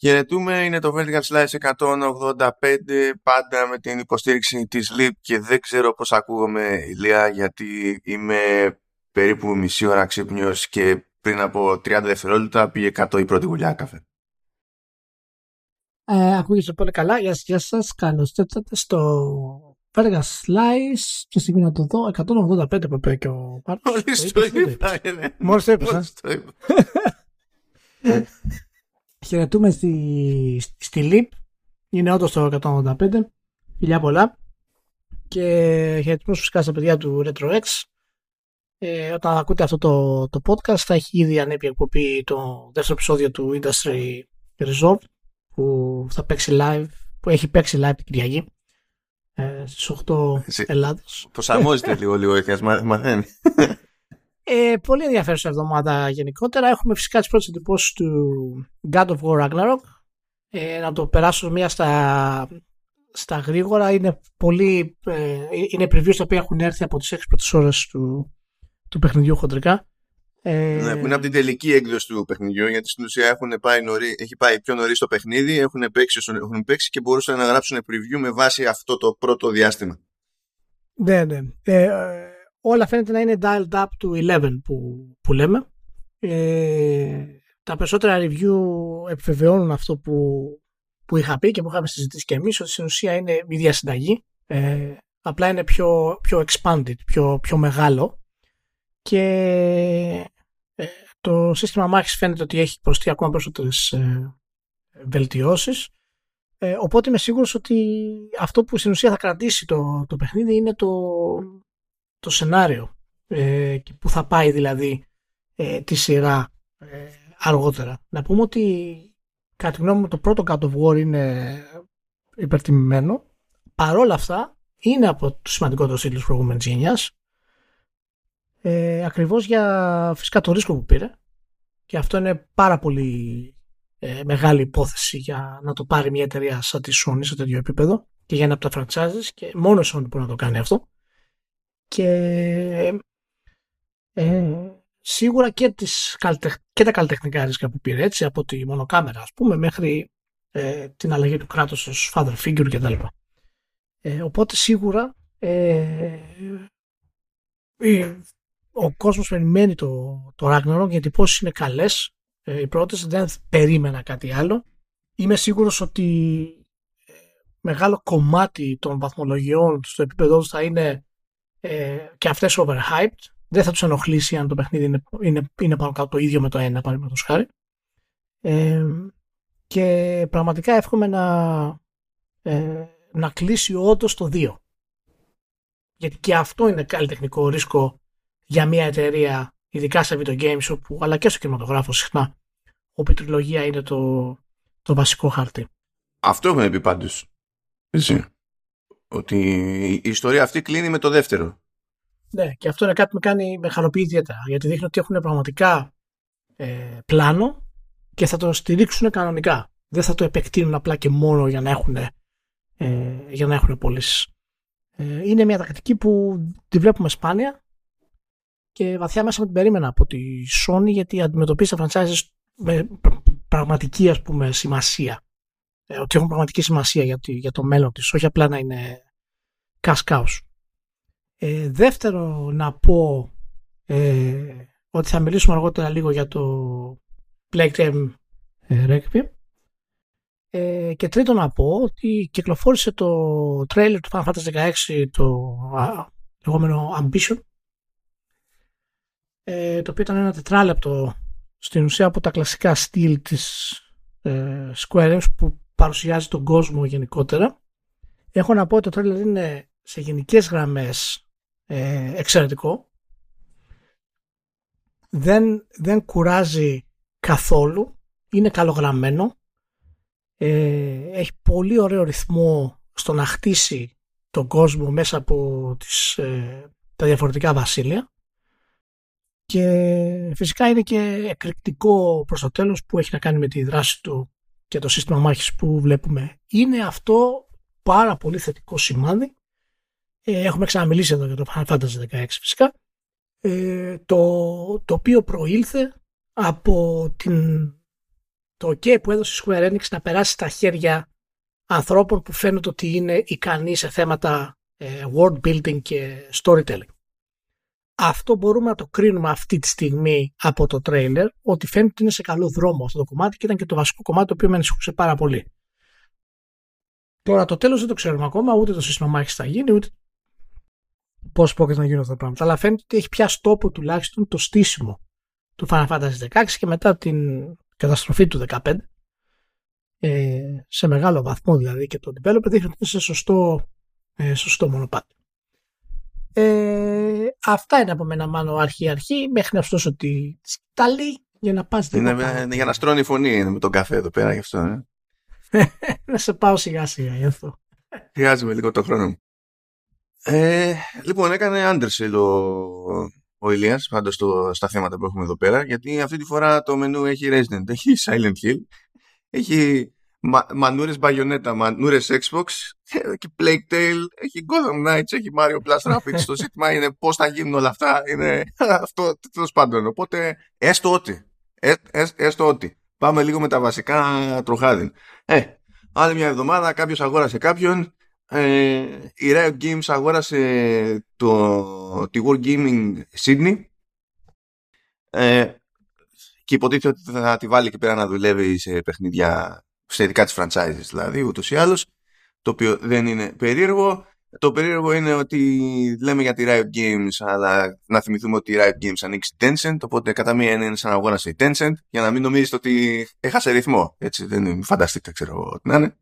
Χαιρετούμε, είναι το Βέργα Slice 185, πάντα με την υποστήριξη της ΛΙΠ και δεν ξέρω πώς ακούγομαι, Ηλία, γιατί είμαι περίπου μισή ώρα ξύπνιος και πριν από 30 δευτερόλεπτα πήγε 100 η πρώτη γουλιά καφέ. Ακούγεσαι πολύ καλά, γεια σας, καλώς ήρθατε στο Βέργα Slice και στιγμή να το δω, 185 που είπε και ο Μάρκος. Μόλις το είπα, χαιρετούμε στη ΛΙΠ, είναι όντως το 185, φιλιά πολλά, και χαιρετούμε φυσικά στα παιδιά του RetroX. Όταν ακούτε αυτό το podcast θα έχει ήδη ανέβει εκπομπή το δεύτερο επεισόδιο του Industry Resolve που θα παίξει live, που έχει παίξει live την Κυριακή στις 8 Ελλάδας. Προσαρμόζεται λίγο έτσι, μαθαίνει. Πολύ ενδιαφέρουσα εβδομάδα γενικότερα. Έχουμε φυσικά τις πρώτες εντυπώσεις του God of War Ragnarok. Να το περάσω μία στα γρήγορα. Είναι πολύ είναι previews τα οποία έχουν έρθει από τις 6 πρώτες ώρες του παιχνιδιού χοντρικά. Ναι, που είναι από την τελική έκδοση του παιχνιδιού, γιατί στην ουσία έχει πάει πιο νωρίς το παιχνίδι, έχουν παίξει και μπορούσαν να γράψουν preview με βάση αυτό το πρώτο διάστημα. Ναι. Όλα φαίνεται να είναι dialed up to 11 που λέμε. Τα περισσότερα review επιβεβαιώνουν αυτό που είχα πει και που είχαμε συζητήσει και εμείς, ότι στην ουσία είναι η ίδια συνταγή. Απλά είναι πιο expanded, πιο μεγάλο. Και το σύστημα μάχης φαίνεται ότι έχει υποστεί ακόμα περισσότερες βελτιώσεις. Οπότε είμαι σίγουρος ότι αυτό που στην ουσία θα κρατήσει το παιχνίδι είναι το σενάριο και που θα πάει δηλαδή τη σειρά αργότερα. Να πούμε ότι κατά τη γνώμη μου το πρώτο God of War είναι υπερτιμημένο, παρόλα αυτά είναι από τους σημαντικότερους τίτλους προηγούμενης γενιάς, ακριβώς για φυσικά το ρίσκο που πήρε, και αυτό είναι πάρα πολύ μεγάλη υπόθεση για να το πάρει μια εταιρεία σαν τη Sony σε τέτοιο επίπεδο και για ένα από τα franchises, και μόνο η Sony μπορεί να το κάνει αυτό. Και σίγουρα και τα καλλιτεχνικά ρίσκα που πήρε, έτσι, από τη μονοκάμερα ας πούμε μέχρι την αλλαγή του κράτους ως father figure κτλ. Οπότε σίγουρα ο κόσμος περιμένει το Ragnarok, γιατί πόσες είναι καλές οι πρώτες, δεν περίμενα κάτι άλλο. Είμαι σίγουρος ότι μεγάλο κομμάτι των βαθμολογιών στο επίπεδό τους θα είναι και αυτές overhyped, δεν θα τους ενοχλήσει αν το παιχνίδι είναι πάνω κάτω το ίδιο με το 1, παραδείγματος χάρη, και πραγματικά εύχομαι να κλείσει όντως το 2, γιατί και αυτό είναι καλλιτεχνικό ρίσκο για μια εταιρεία, ειδικά σε video games, όπου, αλλά και στο κινηματογράφο συχνά, όπου η τριλογία είναι το βασικό χαρτί. Αυτό έχουμε πει πάντως, έτσι, ότι η ιστορία αυτή κλείνει με το δεύτερο. Ναι, και αυτό είναι κάτι που με χαροποιεί ιδιαίτερα, γιατί δείχνει ότι έχουν πραγματικά πλάνο και θα το στηρίξουν κανονικά. Δεν θα το επεκτείνουν απλά και μόνο για να έχουν πωλήσεις. Είναι μια τακτική που τη βλέπουμε σπάνια και βαθιά μέσα με την περίμενα από τη Sony, γιατί αντιμετωπίζει τα franchises με πραγματική, ας πούμε, σημασία. Ότι έχουν πραγματική σημασία για το μέλλον της, όχι απλά να είναι cash-cows. Δεύτερο να πω ότι θα μιλήσουμε αργότερα λίγο για το Plague Tale Requiem, και τρίτο να πω ότι κυκλοφόρησε το trailer του Final Fantasy XVI, το λεγόμενο Ambition, το οποίο ήταν ένα τετράλεπτο στην ουσία από τα κλασικά στυλ της Square Enix που παρουσιάζει τον κόσμο γενικότερα. Έχω να πω ότι το τρέλερ είναι σε γενικές γραμμές εξαιρετικό. Δεν κουράζει καθόλου. Είναι καλογραμμένο. Έχει πολύ ωραίο ρυθμό στο να χτίσει τον κόσμο μέσα από τα διαφορετικά βασίλεια. Και φυσικά είναι και εκρηκτικό προς το τέλος, που έχει να κάνει με τη δράση του και το σύστημα μάχης που βλέπουμε. Είναι αυτό πάρα πολύ θετικό σημάδι. Έχουμε ξαναμιλήσει εδώ για το Final Fantasy XVI φυσικά, το οποίο προήλθε από την το OK που έδωσε η Square Enix να περάσει στα χέρια ανθρώπων που φαίνεται ότι είναι ικανοί σε θέματα world building και storytelling. Αυτό μπορούμε να το κρίνουμε αυτή τη στιγμή από το trailer, ότι φαίνεται ότι είναι σε καλό δρόμο αυτό το κομμάτι και ήταν και το βασικό κομμάτι το οποίο με ανησυχούσε πάρα πολύ. Τώρα το τέλος δεν το ξέρουμε ακόμα, ούτε το σύστημα θα γίνει, ούτε πώς πρόκειται να γίνουν αυτά τα πράγματα. Αλλά φαίνεται ότι έχει πιάσει τόπο τουλάχιστον το στήσιμο του Final Fantasy XVI και μετά την καταστροφή του 15, σε μεγάλο βαθμό δηλαδή και το developer δείχνει ότι είναι σε σωστό μονοπάτι. Αυτά είναι από μένα μάλλον αρχή-αρχή, μέχρι να φτώσω τη στάλη για να πας για να στρώνει η φωνή είναι με τον καφέ εδώ πέρα γι' αυτό. Να σε πάω σιγά-σιγά γι' αυτό. Χρειάζομαι λίγο το χρόνο μου. Λοιπόν, έκανε Άντερσελ ο Ηλίας πάντως στα θέματα που έχουμε εδώ πέρα, γιατί αυτή τη φορά το μενού έχει Resident, έχει Silent Hill, έχει μανούρες μπαγιονέτα, μανούρες Xbox, έχει Plague Tale, έχει Gotham Knights, έχει Mario Plus Rabbids. Το ζήτημα είναι πώς θα γίνουν όλα αυτά, είναι αυτό τέλος πάντων. Οπότε έστω ότι πάμε λίγο με τα βασικά τροχάδιν. Άλλη μια εβδομάδα κάποιος αγόρασε κάποιον. Η Riot Games αγόρασε τη World Gaming Sydney και υποτίθεται ότι θα τη βάλει εκεί πέρα να δουλεύει σε παιχνίδια, σε ειδικά της franchises δηλαδή, ούτως ή άλλως, το οποίο δεν είναι περίεργο. Το περίεργο είναι ότι λέμε για τη Riot Games, αλλά να θυμηθούμε ότι η Riot Games ανοίξει Tencent, οπότε κατά μία είναι σαν αγόρασε η Tencent, για να μην νομίζετε ότι έχασε ρυθμό, έτσι, δεν φανταστείτε, ξέρω εγώ τι να είναι.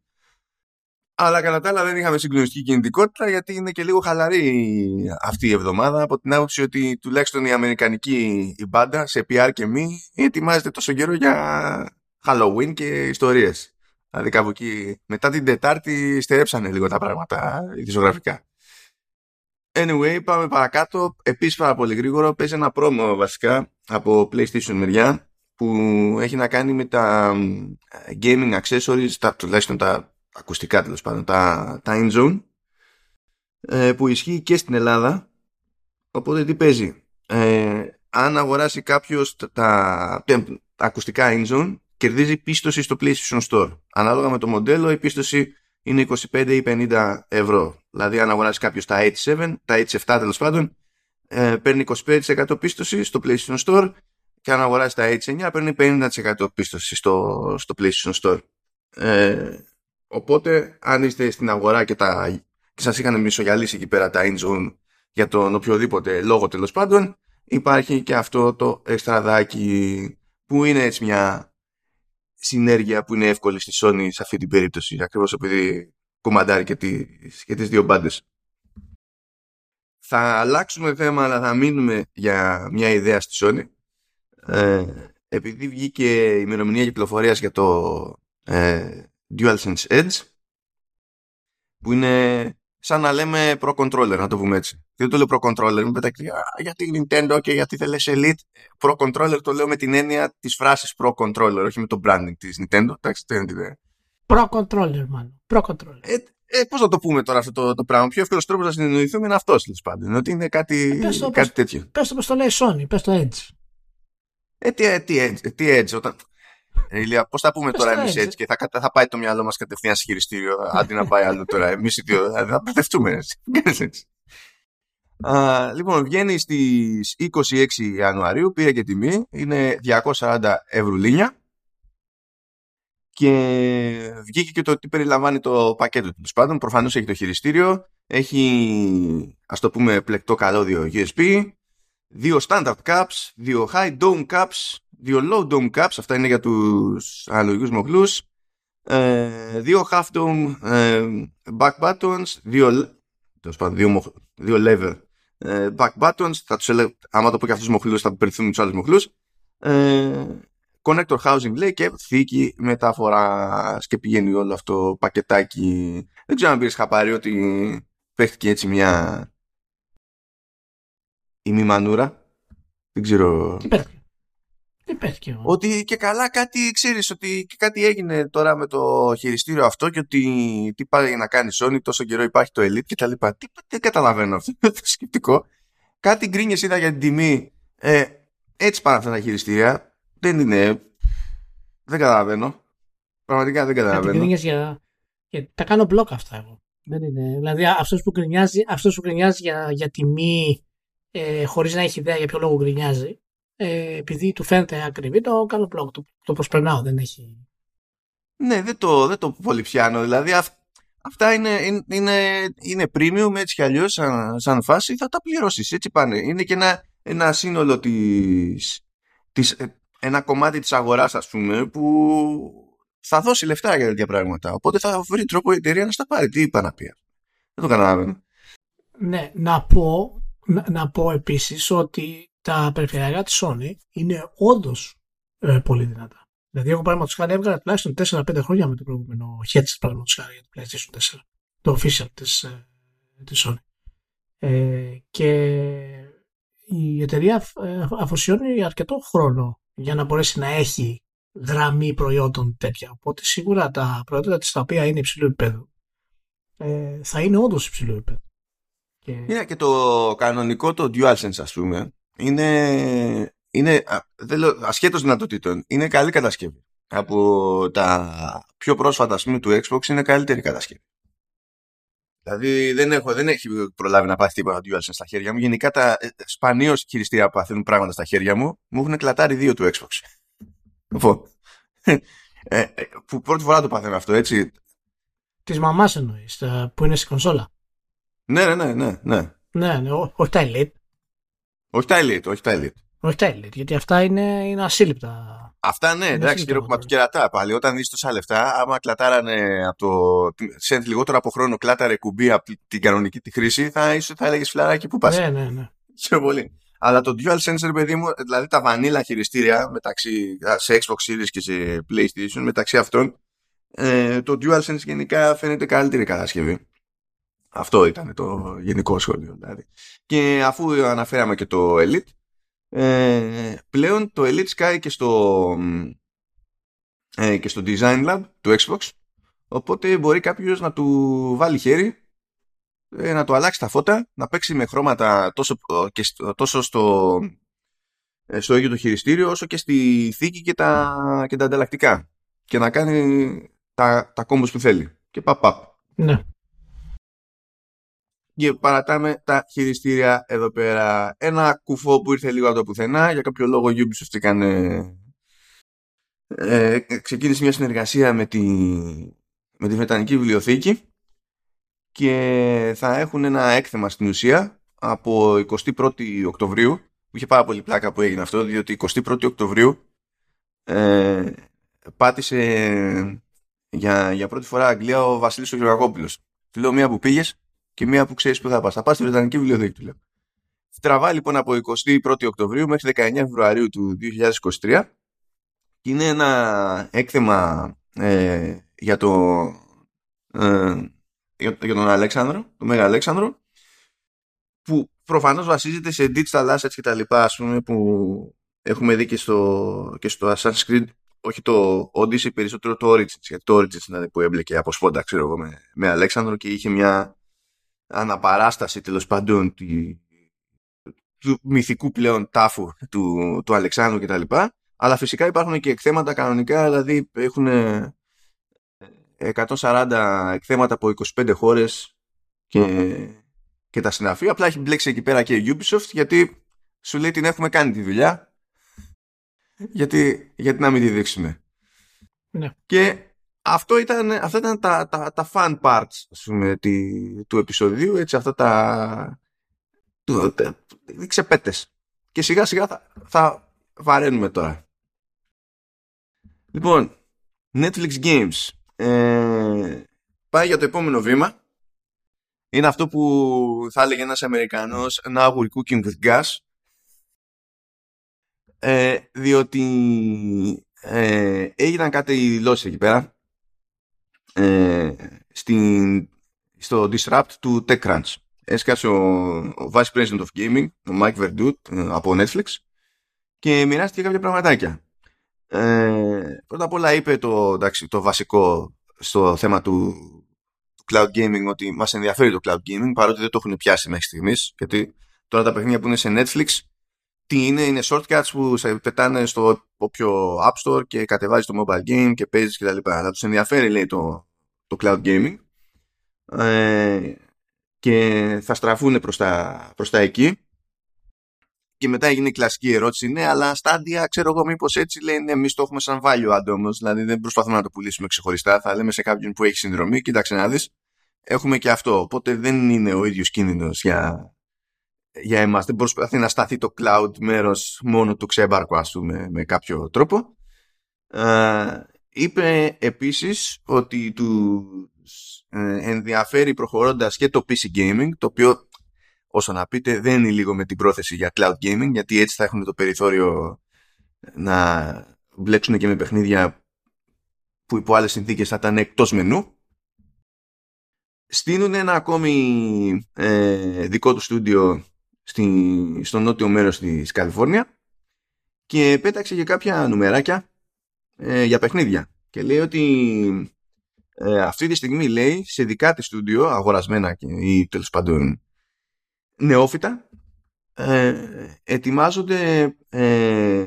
Αλλά κατά τα άλλα δεν είχαμε συγκλονιστική κινητικότητα, γιατί είναι και λίγο χαλαρή αυτή η εβδομάδα από την άποψη ότι τουλάχιστον η αμερικανική μπάντα σε PR και μη ετοιμάζεται τόσο καιρό για Halloween και ιστορίες. Δηλαδή κάπου εκεί μετά την Τετάρτη στερέψανε λίγο τα πράγματα ειδησιογραφικά. Anyway, πάμε παρακάτω. Επίσης πάρα πολύ γρήγορο παίζει ένα πρόμο βασικά από PlayStation μεριά που έχει να κάνει με τα gaming accessories, τουλάχιστον τα ακουστικά τέλος πάντων, τα Inzone, που ισχύει και στην Ελλάδα. Οπότε τι παίζει, αν αγοράσει κάποιος τα ακουστικά Inzone κερδίζει πίστοση στο PlayStation Store. Ανάλογα με το μοντέλο η πίστοση είναι 25 ή 50 ευρώ. Δηλαδή αν αγοράσει κάποιος τα H7 τέλος πάντων, παίρνει 25% πίστοση στο PlayStation Store, και αν αγοράσει τα H9 παίρνει 50% πίστοση στο PlayStation Store. Οπότε, αν είστε στην αγορά και σας είχαν μισογιαλίσει εκεί πέρα τα InZone για τον οποιοδήποτε λόγο τέλος πάντων, υπάρχει και αυτό το εξτραδάκι που είναι έτσι μια συνέργεια που είναι εύκολη στη Sony σε αυτή την περίπτωση, ακριβώς επειδή κουμαντάρει και τις δύο μπάντες. Θα αλλάξουμε θέμα, αλλά θα μείνουμε για μια ιδέα στη Sony. Επειδή βγήκε η ημερομηνία κυκλοφορίας για το DualSense Edge, που είναι σαν να λέμε Pro Controller, να το πούμε έτσι. Δεν το λέω Pro Controller, μην πετάξετε γιατί Nintendo και γιατί δεν λες Elite. Pro Controller το λέω με την έννοια της φράσης Pro Controller, όχι με το branding της Nintendo. Εντάξει, Pro Controller, μάλλον. Pro Controller. Πώς να το πούμε τώρα αυτό το πράγμα? Πιο εύκολος τρόπος να συνεννοηθούμε είναι αυτός, τέλος πάντων. Ότι είναι κάτι τέτοιο. Πες το πως το λέει Sony, πες το Edge. Τι Edge, όταν. Ηλία, πώς θα πούμε τώρα εμείς έτσι, και θα πάει το μυαλό μας κατευθείαν σε χειριστήριο, αντί να πάει άλλο τώρα. Εμείς οι δύο θα μπερδευτούμε έτσι. Λοιπόν, βγαίνει στις 26 Ιανουαρίου, πήρε και τιμή, είναι 240 ευρουλίνια και βγήκε και το τι περιλαμβάνει το πακέτο του πάντων. Προφανώς έχει το χειριστήριο, έχει, ας το πούμε, πλεκτό καλώδιο USB, 2 stand-up caps, 2 high dome caps, 2 low dome caps, αυτά είναι για τους αναλογικούς μοχλούς, 2 half dome back buttons, 2 lever back buttons, θα τους έλεγω, άμα το πω και αυτούς τους μοχλούς θα περιθούν τους άλλους μοχλούς, connector housing λέει και θήκη μεταφοράς, και πηγαίνει όλο αυτό πακετάκι. Δεν ξέρω αν πήρες χαπάρι ότι παίχτηκε έτσι μια ημιμανούρα, δεν ξέρω. Ότι και καλά κάτι ξέρεις, ότι και κάτι έγινε τώρα με το χειριστήριο αυτό, και ότι τι πάει να κάνει Sony, τόσο καιρό υπάρχει το Elite και τα λοιπά. Δεν καταλαβαίνω αυτό το σκεπτικό. Κάτι γκρίνιες είδα για την τιμή. Έτσι πάνε αυτά τα χειριστήρια. Δεν είναι Δεν καταλαβαίνω. Πραγματικά δεν καταλαβαίνω. Τα κάνω μπλοκ αυτά εγώ. Δεν είναι. Δηλαδή αυτός που γκρινιάζει για τιμή χωρίς να έχει ιδέα για ποιο λόγο γκρινιάζει, επειδή του φαίνεται ακριβή, το κάνω μπλοκ. Το προσπερνάω, δεν έχει. Ναι, δεν το πολύ πιάνω. Δηλαδή αυτά είναι premium έτσι κι αλλιώς σαν φάση, θα τα πληρώσεις. Έτσι πάνε. Είναι και ένα σύνολο ένα κομμάτι της αγοράς, ας πούμε, που θα δώσει λεφτά για τέτοια πράγματα. Οπότε θα βρει τρόπο η εταιρεία να στα πάρει. Τι είπα να πει. Δεν το καταλαβαίνω. Ναι, να πω επίσης ότι τα περιφερειακά της Sony είναι όντως πολύ δυνατά. Δηλαδή, εγώ παραδείγματος χάρη έβγαλα τουλάχιστον 4-5 χρόνια με το προηγούμενο headset παραδείγματος χάρη για το PlayStation 4. Το official της Sony. Και η εταιρεία αφοσιώνει αρκετό χρόνο για να μπορέσει να έχει γραμμή προϊόντων τέτοια. Οπότε σίγουρα τα προϊόντα της τα οποία είναι υψηλού επίπεδου θα είναι όντως υψηλού επίπεδου. Είναι και το κανονικό το DualSense, ας πούμε, είναι ασχέτως δυνατοτήτων, είναι καλή κατασκευή. Από τα πιο πρόσφατα, ας πούμε, του Xbox είναι καλύτερη κατασκευή. Δηλαδή δεν έχει προλάβει να πάθει τίποτα DualSense στα χέρια μου. Γενικά τα σπανίως χειριστήρια που παθαίνουν πράγματα στα χέρια μου, μου έχουν κλατάρει 2 του Xbox. Που πρώτη φορά το παθαίνω αυτό, έτσι. Της μαμάς εννοείς, που είναι στην κονσόλα. Ναι. Ναι, όχι τα Elite. Όχι τα Elite, γιατί αυτά είναι ασύλληπτα. Αυτά ναι, εντάξει, κύριο που μα του κερατά πάλι. Όταν είσαι τόσα λεφτά, άμα κλατάρανε σε λιγότερο από χρόνο κλάταρε κουμπί από την κανονική τη χρήση, θα έλεγες φιλαράκι που πας. Ναι. Σε πολύ. Αλλά το dual sensor, παιδί μου, δηλαδή τα vanilla χειριστήρια μεταξύ, σε Xbox Series και σε PlayStation, μεταξύ αυτών, το dual sense γενικά φαίνεται καλύτερη κατασκευή. Αυτό ήταν το γενικό σχόλιο, δηλαδή. Και αφού αναφέραμε και το Elite, πλέον το Elite σκάει και στο Design Lab του Xbox, οπότε μπορεί κάποιος να του βάλει χέρι, να του αλλάξει τα φώτα, να παίξει με χρώματα τόσο στο ίδιο το χειριστήριο όσο και στη θήκη και τα ανταλλακτικά, και να κάνει τα κόμπους που θέλει και παπ. Ναι. Και παρατάμε τα χειριστήρια εδώ πέρα. Ένα κουφό που ήρθε λίγο από το πουθενά. Για κάποιο λόγο Ubisoft ξεκίνησε μια συνεργασία με τη Βρετανική Βιβλιοθήκη και θα έχουν ένα έκθεμα στην ουσία από 21η Οκτωβρίου, που είχε πάρα πολύ πλάκα που έγινε αυτό, διότι 21η Οκτωβρίου πάτησε για πρώτη φορά Αγγλία ο Βασίλης ο Γεωργακόπουλος. Του λέω μία που πήγες και μία που ξέρεις που θα πας. Θα πας στη Βρετανική Βιβλιοθήκη, του λέω. Τραβά λοιπόν από 21η Οκτωβρίου μέχρι 19 Φεβρουαρίου του 2023. Είναι ένα έκθεμα για τον Αλέξανδρο, τον Μέγα Αλέξανδρο, που προφανώς βασίζεται σε digital assets και τα λοιπά, ας πούμε, που έχουμε δει και στο Assassin's Creed, όχι το Odyssey, περισσότερο το Origins, γιατί το Origins ήταν που έμπλεκε από σφόντα, ξέρω εγώ, με Αλέξανδρο και είχε μια αναπαράσταση, τέλος πάντων, του μυθικού πλέον τάφου του Αλεξάνδρου και τα λοιπά. Αλλά φυσικά υπάρχουν και εκθέματα κανονικά, δηλαδή έχουν 140 εκθέματα από 25 χώρες και τα συναφή. Απλά έχει μπλέξει εκεί πέρα και η Ubisoft, γιατί σου λέει την έχουμε κάνει τη δουλειά, γιατί να μην τη δείξουμε. Ναι. Και αυτά ήταν τα fun parts, ας πούμε, του επεισοδίου, έτσι, αυτά τα ξεπέτες. Και σιγά σιγά θα βαραίνουμε τώρα. Λοιπόν, Netflix Games πάει για το επόμενο βήμα. Είναι αυτό που θα έλεγε ένας Αμερικανός, now we're cooking with gas, διότι έγιναν κάτι δηλώσεις εκεί πέρα στο Disrupt του TechCrunch. Έσκασε ο Vice President of Gaming, ο Mike Verdut, από Netflix, και μοιράστηκε κάποια πραγματάκια. Πρώτα απ' όλα είπε το βασικό στο θέμα του Cloud Gaming, ότι μας ενδιαφέρει το Cloud Gaming, παρότι δεν το έχουν πιάσει μέχρι στιγμής, γιατί τώρα τα παιχνίδια που είναι σε Netflix τι είναι, είναι shortcuts που σε πετάνε στο όποιο App Store και κατεβάζεις το mobile game και παίζεις κτλ. Αλλά τους ενδιαφέρει, λέει, το cloud gaming και θα στραφούν προς τα εκεί. Και μετά έγινε η κλασική ερώτηση, ναι, αλλά στάντια, ξέρω εγώ, μήπως έτσι, λέει, ναι, εμείς το έχουμε σαν value add όμως, δηλαδή δεν προσπαθούμε να το πουλήσουμε ξεχωριστά, θα λέμε σε κάποιον που έχει συνδρομή, κοίταξε να δεις, έχουμε και αυτό, οπότε δεν είναι ο ίδιος κίνδυνος για εμάς, δεν προσπαθεί να σταθεί το cloud μέρος μόνο του ξέμπαρκου, ας πούμε, με κάποιο τρόπο. Είπε επίσης ότι τους ενδιαφέρει προχωρώντας και το PC gaming, το οποίο, όσο να πείτε, δεν είναι λίγο με την πρόθεση για cloud gaming, γιατί έτσι θα έχουν το περιθώριο να μπλέξουν και με παιχνίδια που υπό άλλες συνθήκες θα ήταν εκτός μενού. Στείνουν ένα ακόμη δικό του στούντιο στο νότιο μέρος της Καλιφόρνια και πέταξε για κάποια νουμεράκια για παιχνίδια και λέει ότι αυτή τη στιγμή, λέει, σε δικά της στούντιο αγορασμένα ή τέλος πάντων νεόφυτα ετοιμάζονται 14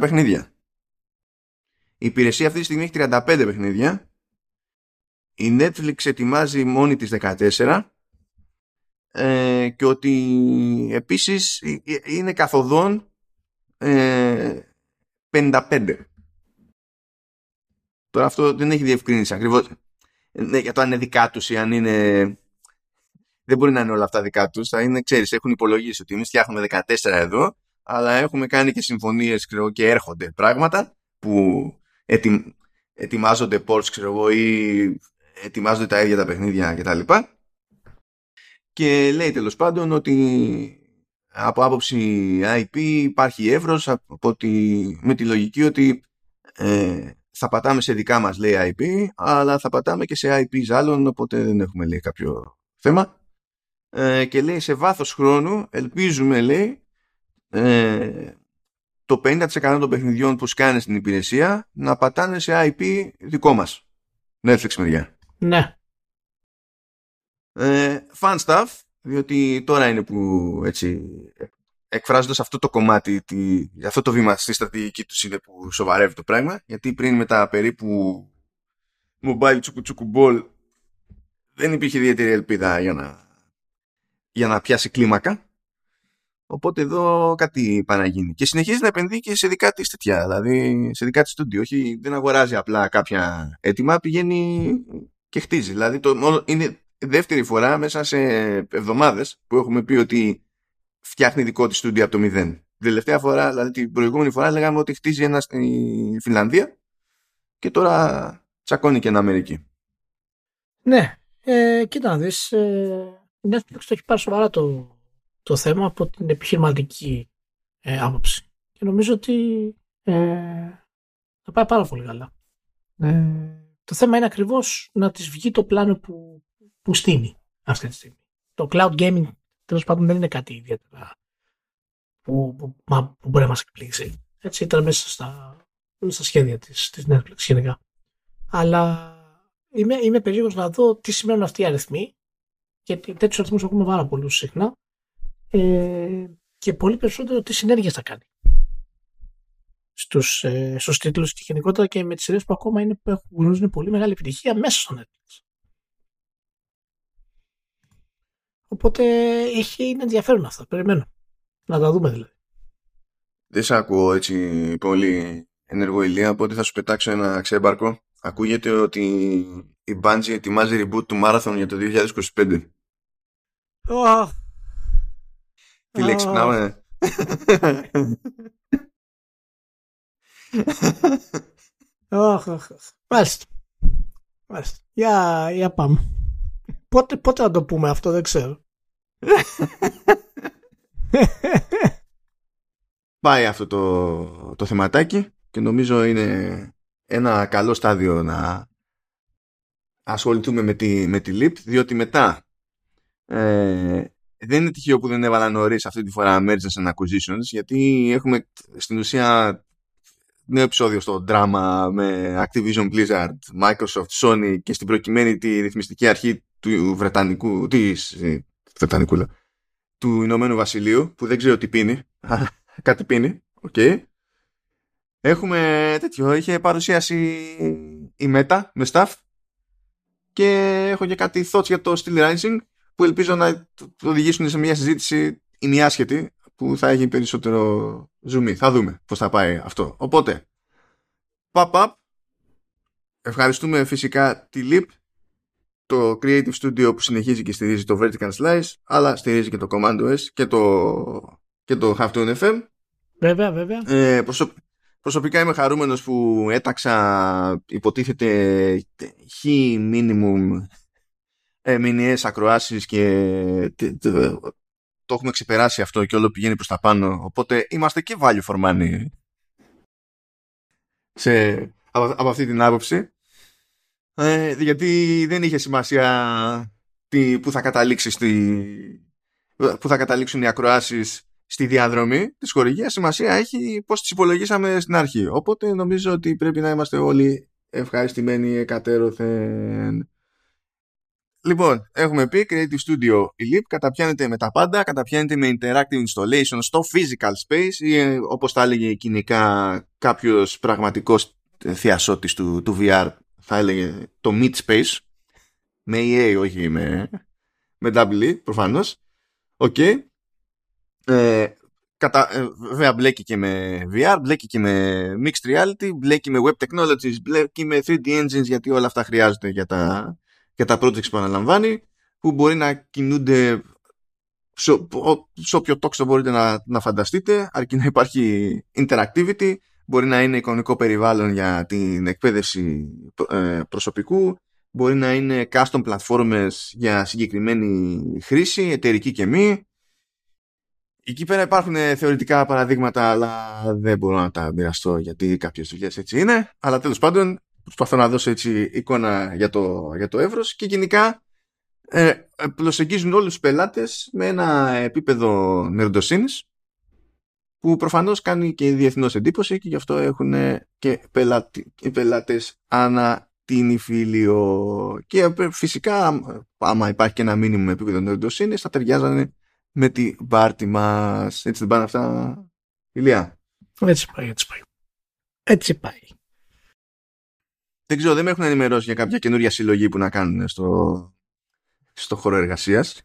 παιχνίδια. Η υπηρεσία αυτή τη στιγμή έχει 35 παιχνίδια. Η Netflix ετοιμάζει μόνη της 14 και ότι επίσης είναι καθοδόν 55. Τώρα αυτό δεν έχει διευκρίνηση ακριβώς, ναι, για το αν είναι δικά τους ή αν είναι... Δεν μπορεί να είναι όλα αυτά δικά τους. Θα είναι, ξέρεις, έχουν υπολογίσει ότι εμείς φτιάχνουμε 14 εδώ, αλλά έχουμε κάνει και συμφωνίες, ξέρω, και έρχονται πράγματα που ετοιμάζονται ports, ξέρω εγώ, ή ετοιμάζονται τα ίδια τα παιχνίδια κτλ. Και λέει τέλος πάντων ότι από άποψη IP υπάρχει εύρος με τη λογική ότι θα πατάμε σε δικά μας, λέει, IP, αλλά θα πατάμε και σε IPs άλλων, οπότε δεν έχουμε, λέει, κάποιο θέμα. Και λέει, σε βάθος χρόνου ελπίζουμε, λέει, το 50% των παιχνιδιών που σκάνε στην υπηρεσία να πατάνε σε IP δικό μας, Netflix μεριά. Ναι. Fun stuff, διότι τώρα είναι που, έτσι, εκφράζοντας αυτό το κομμάτι, αυτό το βήμα στη στρατηγική τους, είναι που σοβαρεύει το πράγμα, γιατί πριν με τα περίπου mobile τσουκουτσουκουμπολ δεν υπήρχε ιδιαίτερη ελπίδα για να πιάσει κλίμακα. Οπότε εδώ κάτι παραγίνει. Και συνεχίζει να επενδύει και σε δικά της τέτοια, δηλαδή σε δικά της στούντιο. Όχι, δεν αγοράζει απλά κάποια έτοιμα, πηγαίνει και χτίζει. Δηλαδή είναι δεύτερη φορά μέσα σε εβδομάδες που έχουμε πει ότι φτιάχνει δικό της στούντιο από το μηδέν. Τελευταία φορά, δηλαδή την προηγούμενη φορά, λέγαμε ότι χτίζει ένα στη Φινλανδία και τώρα τσακώνει και ένα Αμερική. Ναι. Κοίτα να δεις, η Netflix το έχει πάρει σοβαρά το θέμα από την επιχειρηματική άποψη και νομίζω ότι θα πάει πάρα πολύ καλά. Το θέμα είναι ακριβώς να της βγει το πλάνο που στείνει αυτή τη στιγμή. Το cloud gaming, τέλος πάντων, δεν είναι κάτι ιδιαίτερα που μπορεί να μας εκπλήξει. Έτσι ήταν μέσα στα σχέδια της Netflix γενικά. Αλλά είμαι περίεργος να δω τι σημαίνουν αυτοί οι αριθμοί, γιατί τέτοιους αριθμούς ακούμε πάρα πολλούς συχνά, και πολύ περισσότερο τι συνέργειες θα κάνει στους τίτλους και γενικότερα και με τις σειρές που ακόμα γνωρίζουν πολύ μεγάλη επιτυχία μέσα στο Netflix. Οπότε είναι ενδιαφέρον αυτά, περιμένω να τα δούμε, δηλαδή. Δεν σε ακούω έτσι πολύ ενεργό, Ηλία, οπότε θα σου πετάξω ένα ξέμπαρκο. Ακούγεται ότι η Bungie ετοιμάζει reboot του Marathon για το 2025. Τι λέξη πνάμε. Μάλιστα. Για πάμε. Πότε να το πούμε αυτό, δεν ξέρω. Πάει αυτό το θεματάκι και νομίζω είναι ένα καλό στάδιο να ασχοληθούμε με τη ΛΙΠ, διότι μετά δεν είναι τυχαίο που δεν έβαλα νωρίς αυτή τη φορά mergers and acquisitions, γιατί έχουμε στην ουσία νέο επεισόδιο στο δράμα με Activision, Blizzard, Microsoft, Sony και στην προκειμένη τη ρυθμιστική αρχή του Βρετανικού του Ηνωμένου Βασιλείου, που δεν ξέρω τι πίνει, κάτι πίνει, οκ. Okay. Έχουμε τέτοιο, είχε παρουσίασει η Meta με staff και έχω και κάτι thoughts για το Steel Rising που ελπίζω να το οδηγήσουν σε μια συζήτηση ημιάσχετη που θα έχει περισσότερο zoom. Θα δούμε πώς θα πάει αυτό. Οπότε, pop-up, ευχαριστούμε φυσικά τη ΛΙΠ, το Creative Studio που συνεχίζει και στηρίζει το Vertical Slice, αλλά στηρίζει και το Command OS και το Halftone FM. Βέβαια, βέβαια. Προσωπικά είμαι χαρούμενος που έταξα, υποτίθεται, χι minimum μηνιαίες ακροάσεις και το έχουμε ξεπεράσει αυτό και όλο πηγαίνει προς τα πάνω. Οπότε είμαστε και value for money από αυτή την άποψη. Γιατί δεν είχε σημασία που θα καταλήξουν οι ακροάσεις στη διαδρομή της χορηγίας, σημασία έχει πώς τις υπολογίσαμε στην αρχή. Οπότε νομίζω ότι πρέπει να είμαστε όλοι ευχαριστημένοι εκατέρωθεν. Λοιπόν, έχουμε πει Creative Studio η ΛΙΠ καταπιάνεται με τα πάντα, καταπιάνεται με interactive installation στο physical space ή όπως τα έλεγε κοινικά κάποιος πραγματικός θεασότης του VR, θα έλεγε το Meet Space, με EA όχι με WE προφανώς. Οκ. Okay. Βέβαια μπλέκει και με VR, μπλέκει και με Mixed Reality, μπλέκει με Web Technologies, μπλέκει με 3D Engines, γιατί όλα αυτά χρειάζονται για τα projects που αναλαμβάνει, που μπορεί να κινούνται σε όποιο τόξο μπορείτε να φανταστείτε, αρκεί να υπάρχει interactivity, μπορεί να είναι εικονικό περιβάλλον για την εκπαίδευση προσωπικού, μπορεί να είναι custom platforms για συγκεκριμένη χρήση, εταιρική και μη. Εκεί πέρα υπάρχουν θεωρητικά παραδείγματα, αλλά δεν μπορώ να τα μοιραστώ γιατί κάποιες δουλειές έτσι είναι. Αλλά τέλος πάντων, προσπαθώ να δώσω έτσι εικόνα για το εύρος και γενικά προσεγγίζουν όλους τους πελάτες με ένα επίπεδο νερντοσύνης που προφανώς κάνει και διεθνώς εντύπωση και γι' αυτό έχουν και πελάτες ανά την υφήλιο. Και φυσικά, άμα υπάρχει και ένα μήνυμο επίπεδο νερντοσύνης, θα ταιριάζανε με την πάρτι μας. Έτσι δεν πάνε αυτά, Ηλία? Έτσι πάει. Δεν ξέρω, δεν με έχουν ενημερώσει για κάποια καινούρια συλλογή που να κάνουν στο χώρο εργασίας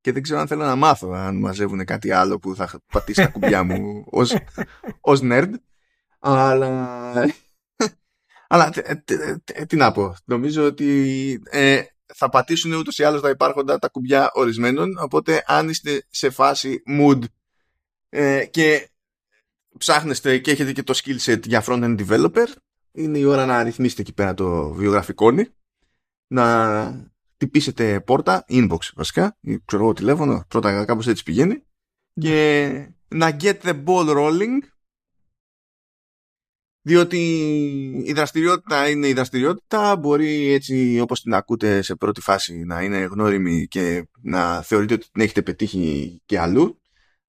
και δεν ξέρω αν θέλω να μάθω αν μαζεύουν κάτι άλλο που θα πατήσει τα κουμπιά μου ως nerd. Αλλά τι να πω, νομίζω ότι θα πατήσουν ούτως ή άλλως τα υπάρχοντα τα κουμπιά ορισμένων, οπότε αν είστε σε φάση mood και ψάχνεστε και έχετε και το skill set για front-end developer, είναι η ώρα να ρυθμίσετε εκεί πέρα το βιογραφικόνι, να τυπήσετε πόρτα, inbox βασικά, ή ξέρω εγώ τηλέφωνο, πρώτα κάπως έτσι πηγαίνει, και να get the ball rolling, διότι η δραστηριότητα είναι η δραστηριότητα, μπορεί έτσι όπως την ακούτε σε πρώτη φάση να είναι γνώριμη και να θεωρείτε ότι την έχετε πετύχει και αλλού,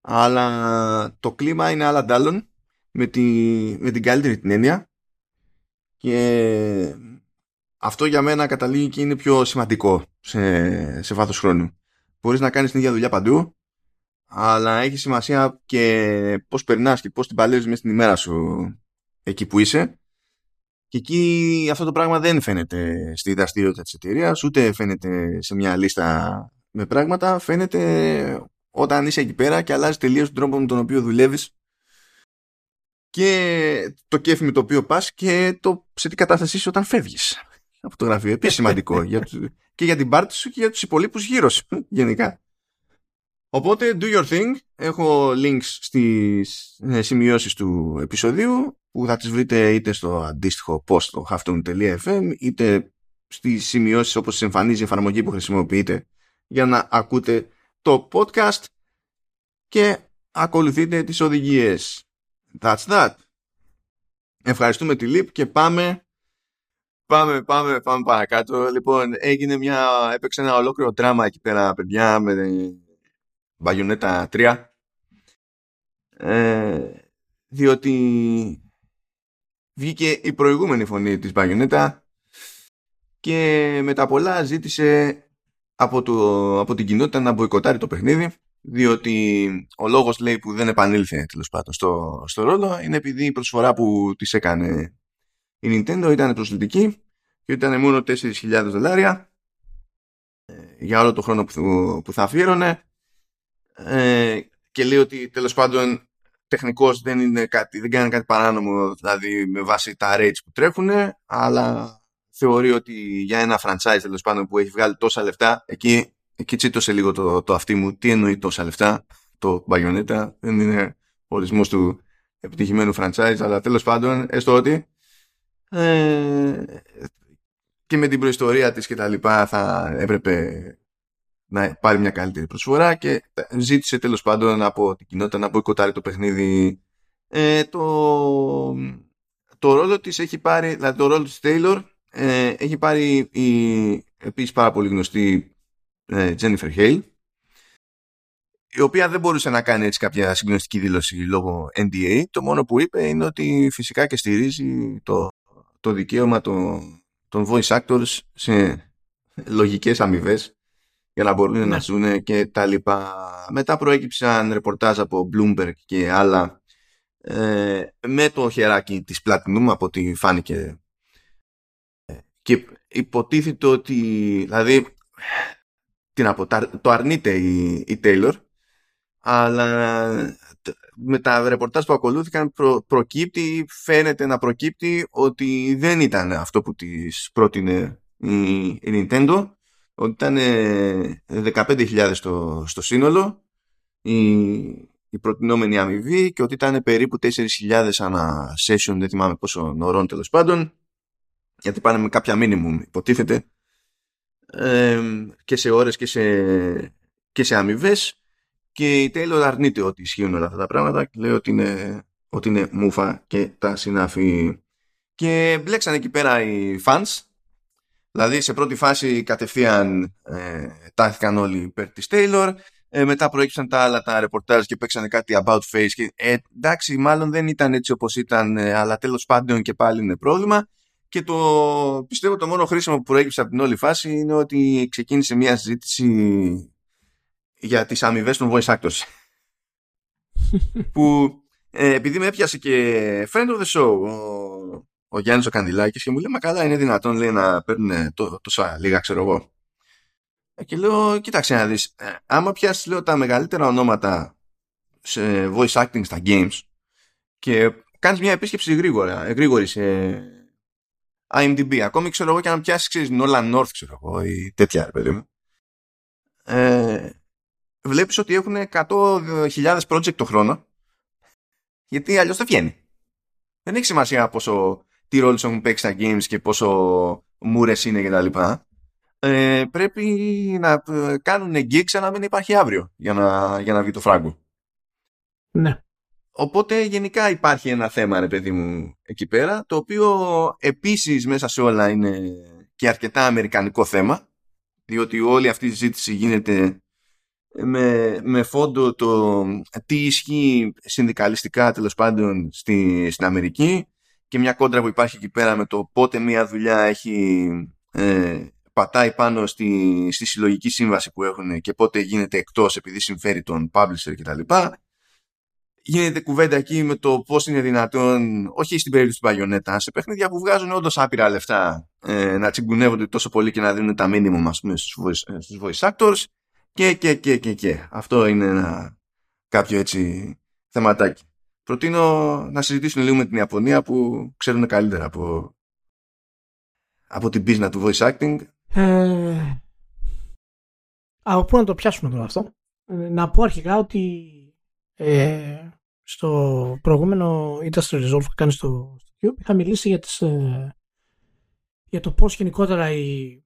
αλλά το κλίμα είναι άλλα ντάλλον με την καλύτερη την έννοια και αυτό για μένα καταλήγει και είναι πιο σημαντικό σε βάθος χρόνου. Μπορείς να κάνεις την ίδια δουλειά παντού, αλλά έχει σημασία και πώς περνάς και πώς την παλεύεις μέσα στην ημέρα σου εκεί που είσαι, και εκεί αυτό το πράγμα δεν φαίνεται στη δραστηριότητα της εταιρείας, ούτε φαίνεται σε μια λίστα με πράγματα, φαίνεται όταν είσαι εκεί πέρα και αλλάζει τελείως τον τρόπο με τον οποίο δουλεύεις και το κέφι με το οποίο πας και σε τι κατάσταση είσαι όταν φεύγεις από το γραφείο. Επίσης σημαντικό και για την πάρτι σου και για τους υπολείπους γύρω σου γενικά. Οπότε do your thing, έχω links στις σημειώσεις του επεισοδίου που θα τις βρείτε είτε στο αντίστοιχο post στο halftone.fm είτε στις σημειώσεις όπως εμφανίζει η εφαρμογή που χρησιμοποιείτε για να ακούτε το podcast και ακολουθείτε τις οδηγίες. That's that. Ευχαριστούμε τη ΛΙΠ και πάμε παρακάτω. Λοιπόν, έπαιξε ένα ολόκληρο δράμα εκεί πέρα, παιδιά, με Bayonetta 3, διότι βγήκε η προηγούμενη φωνή της Bayonetta και με τα πολλά ζήτησε από την κοινότητα να μποϊκοτάρει το παιχνίδι, διότι ο λόγος, λέει, που δεν επανήλθε τέλος πάντων στο ρόλο είναι επειδή η προσφορά που της έκανε η Nintendo ήταν προσλητική και ήταν μόνο $4,000 για όλο το χρόνο που θα αφιέρωνε, και λέει ότι τέλος πάντων τεχνικώς δεν κάνει κάτι παράνομο, δηλαδή με βάση τα rates που τρέχουν, αλλά θεωρεί ότι για ένα franchise τέλος πάντων που έχει βγάλει τόσα λεφτά, εκεί τσίτωσε λίγο το αυτί μου, τι εννοεί τόσα λεφτά, το Bayonetta δεν είναι ορισμός του επιτυχημένου franchise, αλλά τέλος πάντων έστω ότι και με την προϊστορία της και τα λοιπά θα έπρεπε να πάρει μια καλύτερη προσφορά και ζήτησε τέλος πάντων από την κοινότητα να μποϊκοτάρει το παιχνίδι. Το ρόλο της έχει πάρει, δηλαδή το ρόλο της Taylor έχει πάρει η επίσης πάρα πολύ γνωστή Jennifer Hale, η οποία δεν μπορούσε να κάνει έτσι κάποια συγκλονιστική δήλωση λόγω NDA. Το μόνο που είπε είναι ότι φυσικά και στηρίζει το δικαίωμα των voice actors σε λογικές αμοιβές για να μπορούν να ζουν και τα λοιπά. Μετά προέκυψαν ρεπορτάζ από Bloomberg και άλλα με το χεράκι της Platinum, από ό,τι φάνηκε, και υποτίθεται ότι, δηλαδή, το αρνείται η Taylor, αλλά με τα ρεπορτάζ που ακολούθηκαν προκύπτει, φαίνεται να προκύπτει, ότι δεν ήταν αυτό που της πρότεινε η Nintendo, ότι ήταν 15.000 στο σύνολο η προτινόμενη αμοιβή και ότι ήταν περίπου 4.000 ανά session, δεν θυμάμαι πόσων ωρών τέλος πάντων, γιατί πάνε με κάποια minimum υποτίθεται, και σε ώρες και σε αμοιβές, και η Taylor αρνείται ότι ισχύουν όλα αυτά τα πράγματα και λέει ότι είναι μούφα και τα συνάφη. Και μπλέξαν εκεί πέρα οι fans, δηλαδή σε πρώτη φάση κατευθείαν τάχθηκαν όλοι υπέρ της Taylor, μετά προέκυψαν τα άλλα τα ρεπορτάζ και παίξανε κάτι about face και, εντάξει, μάλλον δεν ήταν έτσι όπως ήταν, αλλά τέλος πάντων και πάλι είναι πρόβλημα. Και πιστεύω το μόνο χρήσιμο που προέκυψε από την όλη φάση είναι ότι ξεκίνησε μια συζήτηση για τις αμοιβές των voice actors. Που επειδή με έπιασε και friend of the show ο Γιάννης ο Κανδυλάκης και μου λέει, μα καλά είναι δυνατόν, λέει, να παίρνουν τόσα λίγα, ξέρω εγώ. Και λέω, κοίταξε να δεις, άμα πιάσεις, λέω, τα μεγαλύτερα ονόματα σε voice acting στα games και κάνεις μια επίσκεψη γρήγορη σε IMDb, ακόμη, ξέρω εγώ, και αν πιάσεις, ξέρεις, Nolan North, ξέρω εγώ, ή τέτοια, ρε παιδί μου, βλέπεις ότι έχουν 100.000 project το χρόνο, γιατί αλλιώς δεν βγαίνει. Δεν έχει σημασία πόσο, τι ρόλους έχουν παίξει στα games και πόσο μούρες είναι και τα λοιπά. Πρέπει να κάνουν gigs να μην υπάρχει αύριο για να βγει το φράγκο. Ναι. Οπότε γενικά υπάρχει ένα θέμα, ρε παιδί μου, εκεί πέρα, το οποίο επίσης μέσα σε όλα είναι και αρκετά αμερικανικό θέμα, διότι όλη αυτή η συζήτηση γίνεται με φόντο το τι ισχύει συνδικαλιστικά τέλος πάντων στην Αμερική, και μια κόντρα που υπάρχει εκεί πέρα με το πότε μια δουλειά έχει πατάει πάνω στη συλλογική σύμβαση που έχουν και πότε γίνεται εκτός επειδή συμφέρει τον publisher κτλ. Γίνεται κουβέντα εκεί με το πώς είναι δυνατόν, όχι στην περίπτωση του Bayonetta, σε παιχνίδια που βγάζουν όντως άπειρα λεφτά, να τσιγκουνεύονται τόσο πολύ και να δίνουν τα minimum, ας πούμε, στους voice actors και. Αυτό είναι κάποιο έτσι θεματάκι. Προτείνω να συζητήσουν λίγο με την Ιαπωνία που ξέρουν καλύτερα από την πίσνα του voice acting. Από πού να το πιάσουμε τώρα αυτό? Να πω αρχικά ότι στο προηγούμενο Industry Resolve που κάνει στο ΛΙΠ είχα μιλήσει για το πώς γενικότερα οι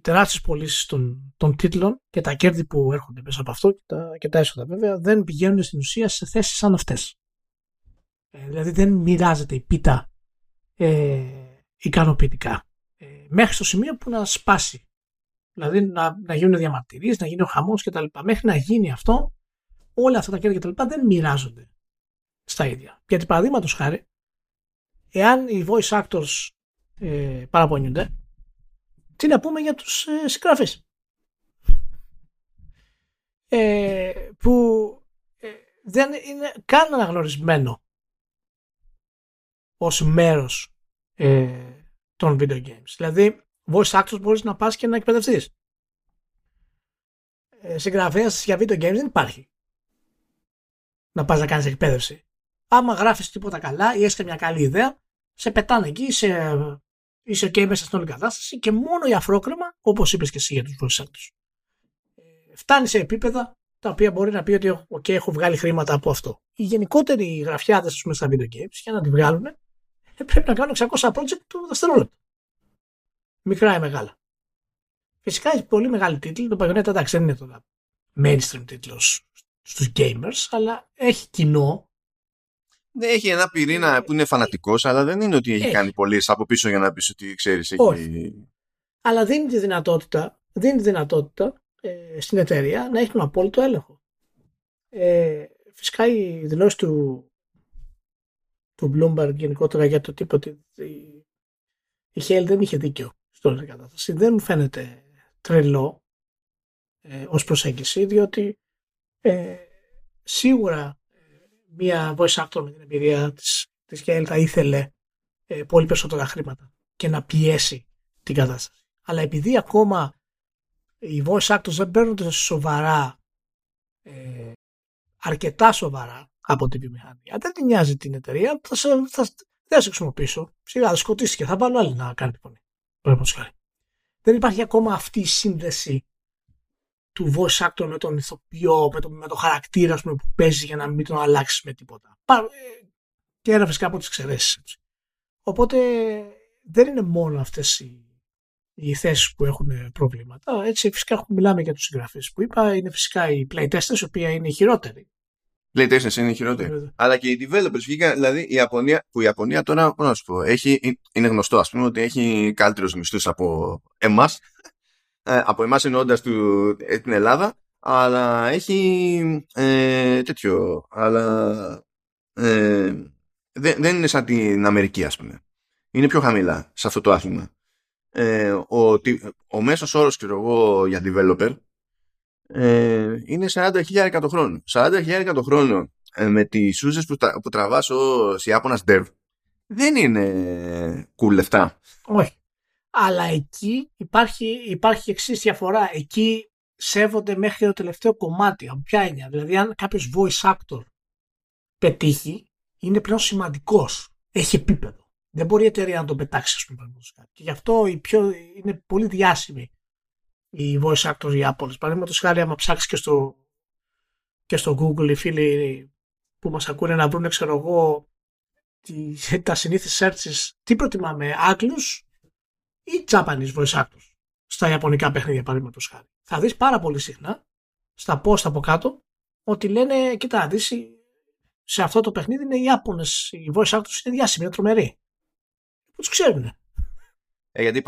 τεράστιες πωλήσεις των τίτλων και τα κέρδη που έρχονται μέσα από αυτό και τα έσοδα βέβαια δεν πηγαίνουν στην ουσία σε θέσεις σαν αυτές. Δηλαδή δεν μοιράζεται η πίτα ικανοποιητικά μέχρι στο σημείο που να σπάσει. Δηλαδή να γίνουν διαμαρτυρίες, να γίνει ο χαμός κτλ. Μέχρι να γίνει αυτό, όλα αυτά τα κέρδη και τα λοιπά δεν μοιράζονται στα ίδια. Γιατί παραδείγματος χάρη, εάν οι voice actors παραπονιούνται, τι να πούμε για τους συγγραφείς? που δεν είναι καν αναγνωρισμένο ως μέρος των video games. Δηλαδή, voice actors μπορείς να πας και να εκπαιδευτείς. Συγγραφέας για video games δεν υπάρχει. Να πας να κάνεις εκπαίδευση. Άμα γράφεις τίποτα καλά ή έστω μια καλή ιδέα, σε πετάνε εκεί, είσαι ok μέσα στην όλη κατάσταση και μόνο η αφρόκρεμα, όπως είπες και εσύ για τους voice actors, φτάνει σε επίπεδα τα οποία μπορεί να πει ότι okay, έχω βγάλει χρήματα από αυτό. Οι γενικότεροι γραφιάδες μέσα στα video games, για να τη βγάλουν, πρέπει να κάνουν 600 project το δευτερόλεπτο. Μικρά ή μεγάλα. Φυσικά έχει πολύ μεγάλη τίτλη. Το Bayonetta εντάξει δεν είναι τώρα mainstream τίτλος στους gamers, αλλά έχει κοινό. Ναι, έχει ένα πυρήνα που είναι φανατικός, αλλά δεν είναι ότι έχει κάνει πολλές από πίσω για να πεις ότι ξέρεις. Όχι. Αλλά δίνει τη δυνατότητα, στην εταιρεία να έχει τον απόλυτο έλεγχο. Φυσικά η δηλώση του Bloomberg γενικότερα για το τύπο ότι η Hale δεν είχε δίκιο στην όλη κατάσταση δεν μου φαίνεται τρελό ως προσέγγιση, διότι σίγουρα μία voice actor με την εμπειρία της Hale θα ήθελε πολύ περισσότερα χρήματα και να πιέσει την κατάσταση. Αλλά επειδή ακόμα οι voice actors δεν παίρνονται σοβαρά, αρκετά σοβαρά από την βιομηχανία, δεν την νοιάζει την εταιρεία, δεν θα σε χρησιμοποιήσω. Σιγά, σκοτίστηκε, θα βάλω άλλη να κάνει πονή. Δεν υπάρχει ακόμα αυτή η σύνδεση του voice actor με τον ηθοποιό, με το χαρακτήρα πούμε, που παίζει για να μην τον αλλάξει με τίποτα. Και έγραφε κάπου τις εξαιρέσεις. Οπότε δεν είναι μόνο αυτές οι θέσεις που έχουν προβλήματα. Έτσι, φυσικά μιλάμε για τους συγγραφείς που είπα, είναι φυσικά οι playtesters, οι οποίοι είναι οι χειρότεροι. Playtesters είναι οι χειρότεροι. Αλλά και οι developers βγήκαν, δηλαδή η Ιαπωνία, που η Ιαπωνία τώρα, να σου πω, είναι γνωστό, ας πούμε, ότι έχει καλύτερους μισθούς από εμάς, από εμάς εννοώντας την Ελλάδα, αλλά έχει τέτοιο, αλλά δεν είναι σαν την Αμερική, ας πούμε. Είναι πιο χαμηλά σε αυτό το άθλημα. Ο μέσος όρος, ξέρω εγώ, για developer είναι 40.000 το χρόνο. 40.000 το χρόνο με τις ούζες που τραβάς ως Ιάπωνας dev δεν είναι cool λεφτά. Όχι. Αλλά εκεί υπάρχει εξής διαφορά. Εκεί σέβονται μέχρι το τελευταίο κομμάτι. Από ποια έννοια? Δηλαδή, αν κάποιος voice actor πετύχει, είναι πλέον σημαντικός. Έχει επίπεδο. Δεν μπορεί η εταιρεία να τον πετάξει, ας πούμε. Και γι' αυτό είναι πολύ διάσημοι οι voice actors Ιάπωνες. Παραδείγματος χάρη, άμα ψάξει και στο Google οι φίλοι που μας ακούνε να βρουν, ξέρω εγώ, τα συνήθεις searches, τι προτιμάμε, Άγγλους ή Japanese voice actors στα ιαπωνικά παιχνίδια, παραδείγματος χάρη. Θα δεις πάρα πολύ συχνά στα post από κάτω ότι λένε, κοίτα, δεις, σε αυτό το παιχνίδι είναι οι Ιάπωνες, οι voice actors είναι διάσημοι, είναι τρομεροί. Τους ξέρουν. Γιατί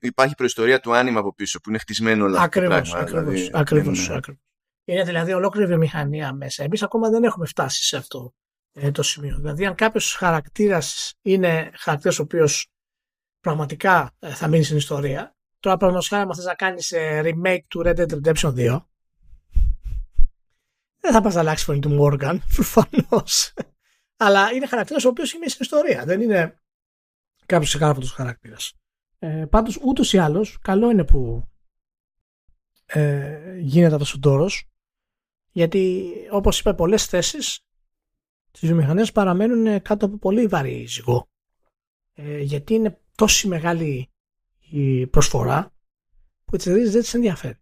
υπάρχει προϊστορία του άνιμα από πίσω που είναι χτισμένο όλα. Ακριβώς. Είναι δηλαδή ολόκληρη βιομηχανία μέσα. Εμείς ακόμα δεν έχουμε φτάσει σε αυτό το σημείο. Δηλαδή, αν κάποιος χαρακτήρας είναι χαρακτήρας ο οποίος πραγματικά θα μείνει στην ιστορία, τώρα πραγματικά αν θες να κάνεις remake του Red Dead Redemption 2, δεν θα πας να αλλάξεις φωνή του Μόργαν, προφανώς. Αλλά είναι χαρακτήρας ο οποίος είναι στην ιστορία. Δεν είναι κάποιος σε κάθε αυτός χαρακτήρας. Πάντως ούτως ή άλλως καλό είναι που γίνεται αυτός ο τόρος, γιατί όπως είπα πολλές θέσεις τις βιομηχανίες παραμένουν κάτω από πολύ βαρύ ζυγό, γιατί είναι τόση μεγάλη η προσφορά που τις εταιρείες δεν τις ενδιαφέρει.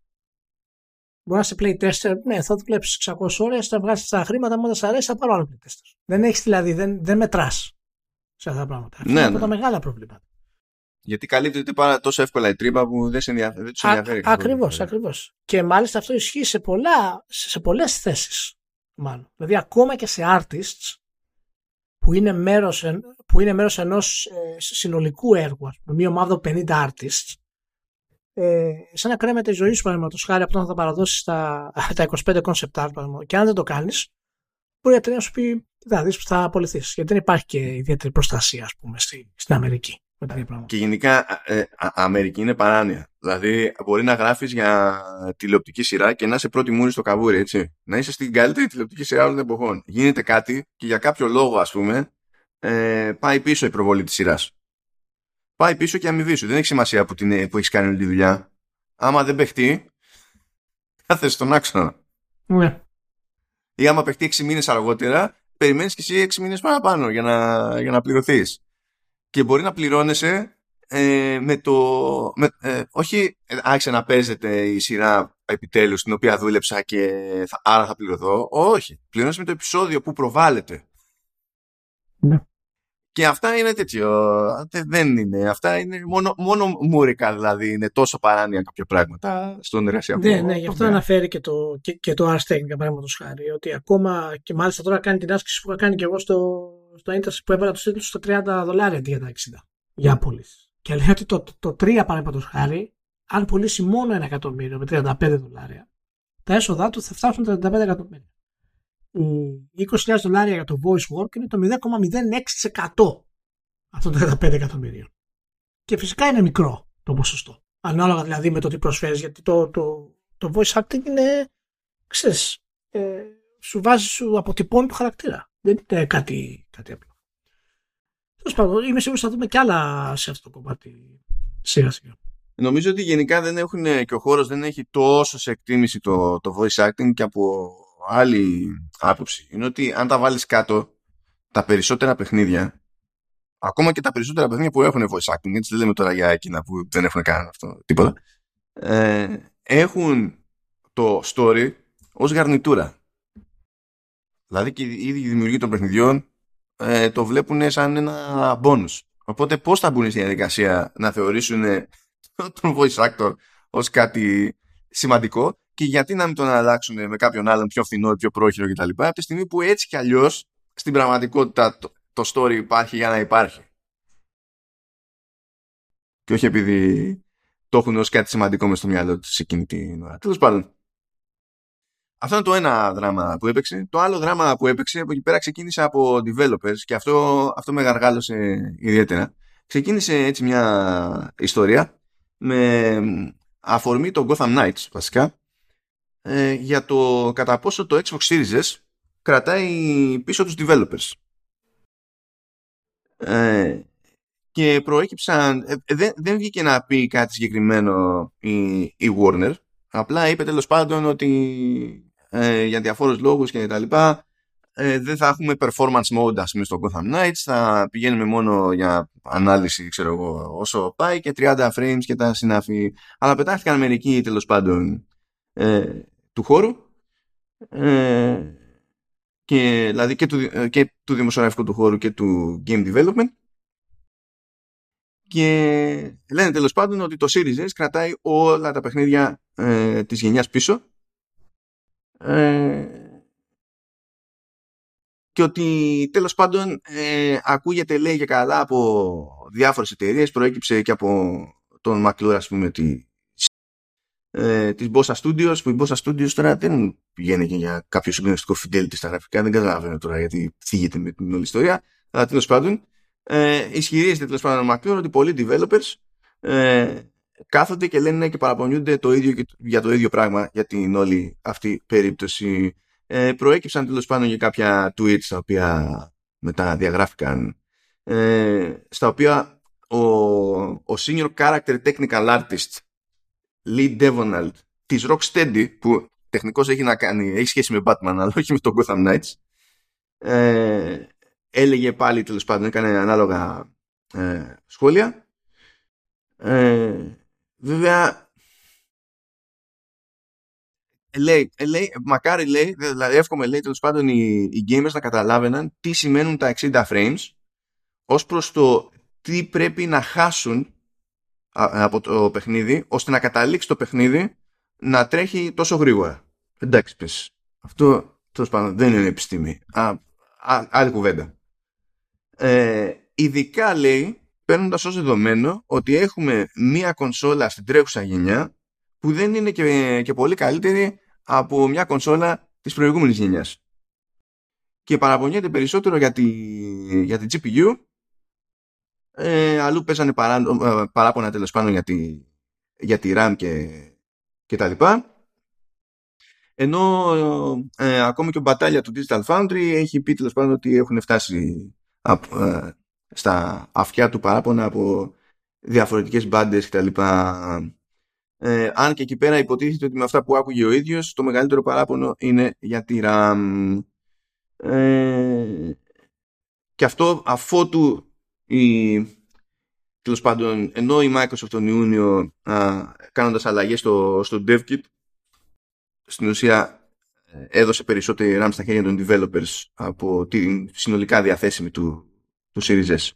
Μπορεί να σε playtester, ναι, θα δουλέψεις 600 ώρες, θα βγάζεις τα χρήματα, μόνο θα αρέσει, θα πάρω άλλο playtester. Δεν έχεις δηλαδή, δεν μετράς σε αυτά τα πράγματα. Ναι, αυτά είναι τα μεγάλα προβλήματα. Γιατί καλύπτεται πάρα τόσο εύκολα η τρύπα που δεν τους ενδιαφέρει. Ακριβώς. Και μάλιστα αυτό ισχύει σε πολλές θέσεις. Μάλλον. Δηλαδή ακόμα και σε artists που είναι μέρος ενός συνολικού έργου, με μία ομάδα 50 artists, σαν να κρέμεται η ζωή σου, παραδείγματος χάρη, από το να θα παραδώσεις τα 25 concept art, και αν δεν το κάνεις, μπορεί η εταιρεία να σου πει, θα δεις που θα απολυθείς, γιατί δεν υπάρχει και ιδιαίτερη προστασία, ας πούμε, στην Αμερική. Και γενικά Αμερική είναι παράνοια. Δηλαδή μπορεί να γράφεις για τηλεοπτική σειρά και να είσαι πρώτη μούρη στο καβούρι, έτσι. Να είσαι στην καλύτερη τηλεοπτική σειρά όλων των εποχών. Γίνεται κάτι και για κάποιο λόγο, ας πούμε, πάει πίσω η προβολή της σειράς. Πάει πίσω και αμοιβή σου. Δεν έχει σημασία που έχεις κάνει όλη τη δουλειά. Άμα δεν παιχτεί, θα θες τον άξονα. Ναι. Ή άμα παιχτεί 6 μήνες αργότερα, περιμένεις και εσύ 6 μήνες παραπάνω για να πληρωθείς. Και μπορεί να πληρώνεσαι όχι άρχισε να παίζεται η σειρά επιτέλους την οποία δούλεψα και άρα θα πληρωθώ. Όχι. Πληρώνεσαι με το επεισόδιο που προβάλλεται. Ναι. Και αυτά είναι τέτοιο. Δεν είναι. Αυτά είναι μόνο μούρικα, δηλαδή είναι τόσο παράνοια κάποια πράγματα στον εργασιακό. Ναι, ναι, γι' αυτό αναφέρει και το Ars Technica, παραδείγματος χάρη, ότι ακόμα και μάλιστα τώρα κάνει την άσκηση που είχα κάνει και εγώ στο ίντερνετ που έβαλα τους τίτλους στο $30 αντί για τα 60 για πώληση. Και λέει ότι το 3 παραδείγματος χάρη, αν πουλήσει μόνο $1 εκατομμύριο με $35, τα έσοδά του θα φτάσουν $35 εκατομμύρια. $20,000 για το voice work είναι το 0,06% αυτών των 35 εκατομμυρίων. Και φυσικά είναι μικρό το ποσοστό. Ανάλογα δηλαδή με το τι προσφέρεις, γιατί το voice acting είναι, ξέρεις, σου αποτυπώνει το χαρακτήρα. Δεν είναι κάτι απλό. Τέλος πάντων, είμαι σίγουρος θα δούμε κι άλλα σε αυτό το κομμάτι σιγά σιγά. Νομίζω ότι γενικά δεν έχουν, και ο χώρος δεν έχει τόσο σε εκτίμηση το voice acting και από άλλη άποψη είναι ότι αν τα βάλεις κάτω τα περισσότερα παιχνίδια, ακόμα και τα περισσότερα παιχνίδια που έχουν voice acting, έτσι δεν λέμε τώρα για εκείνα που δεν έχουν κάνει αυτό τίποτα, έχουν το story ως γαρνιτούρα. Δηλαδή και οι ίδιοι δημιουργοί των παιχνιδιών το βλέπουν σαν ένα bonus. Οπότε πώς θα μπουν στη διαδικασία να θεωρήσουν τον voice actor ως κάτι σημαντικό και γιατί να μην τον αλλάξουν με κάποιον άλλον πιο φθηνό, πιο πρόχειρο κτλ. Από τη στιγμή που έτσι κι αλλιώς στην πραγματικότητα το story υπάρχει για να υπάρχει. Και όχι επειδή το έχουν ως κάτι σημαντικό μες στο μυαλό τους εκείνη την ώρα. Τέλος πάντων. Αυτό είναι το ένα δράμα που έπαιξε. Το άλλο δράμα που έπαιξε, από εκεί πέρα ξεκίνησε από developers και αυτό με γαργάλωσε ιδιαίτερα. Ξεκίνησε έτσι μια ιστορία με αφορμή το Gotham Knights βασικά, για το κατά πόσο το Xbox Series κρατάει πίσω τους developers. Και προέκυψαν... δεν βγήκε να πει κάτι συγκεκριμένο η Warner. Απλά είπε τέλος πάντων ότι για διαφόρους λόγους και τα λοιπά δεν θα έχουμε performance mode ας πούμε στο Gotham Knights, θα πηγαίνουμε μόνο για ανάλυση ξέρω εγώ όσο πάει και 30 frames και τα συνάφη, αλλά πετάχτηκαν μερικοί τέλος πάντων του χώρου και, δηλαδή και του δημοσιογραφικού του χώρου και του game development και λένε τέλος πάντων ότι το Series S κρατάει όλα τα παιχνίδια της γενιάς πίσω και ότι τέλος πάντων ακούγεται λέει και καλά από διάφορες εταιρείες, προέκυψε και από τον Μακλούρα ας πούμε της Bossa Studios, που η Bossa Studios τώρα δεν πηγαίνει και για κάποιο συγκλονιστικό fidelity στα γραφικά, δεν καταλαβαίνω τώρα γιατί θίγεται με την όλη ιστορία, αλλά τέλος πάντων ισχυρίζεται τέλος πάντων ο Μακλούρα ότι πολλοί developers κάθονται και λένε και παραπονιούνται το ίδιο, για το ίδιο πράγμα για την όλη αυτή περίπτωση. Προέκυψαν τέλος πάντων και κάποια tweets τα οποία μετά διαγράφηκαν, στα οποία ο senior character technical artist Lee Devonald της Rocksteady, που τεχνικώς έχει σχέση με Batman αλλά όχι με τον Gotham Knights, έλεγε πάλι τέλος πάντων, έκανε ανάλογα σχόλια. Βέβαια λέει, μακάρι λέει, δηλαδή εύχομαι λέει τέλος πάντων οι gamers να καταλάβαιναν τι σημαίνουν τα 60 frames ως προς το τι πρέπει να χάσουν από το παιχνίδι ώστε να καταλήξει το παιχνίδι να τρέχει τόσο γρήγορα. Εντάξει πες, αυτό τέλος πάντων δεν είναι επιστήμη, άλλη κουβέντα. Ειδικά λέει παίρνοντας ως δεδομένο ότι έχουμε μία κονσόλα στην τρέχουσα γενιά που δεν είναι και πολύ καλύτερη από μία κονσόλα της προηγούμενης γενιάς. Και παραπονιέται περισσότερο για τη GPU αλλού παίζανε παράπονα τέλος πάντων για τη RAM και τα λοιπά. Ενώ ακόμη και ο Μπατάλια του Digital Foundry έχει πει τέλος πάντων ότι έχουν φτάσει στα αυτιά του παράπονα από διαφορετικές μπάντες κτλ. Αν και εκεί πέρα υποτίθεται ότι με αυτά που άκουγε ο ίδιος, το μεγαλύτερο παράπονο είναι για τη RAM. Και αυτό αφότου τέλος πάντων, ενώ η Microsoft τον Ιούνιο κάνοντας αλλαγές στο DevKit, στην ουσία έδωσε περισσότερη RAM στα χέρια των developers από τη συνολικά διαθέσιμη του Series S.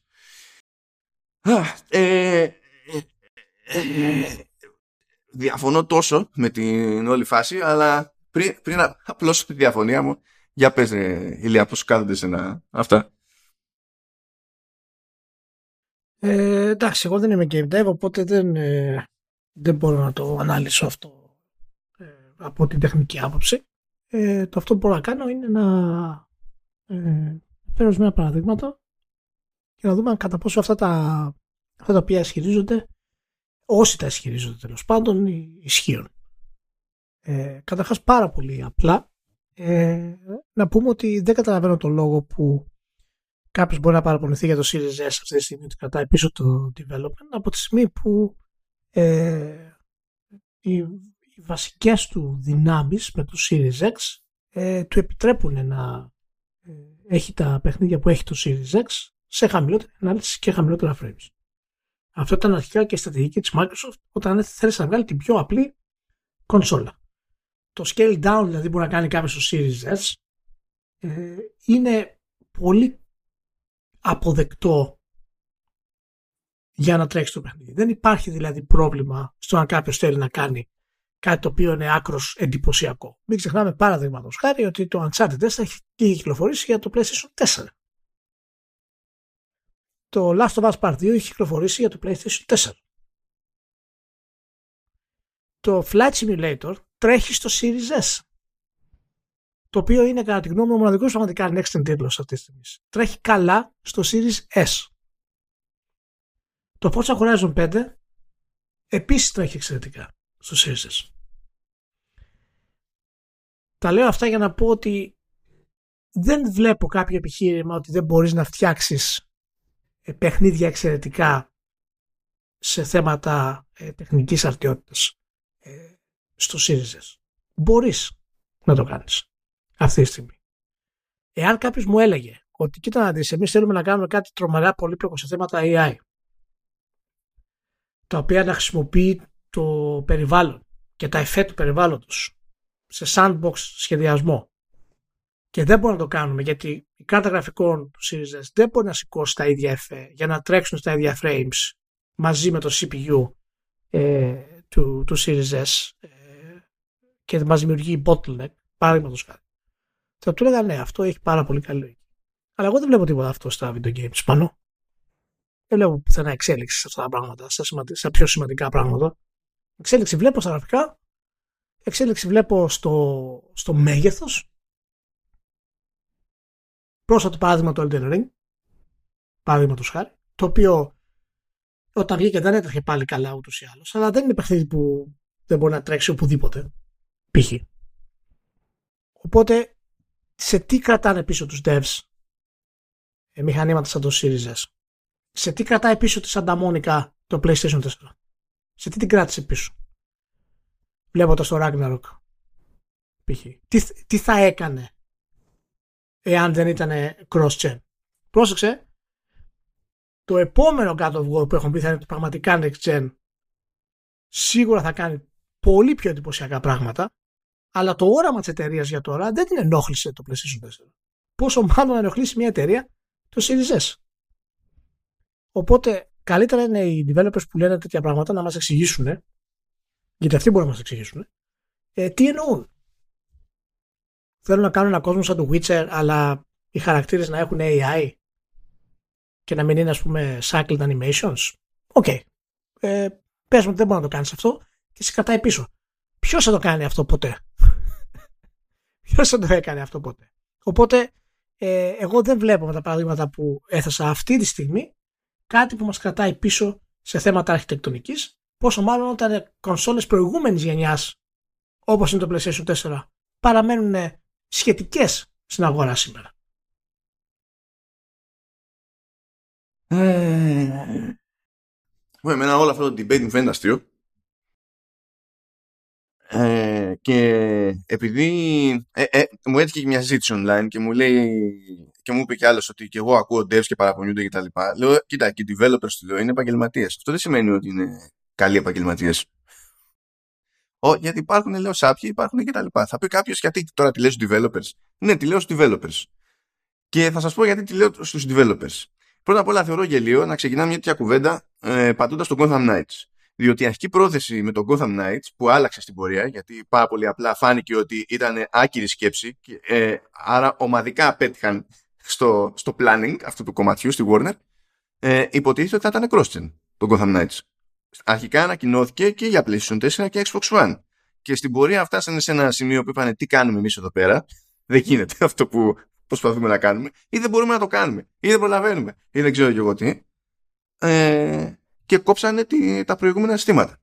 Διαφωνώ τόσο με την όλη φάση, αλλά πριν απλώσω τη διαφωνία μου, για πες ρε Ηλία, πώς κάθονται σένα αυτά. Εντάξει, εγώ δεν είμαι game dev, οπότε δεν μπορώ να το αναλύσω αυτό από την τεχνική άποψη. Το αυτό που μπορώ να κάνω είναι να φέρω ορισμένα παραδείγματα και να δούμε κατά πόσο αυτά τα οποία ισχυρίζονται, όσοι τα ισχυρίζονται τέλος πάντων, ισχύουν. Καταρχάς, πάρα πολύ απλά να πούμε ότι δεν καταλαβαίνω τον λόγο που κάποιος μπορεί να παραπονηθεί για το Series S αυτή τη στιγμή, ότι κρατάει πίσω το development, από τη στιγμή που οι βασικές του δυνάμεις με το Series X του επιτρέπουν να έχει τα παιχνίδια που έχει το Series X σε χαμηλότερη ανάλυση και χαμηλότερα frames. Αυτό ήταν αρχικά και η στρατηγική της Microsoft όταν θέλει να βγάλει την πιο απλή κονσόλα. Το scale down δηλαδή μπορεί να κάνει κάποιος στο Series S είναι πολύ αποδεκτό για να τρέξει το παιχνίδι. Δεν υπάρχει δηλαδή πρόβλημα στο αν κάποιος θέλει να κάνει κάτι το οποίο είναι άκρος εντυπωσιακό. Μην ξεχνάμε παραδείγματος χάρη ότι το Uncharted 4 έχει κυκλοφορήσει για το PlayStation 4. Το Last of Us Part 2 έχει κυκλοφορήσει για το PlayStation 4. Το Flight Simulator τρέχει στο Series S, το οποίο είναι κατά τη γνώμη μου ο μοναδικός πραγματικά next gen τίτλος αυτή τη στιγμή. Τρέχει καλά στο Series S. Το Forza Horizon 5 επίσης τρέχει εξαιρετικά στο Series S. Τα λέω αυτά για να πω ότι δεν βλέπω κάποιο επιχείρημα ότι δεν μπορείς να φτιάξεις παιχνίδια εξαιρετικά σε θέματα τεχνικής αρτιότητας στο Series S. Μπορείς να το κάνεις αυτή τη στιγμή. Εάν κάποιος μου έλεγε ότι κοίτα να δεις, εμείς θέλουμε να κάνουμε κάτι τρομερά πολύπλοκο σε θέματα AI, τα οποία να χρησιμοποιεί το περιβάλλον και τα εφέ του περιβάλλοντος σε sandbox σχεδιασμό, και δεν μπορούμε να το κάνουμε γιατί η κάρτα γραφικών του Series S δεν μπορεί να σηκώσει τα ίδια εφέ για να τρέξουν στα ίδια frames μαζί με το CPU του Series S και μας δημιουργεί bottleneck, παραδείγματος χάρη. Θα του έλεγα ναι, αυτό έχει πάρα πολύ καλή λογική. Αλλά εγώ δεν βλέπω τίποτα αυτό στα video games πάνω. Δεν βλέπω πουθενά εξέλιξη σε αυτά τα πράγματα, στα πιο σημαντικά πράγματα. Εξέλιξη βλέπω στα γραφικά, εξέλιξη βλέπω στο μέγεθος. Πρόσφατο παράδειγμα το Elden Ring, παραδείγματος χάρη, το οποίο όταν βγήκε δεν έτρεχε πάλι καλά ούτως ή άλλως, αλλά δεν είναι παιχνίδι που δεν μπορεί να τρέξει οπουδήποτε, π.χ. Οπότε, σε τι κρατάνε πίσω τους devs μηχανήματα σαν το Series S? Σε τι κρατάει πίσω τη Santa Monica το PlayStation 4? Σε τι την κράτησε πίσω βλέποντας το Ragnarok, π.χ.? Τι θα έκανε εάν δεν ήταν cross-chain? Πρόσεξε, το επόμενο God of War που έχουν πει θα είναι το πραγματικά next-gen, σίγουρα θα κάνει πολύ πιο εντυπωσιακά πράγματα, αλλά το όραμα της εταιρείας για τώρα δεν την ενόχλησε το PlayStation 4. Πόσο μάλλον ενοχλήσει μια εταιρεία το Series S. Οπότε καλύτερα είναι οι developers που λένε τέτοια πράγματα να μας εξηγήσουν, γιατί αυτοί μπορούν να μας εξηγήσουν, τι εννοούν. Θέλουν να κάνουν ένα κόσμο σαν το Witcher, αλλά οι χαρακτήρες να έχουν AI και να μην είναι, ας πούμε, cycled animations. Οκ. Πες μου ότι δεν μπορεί να το κάνεις αυτό και σε κρατάει πίσω. Ποιος θα το κάνει αυτό ποτέ? Ποιος θα το έκανε αυτό ποτέ? Οπότε, εγώ δεν βλέπω με τα παραδείγματα που έθεσα αυτή τη στιγμή κάτι που μας κρατάει πίσω σε θέματα αρχιτεκτονικής, πόσο μάλλον όταν κονσόλες προηγούμενης γενιάς, όπως είναι το PlayStation 4, παραμένουν σχετικές στην αγορά σήμερα. Εμένα όλο αυτό το debate μου φαίνεται αστείο. Και επειδή μου έτυχε και μια συζήτηση online και μου λέει και μου είπε κι άλλος ότι και εγώ ακούω devs και παραπονιούνται και τα λοιπά. Λέω, κοίτα, και οι developers, του λέω, είναι επαγγελματίες. Αυτό δεν σημαίνει ότι είναι καλοί επαγγελματίες. Γιατί υπάρχουν, λέω, σάπιοι, υπάρχουν και τα λοιπά. Θα πει κάποιος, γιατί τώρα τη λέω στους developers. Ναι, τη λέω στους developers. Και θα σας πω γιατί τη λέω στους developers. Πρώτα απ' όλα θεωρώ γελίο να ξεκινάμε μια τέτοια κουβέντα πατώντας τον Gotham Knights. Διότι η αρχική πρόθεση με τον Gotham Knights που άλλαξε στην πορεία, γιατί πάρα πολύ απλά φάνηκε ότι ήταν άκυρη σκέψη, και, άρα ομαδικά απέτυχαν στο planning αυτού του κομματιού στη Warner, υποτίθεται ότι θα ήταν cross-gen τον Gotham Knights. Αρχικά ανακοινώθηκε και για PlayStation 4 και Xbox One. Και στην πορεία φτάσανε σε ένα σημείο που είπανε τι κάνουμε εμείς εδώ πέρα. Δεν γίνεται αυτό που προσπαθούμε να κάνουμε, ή δεν μπορούμε να το κάνουμε, ή δεν προλαβαίνουμε, ή δεν ξέρω και εγώ τι. Και κόψανε τα προηγούμενα συστήματα.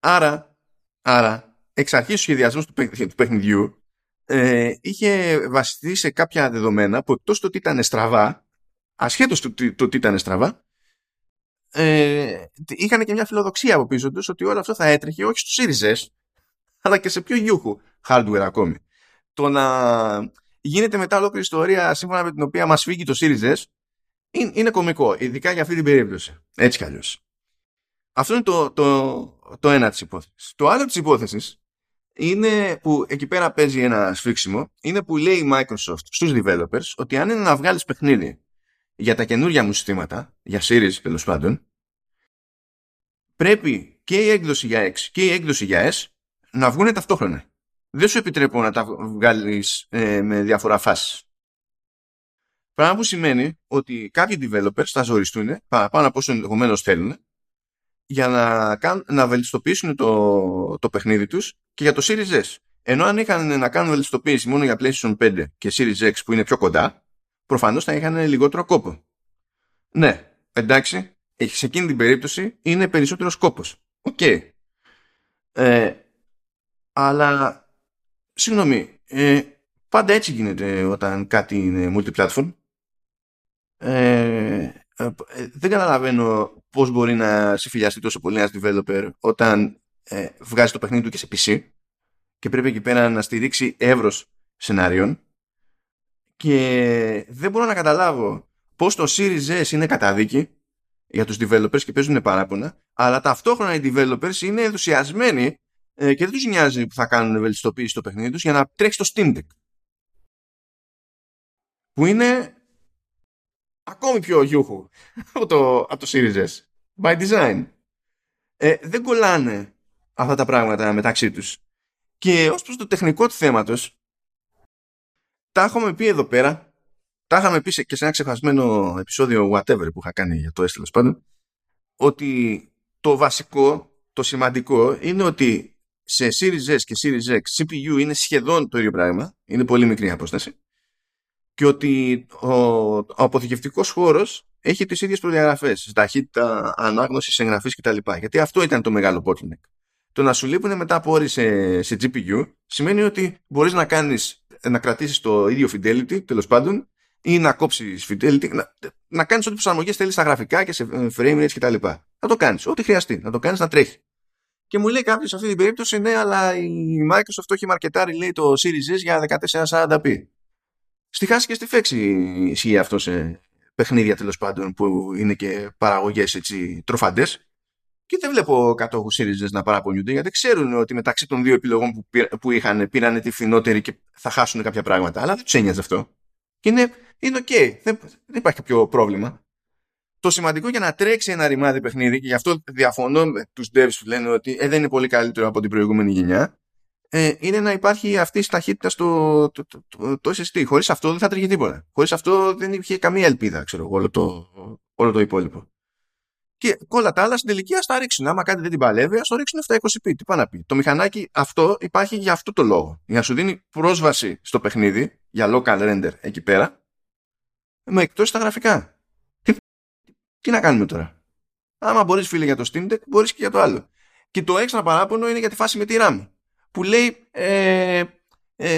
Άρα εξ αρχής ο σχεδιασμός του παιχνιδιού είχε βασιστεί σε κάποια δεδομένα που εκτός το τι ήταν στραβά, ασχέτως το τι ήταν στραβά, είχαν και μια φιλοδοξία από πίσω τους ότι όλο αυτό θα έτρεχε όχι στους Series S, αλλά και σε πιο γιούχου hardware ακόμη. Το να γίνεται μετά ολόκληρη ιστορία σύμφωνα με την οποία μας φύγει το Series S είναι κωμικό, ειδικά για αυτή την περίπτωση. Έτσι κι αλλιώς. Αυτό είναι το ένα της υπόθεσης. Το άλλο της υπόθεσης είναι που εκεί πέρα παίζει ένα σφίξιμο, είναι που λέει η Microsoft στους developers ότι αν είναι να βγάλεις παιχνίδι για τα καινούργια μου συστήματα, για series τέλος πάντων, πρέπει και η έκδοση για X και η έκδοση για S να βγουν ταυτόχρονα. Δεν σου επιτρέπω να τα βγάλεις με διάφορα φάσεις. Πράγμα που σημαίνει ότι κάποιοι developers θα ζοριστούν παραπάνω από όσο ενδεχομένως θέλουν για να βελτιστοποιήσουν το παιχνίδι τους και για το Series S. Ενώ αν είχαν να κάνουν βελτιστοποίηση μόνο για PlayStation 5 και Series X που είναι πιο κοντά, προφανώς θα είχαν λιγότερο κόπο. Ναι, εντάξει, σε εκείνη την περίπτωση είναι περισσότερος κόπος. Okay. Αλλά συγγνώμη, πάντα έτσι γίνεται όταν κάτι είναι multi-platform. Δεν καταλαβαίνω πώς μπορεί να συμφιλιαστεί τόσο πολύ ένας developer όταν βγάζει το παιχνίδι του και σε PC και πρέπει εκεί πέρα να στηρίξει εύρος σενάριων, και δεν μπορώ να καταλάβω πώς το Series S είναι καταδίκη για τους developers και παίζουν παράπονα, αλλά ταυτόχρονα οι developers είναι ενθουσιασμένοι και δεν τους νοιάζει που θα κάνουν βελτιστοποίηση στο παιχνίδι τους για να τρέξει το Steam Deck, που είναι ακόμη πιο γιούχου από το Series S by design. Δεν κολλάνε αυτά τα πράγματα μεταξύ τους, και ως προς το τεχνικό του θέματος τα έχουμε πει εδώ πέρα, τα είχαμε πει και σε ένα ξεχασμένο επεισόδιο whatever που είχα κάνει για το έστελος πάντων, ότι το βασικό, το σημαντικό είναι ότι σε Series S και Series X CPU είναι σχεδόν το ίδιο πράγμα, είναι πολύ μικρή απόσταση, και ότι ο αποθηκευτικός χώρος έχει τις ίδιες προδιαγραφές, ταχύτητα ανάγνωσης, εγγραφής κτλ. Γιατί αυτό ήταν το μεγάλο bottleneck. Το να σου λείπουν μετά από όροι σε GPU σημαίνει ότι μπορείς να κρατήσεις το ίδιο fidelity τέλος πάντων, ή να κόψεις fidelity, να κάνεις ό,τι προσαρμογές θέλεις στα γραφικά και σε frame rates κτλ. Να το κάνεις, ό,τι χρειαστεί, να το κάνεις να τρέχει. Και μου λέει κάποιος σε αυτή την περίπτωση, ναι, αλλά η Microsoft το έχει μαρκετάρει, λέει, το Series S για 1440p. Στη χάση και στη φέξη ισχύει αυτό σε παιχνίδια τέλος πάντων που είναι και παραγωγές έτσι τροφαντές. Και δεν βλέπω κατόχους Series S να παραπονιούνται, γιατί ξέρουν ότι μεταξύ των δύο επιλογών που είχαν πήρανε τη φθηνότερη και θα χάσουν κάποια πράγματα. Αλλά δεν τους ένοιαζε αυτό. Και είναι ok, δεν υπάρχει κάποιο πρόβλημα. Το σημαντικό για να τρέξει ένα ρημάδι παιχνίδι, και γι' αυτό διαφωνώ με τους devs που λένε ότι δεν είναι πολύ καλύτερο από την προηγούμενη γενιά, είναι να υπάρχει αυτή η ταχύτητα στο SSD. Χωρίς αυτό δεν θα τρέχει τίποτα. Χωρίς αυτό δεν υπήρχε καμία ελπίδα, ξέρω, όλο το υπόλοιπο. Και όλα τα άλλα στην τελική ας τα ρίξουν. Άμα κάτι δεν την παλεύει, ας το ρίξουν 720p. Τι πάει να πει. Το μηχανάκι αυτό υπάρχει για αυτό το λόγο. Για να σου δίνει πρόσβαση στο παιχνίδι, για local render εκεί πέρα, με εκτός τα γραφικά. Τι να κάνουμε τώρα. Άμα μπορείς, φίλε, για το Steam Deck, μπορείς και για το άλλο. Και το έξτρα παράπονο είναι για τη φάση με τη RAM. Που λέει,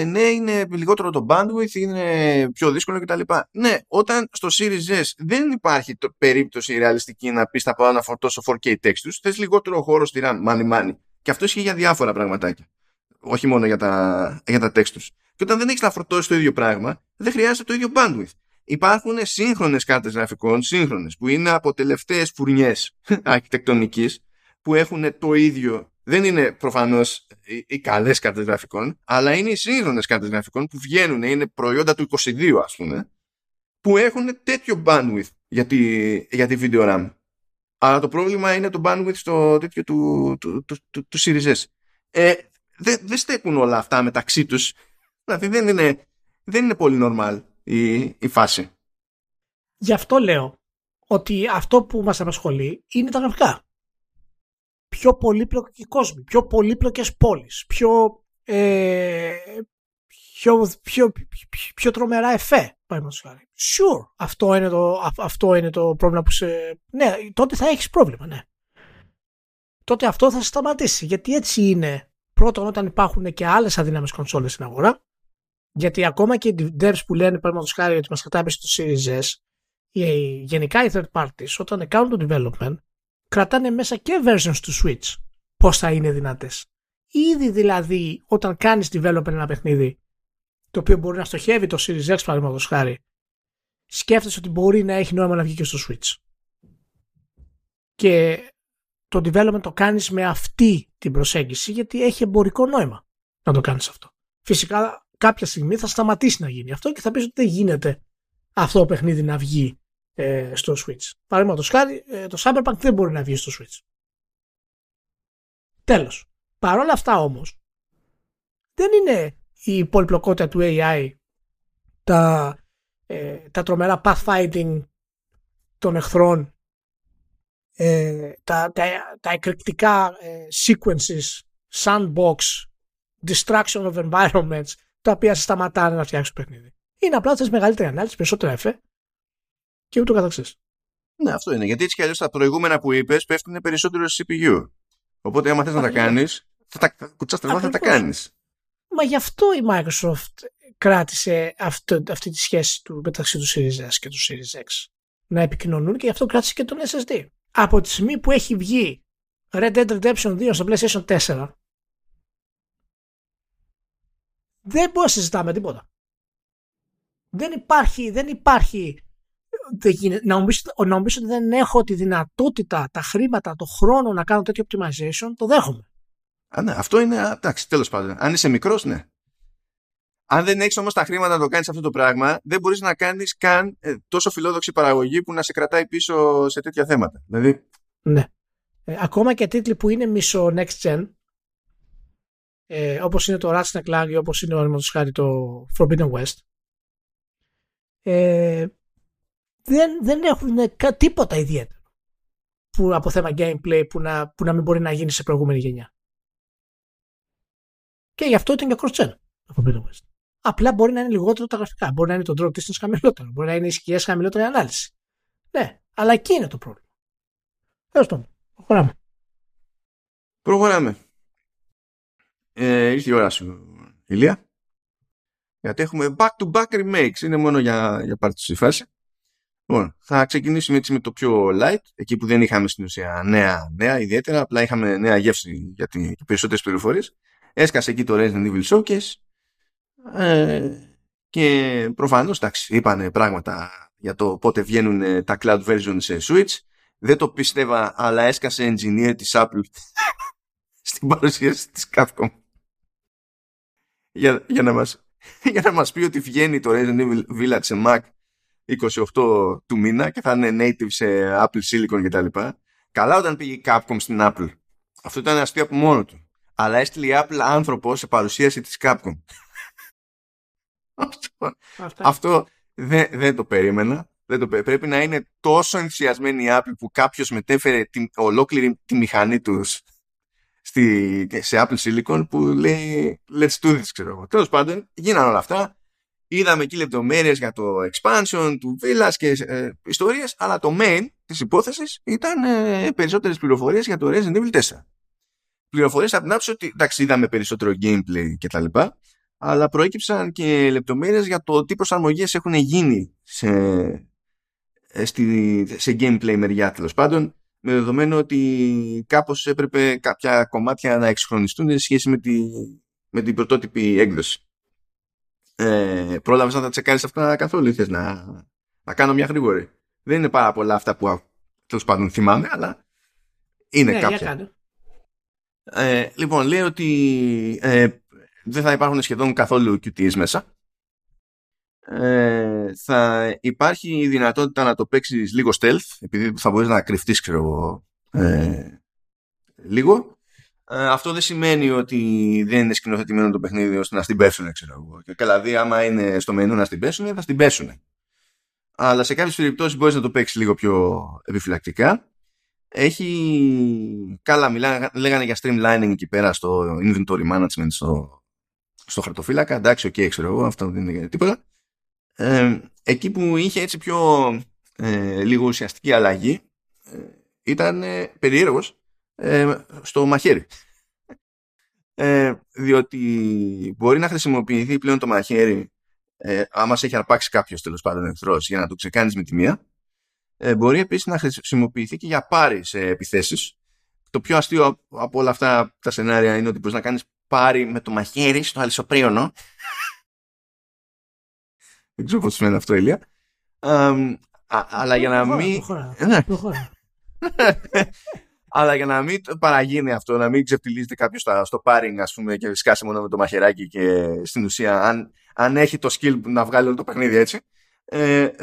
ναι, είναι λιγότερο το bandwidth, είναι πιο δύσκολο κτλ. Ναι, όταν στο Series S δεν υπάρχει περίπτωση ρεαλιστική να πεις θα πάω να φορτώσω 4K textures, θες λιγότερο χώρο στη RAM, μάνι. Και αυτό ισχύει για διάφορα πραγματάκια. Όχι μόνο για τα textures. Και όταν δεν έχεις να φορτώσεις το ίδιο πράγμα, δεν χρειάζεται το ίδιο bandwidth. Υπάρχουν σύγχρονες κάρτες γραφικών, σύγχρονες, που είναι από τελευταίες φουρνιές αρχιτεκτονικής, που έχουν το ίδιο. Δεν είναι προφανώς οι καλές κάρτες γραφικών, αλλά είναι οι σύγχρονες κάρτες γραφικών που βγαίνουν, είναι προϊόντα του 22, ας πούμε, που έχουν τέτοιο bandwidth για τη video RAM. Αλλά το πρόβλημα είναι το bandwidth στο τέτοιο του Series S. Δεν στέκουν όλα αυτά μεταξύ τους. Δηλαδή δεν είναι πολύ normal η φάση. Γι' αυτό λέω ότι αυτό που μας απασχολεί είναι τα γραφικά. Πιο πολύπλοκοι κόσμοι, πιο πολύπλοκες πόλεις, πιο τρομερά εφέ. Sure, αυτό είναι το πρόβλημα που σε... Ναι, τότε θα έχεις πρόβλημα, ναι. Τότε αυτό θα σταματήσει, γιατί έτσι είναι. Πρώτον, όταν υπάρχουν και άλλες αδύναμες κονσόλες στην αγορά, γιατί ακόμα και οι devs που λένε, παραδείγματος χάρη, ότι μας κατάπισε το Series S, γενικά οι third parties, όταν κάνουν το development, κρατάνε μέσα και versions του Switch, πώς θα είναι δυνατές. Ήδη δηλαδή, όταν κάνεις development ένα παιχνίδι, το οποίο μπορεί να στοχεύει το Series X, παραδείγματος χάρη, σκέφτεσαι ότι μπορεί να έχει νόημα να βγει και στο Switch. Και το development το κάνεις με αυτή την προσέγγιση, γιατί έχει εμπορικό νόημα να το κάνεις αυτό. Φυσικά, κάποια στιγμή θα σταματήσει να γίνει αυτό και θα πεις ότι δεν γίνεται αυτό το παιχνίδι να βγει στο Switch. Παραδείγματος χάρη, το Cyberpunk δεν μπορεί να βγει στο Switch. Τέλος. Παρ' όλα αυτά όμως, δεν είναι η πολυπλοκότητα του AI, τα τρομερά pathfinding των εχθρών, τα εκρηκτικά sequences, sandbox, destruction of environments, τα οποία σταματάνε να φτιάξουν παιχνίδι. Είναι απλά τις μεγαλύτερη ανάλυση, περισσότερα εφέ και ούτω καθεξής. Ναι, αυτό είναι. Γιατί έτσι κι αλλιώς τα προηγούμενα που είπες πέφτουν περισσότερο στο CPU. Οπότε, άμα θες να τα κάνεις, θα τα κουτσάς τρελά, θα τα κάνεις. Μα γι' αυτό η Microsoft κράτησε αυτή τη σχέση μεταξύ του Series S και του Series X. Να επικοινωνούν, και γι' αυτό κράτησε και τον SSD. Από τη στιγμή που έχει βγει Red Dead Redemption 2 στο PlayStation 4, δεν μπορούμε να συζητάμε τίποτα. Δεν υπάρχει να νομίζω ότι δεν έχω τη δυνατότητα, τα χρήματα, το χρόνο να κάνω τέτοιο optimization, το δέχομαι. Α, ναι, αυτό είναι, εντάξει, τέλος πάντων. Αν είσαι μικρός, ναι. Αν δεν έχεις όμως τα χρήματα να το κάνεις αυτό το πράγμα, δεν μπορείς να κάνεις καν τόσο φιλόδοξη παραγωγή που να σε κρατάει πίσω σε τέτοια θέματα. Δηλαδή... Ναι. Ακόμα και τίτλοι που είναι μισο next gen, όπως είναι το Ratchet & Clank ή όπως είναι το Forbidden West, δεν έχουν τίποτα ιδιαίτερο από θέμα gameplay που να μην μπορεί να γίνει σε προηγούμενη γενιά. Και γι' αυτό ήταν και cross-gen από Forbidden West. Απλά μπορεί να είναι λιγότερο τα γραφικά, μπορεί να είναι το drop distance χαμηλότερο, μπορεί να είναι οι σκιές χαμηλότερη ανάλυση. Ναι, αλλά εκεί είναι το πρόβλημα. Τέλος πάντων, προχωράμε. Ήρθε η ώρα σου, Ηλία. Γιατί έχουμε back-to-back remakes, είναι μόνο για πάρτι φάση. Λοιπόν, θα ξεκινήσουμε έτσι με το πιο light, εκεί που δεν είχαμε στην ουσία νέα ιδιαίτερα, απλά είχαμε νέα γεύση για περισσότερες πληροφορίες. Έσκασε εκεί το Resident Evil Showcase και προφανώς είπανε πράγματα για το πότε βγαίνουν τα cloud version σε Switch. Δεν το πίστευα, αλλά έσκασε engineer της Apple στην παρουσίαση της Capcom για να μας πει ότι βγαίνει το Resident Evil Village σε Mac 28 του μήνα και θα είναι native σε Apple Silicon κτλ. Καλά, όταν πήγε η Capcom στην Apple, αυτό ήταν αστείο από μόνο του. Αλλά έστειλε η Apple άνθρωπο σε παρουσίαση της Capcom. Αυτό δεν το περίμενα. Πρέπει να είναι τόσο ενθουσιασμένη η Apple που κάποιος μετέφερε ολόκληρη τη μηχανή τους σε Apple Silicon που λέει let's do this, ξέρω εγώ. Τέλος πάντων, γίνανε όλα αυτά. Είδαμε εκεί λεπτομέρειες για το expansion του Villas και ιστορίες, αλλά το main της υπόθεσης ήταν περισσότερες πληροφορίες για το Resident Evil 4. Πληροφορίες από την άποψη ότι εντάξει, είδαμε περισσότερο gameplay κτλ. Αλλά προέκυψαν και λεπτομέρειες για το τι προσαρμογές έχουν γίνει σε gameplay μεριά, τέλος πάντων, με δεδομένο ότι κάπως έπρεπε κάποια κομμάτια να εξυγχρονιστούν σε σχέση με την πρωτότυπη έκδοση. Πρόλαβες να τα τσεκάρεις αυτά καθόλου, ήθελες να κάνω μια γρήγορη? Δεν είναι πάρα πολλά αυτά που τέλος πάντων θυμάμαι, αλλά είναι κάποια. Λοιπόν, λέει ότι δεν θα υπάρχουν σχεδόν καθόλου QTEs μέσα. Θα υπάρχει η δυνατότητα να το παίξεις λίγο stealth, επειδή θα μπορείς να κρυφτείς, λίγο. Αυτό δεν σημαίνει ότι δεν είναι σκηνοθετημένο το παιχνίδι ώστε να στην πέσουνε, Καλά, δηλαδή, άμα είναι στο μενού να στην πέσουνε, θα στην πέσουνε. Αλλά σε κάποιες περιπτώσεις μπορείς να το παίξεις λίγο πιο επιφυλακτικά. Καλά, λέγανε για streamlining εκεί πέρα στο inventory management, στο χαρτοφύλακα. Εντάξει, ξέρω εγώ, αυτό δεν είναι τίποτα. Εκεί που είχε έτσι πιο λίγο ουσιαστική αλλαγή ήταν περίεργος στο μαχαίρι. Διότι μπορεί να χρησιμοποιηθεί πλέον το μαχαίρι άμα σε έχει αρπάξει κάποιος, τέλος πάντων, εχθρός, για να το ξεκάνεις με τη μία. Μπορεί επίσης να χρησιμοποιηθεί και για πάρη σε επιθέσεις. Το πιο αστείο από όλα αυτά τα σενάρια είναι ότι μπορείς να κάνεις πάρη με το μαχαίρι στο αλυσοπρίωνο. Δεν ξέρω πώς σημαίνει αυτό, Ηλία. Αλλά για να μην... Αλλά για να μην παραγίνει αυτό, να μην ξεφτιλίζεται κάποιος στο πάρινγκ, ας πούμε, και σκάσει μόνο με το μαχαιράκι και στην ουσία, αν έχει το skill να βγάλει όλο το παιχνίδι έτσι,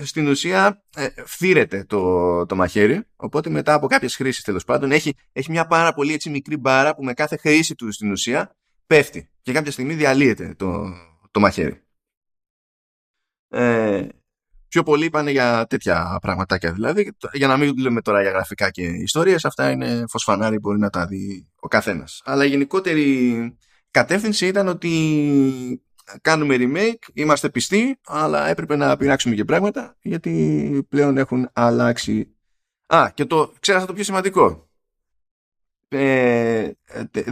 στην ουσία φθύρεται το μαχαίρι. Οπότε μετά από κάποιες χρήσεις, τέλος πάντων, έχει μια πάρα πολύ έτσι μικρή μπάρα που με κάθε χρήση του στην ουσία πέφτει και κάποια στιγμή διαλύεται το μαχαίρι. Πιο πολλοί πάνε για τέτοια πραγματάκια, δηλαδή, για να μην λέμε τώρα για γραφικά και ιστορίες, αυτά είναι φωσφανάρι, μπορεί να τα δει ο καθένας. Αλλά η γενικότερη κατεύθυνση ήταν ότι κάνουμε remake, είμαστε πιστοί, αλλά έπρεπε να πειράξουμε και πράγματα, γιατί πλέον έχουν αλλάξει. Και ξέρασα το πιο σημαντικό. Δεν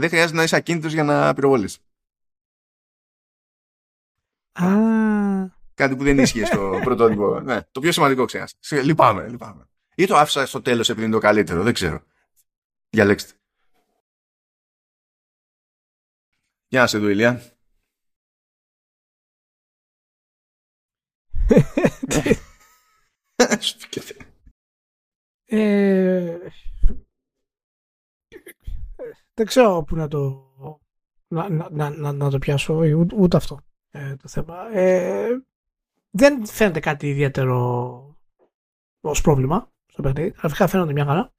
χρειάζεται να είσαι ακίνητος για να πυροβολείς. Κάτι που δεν ίσχυε στο πρωτότυπο. Ναι, το πιο σημαντικό ξέχασα. Λυπάμαι. Ή το άφησα στο τέλος επειδή είναι το καλύτερο, δεν ξέρω. Διαλέξτε. Γεια σε δω, Ηλία. Δεν ξέρω πού να το πιάσω, ούτε αυτό το θέμα. Δεν φαίνεται κάτι ιδιαίτερο ως πρόβλημα στο παιχνίδι. Γραφικά φαίνονται μια χαρά.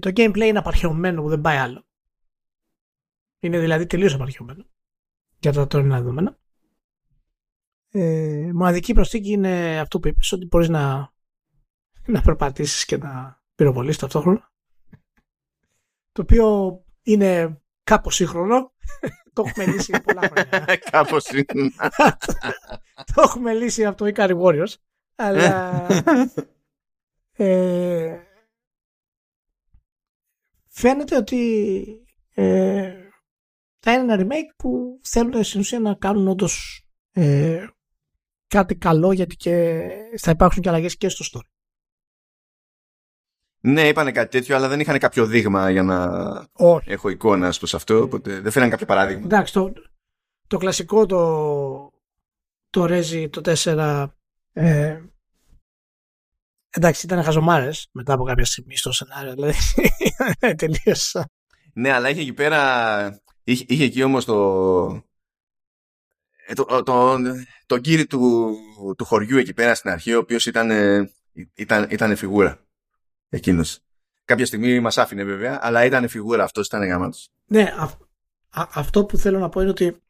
Το gameplay είναι απαρχαιωμένο που δεν πάει άλλο. Είναι δηλαδή τελείως απαρχαιωμένο για τα τωρινά δεδομένα. Μοναδική προσθήκη είναι αυτό που είπες, ότι μπορείς να περπατήσεις και να πυροβολείς ταυτόχρονα. Το οποίο είναι κάπως σύγχρονο. Το έχουμε λύσει πολλά χρόνια. Κάπως σύγχρονα. Το έχουμε λύσει από το Ikari Warriors. Αλλά φαίνεται ότι θα είναι ένα remake που θέλουν στην ουσία να κάνουν όντως κάτι καλό, γιατί και θα υπάρξουν και αλλαγές και στο story. Ναι, είπανε κάτι τέτοιο, αλλά δεν είχαν κάποιο δείγμα για να έχω εικόνα προς αυτό, οπότε δεν φέραν κάποιο παράδειγμα. Εντάξει, το κλασικό το Rezi το 4 εντάξει, ήταν χαζομάρες μετά από κάποια στιγμή στο σενάριο, δηλαδή τελείωσα. Ναι, αλλά είχε εκεί πέρα, είχε εκεί όμως τον κύριο του χωριού εκεί πέρα στην αρχή, ο οποίος ήταν φιγούρα εκείνος. Κάποια στιγμή μας άφηνε βέβαια, αλλά ήταν φιγούρα, αυτός ήταν γαμάτος. Ναι, αυτό που θέλω να πω είναι ότι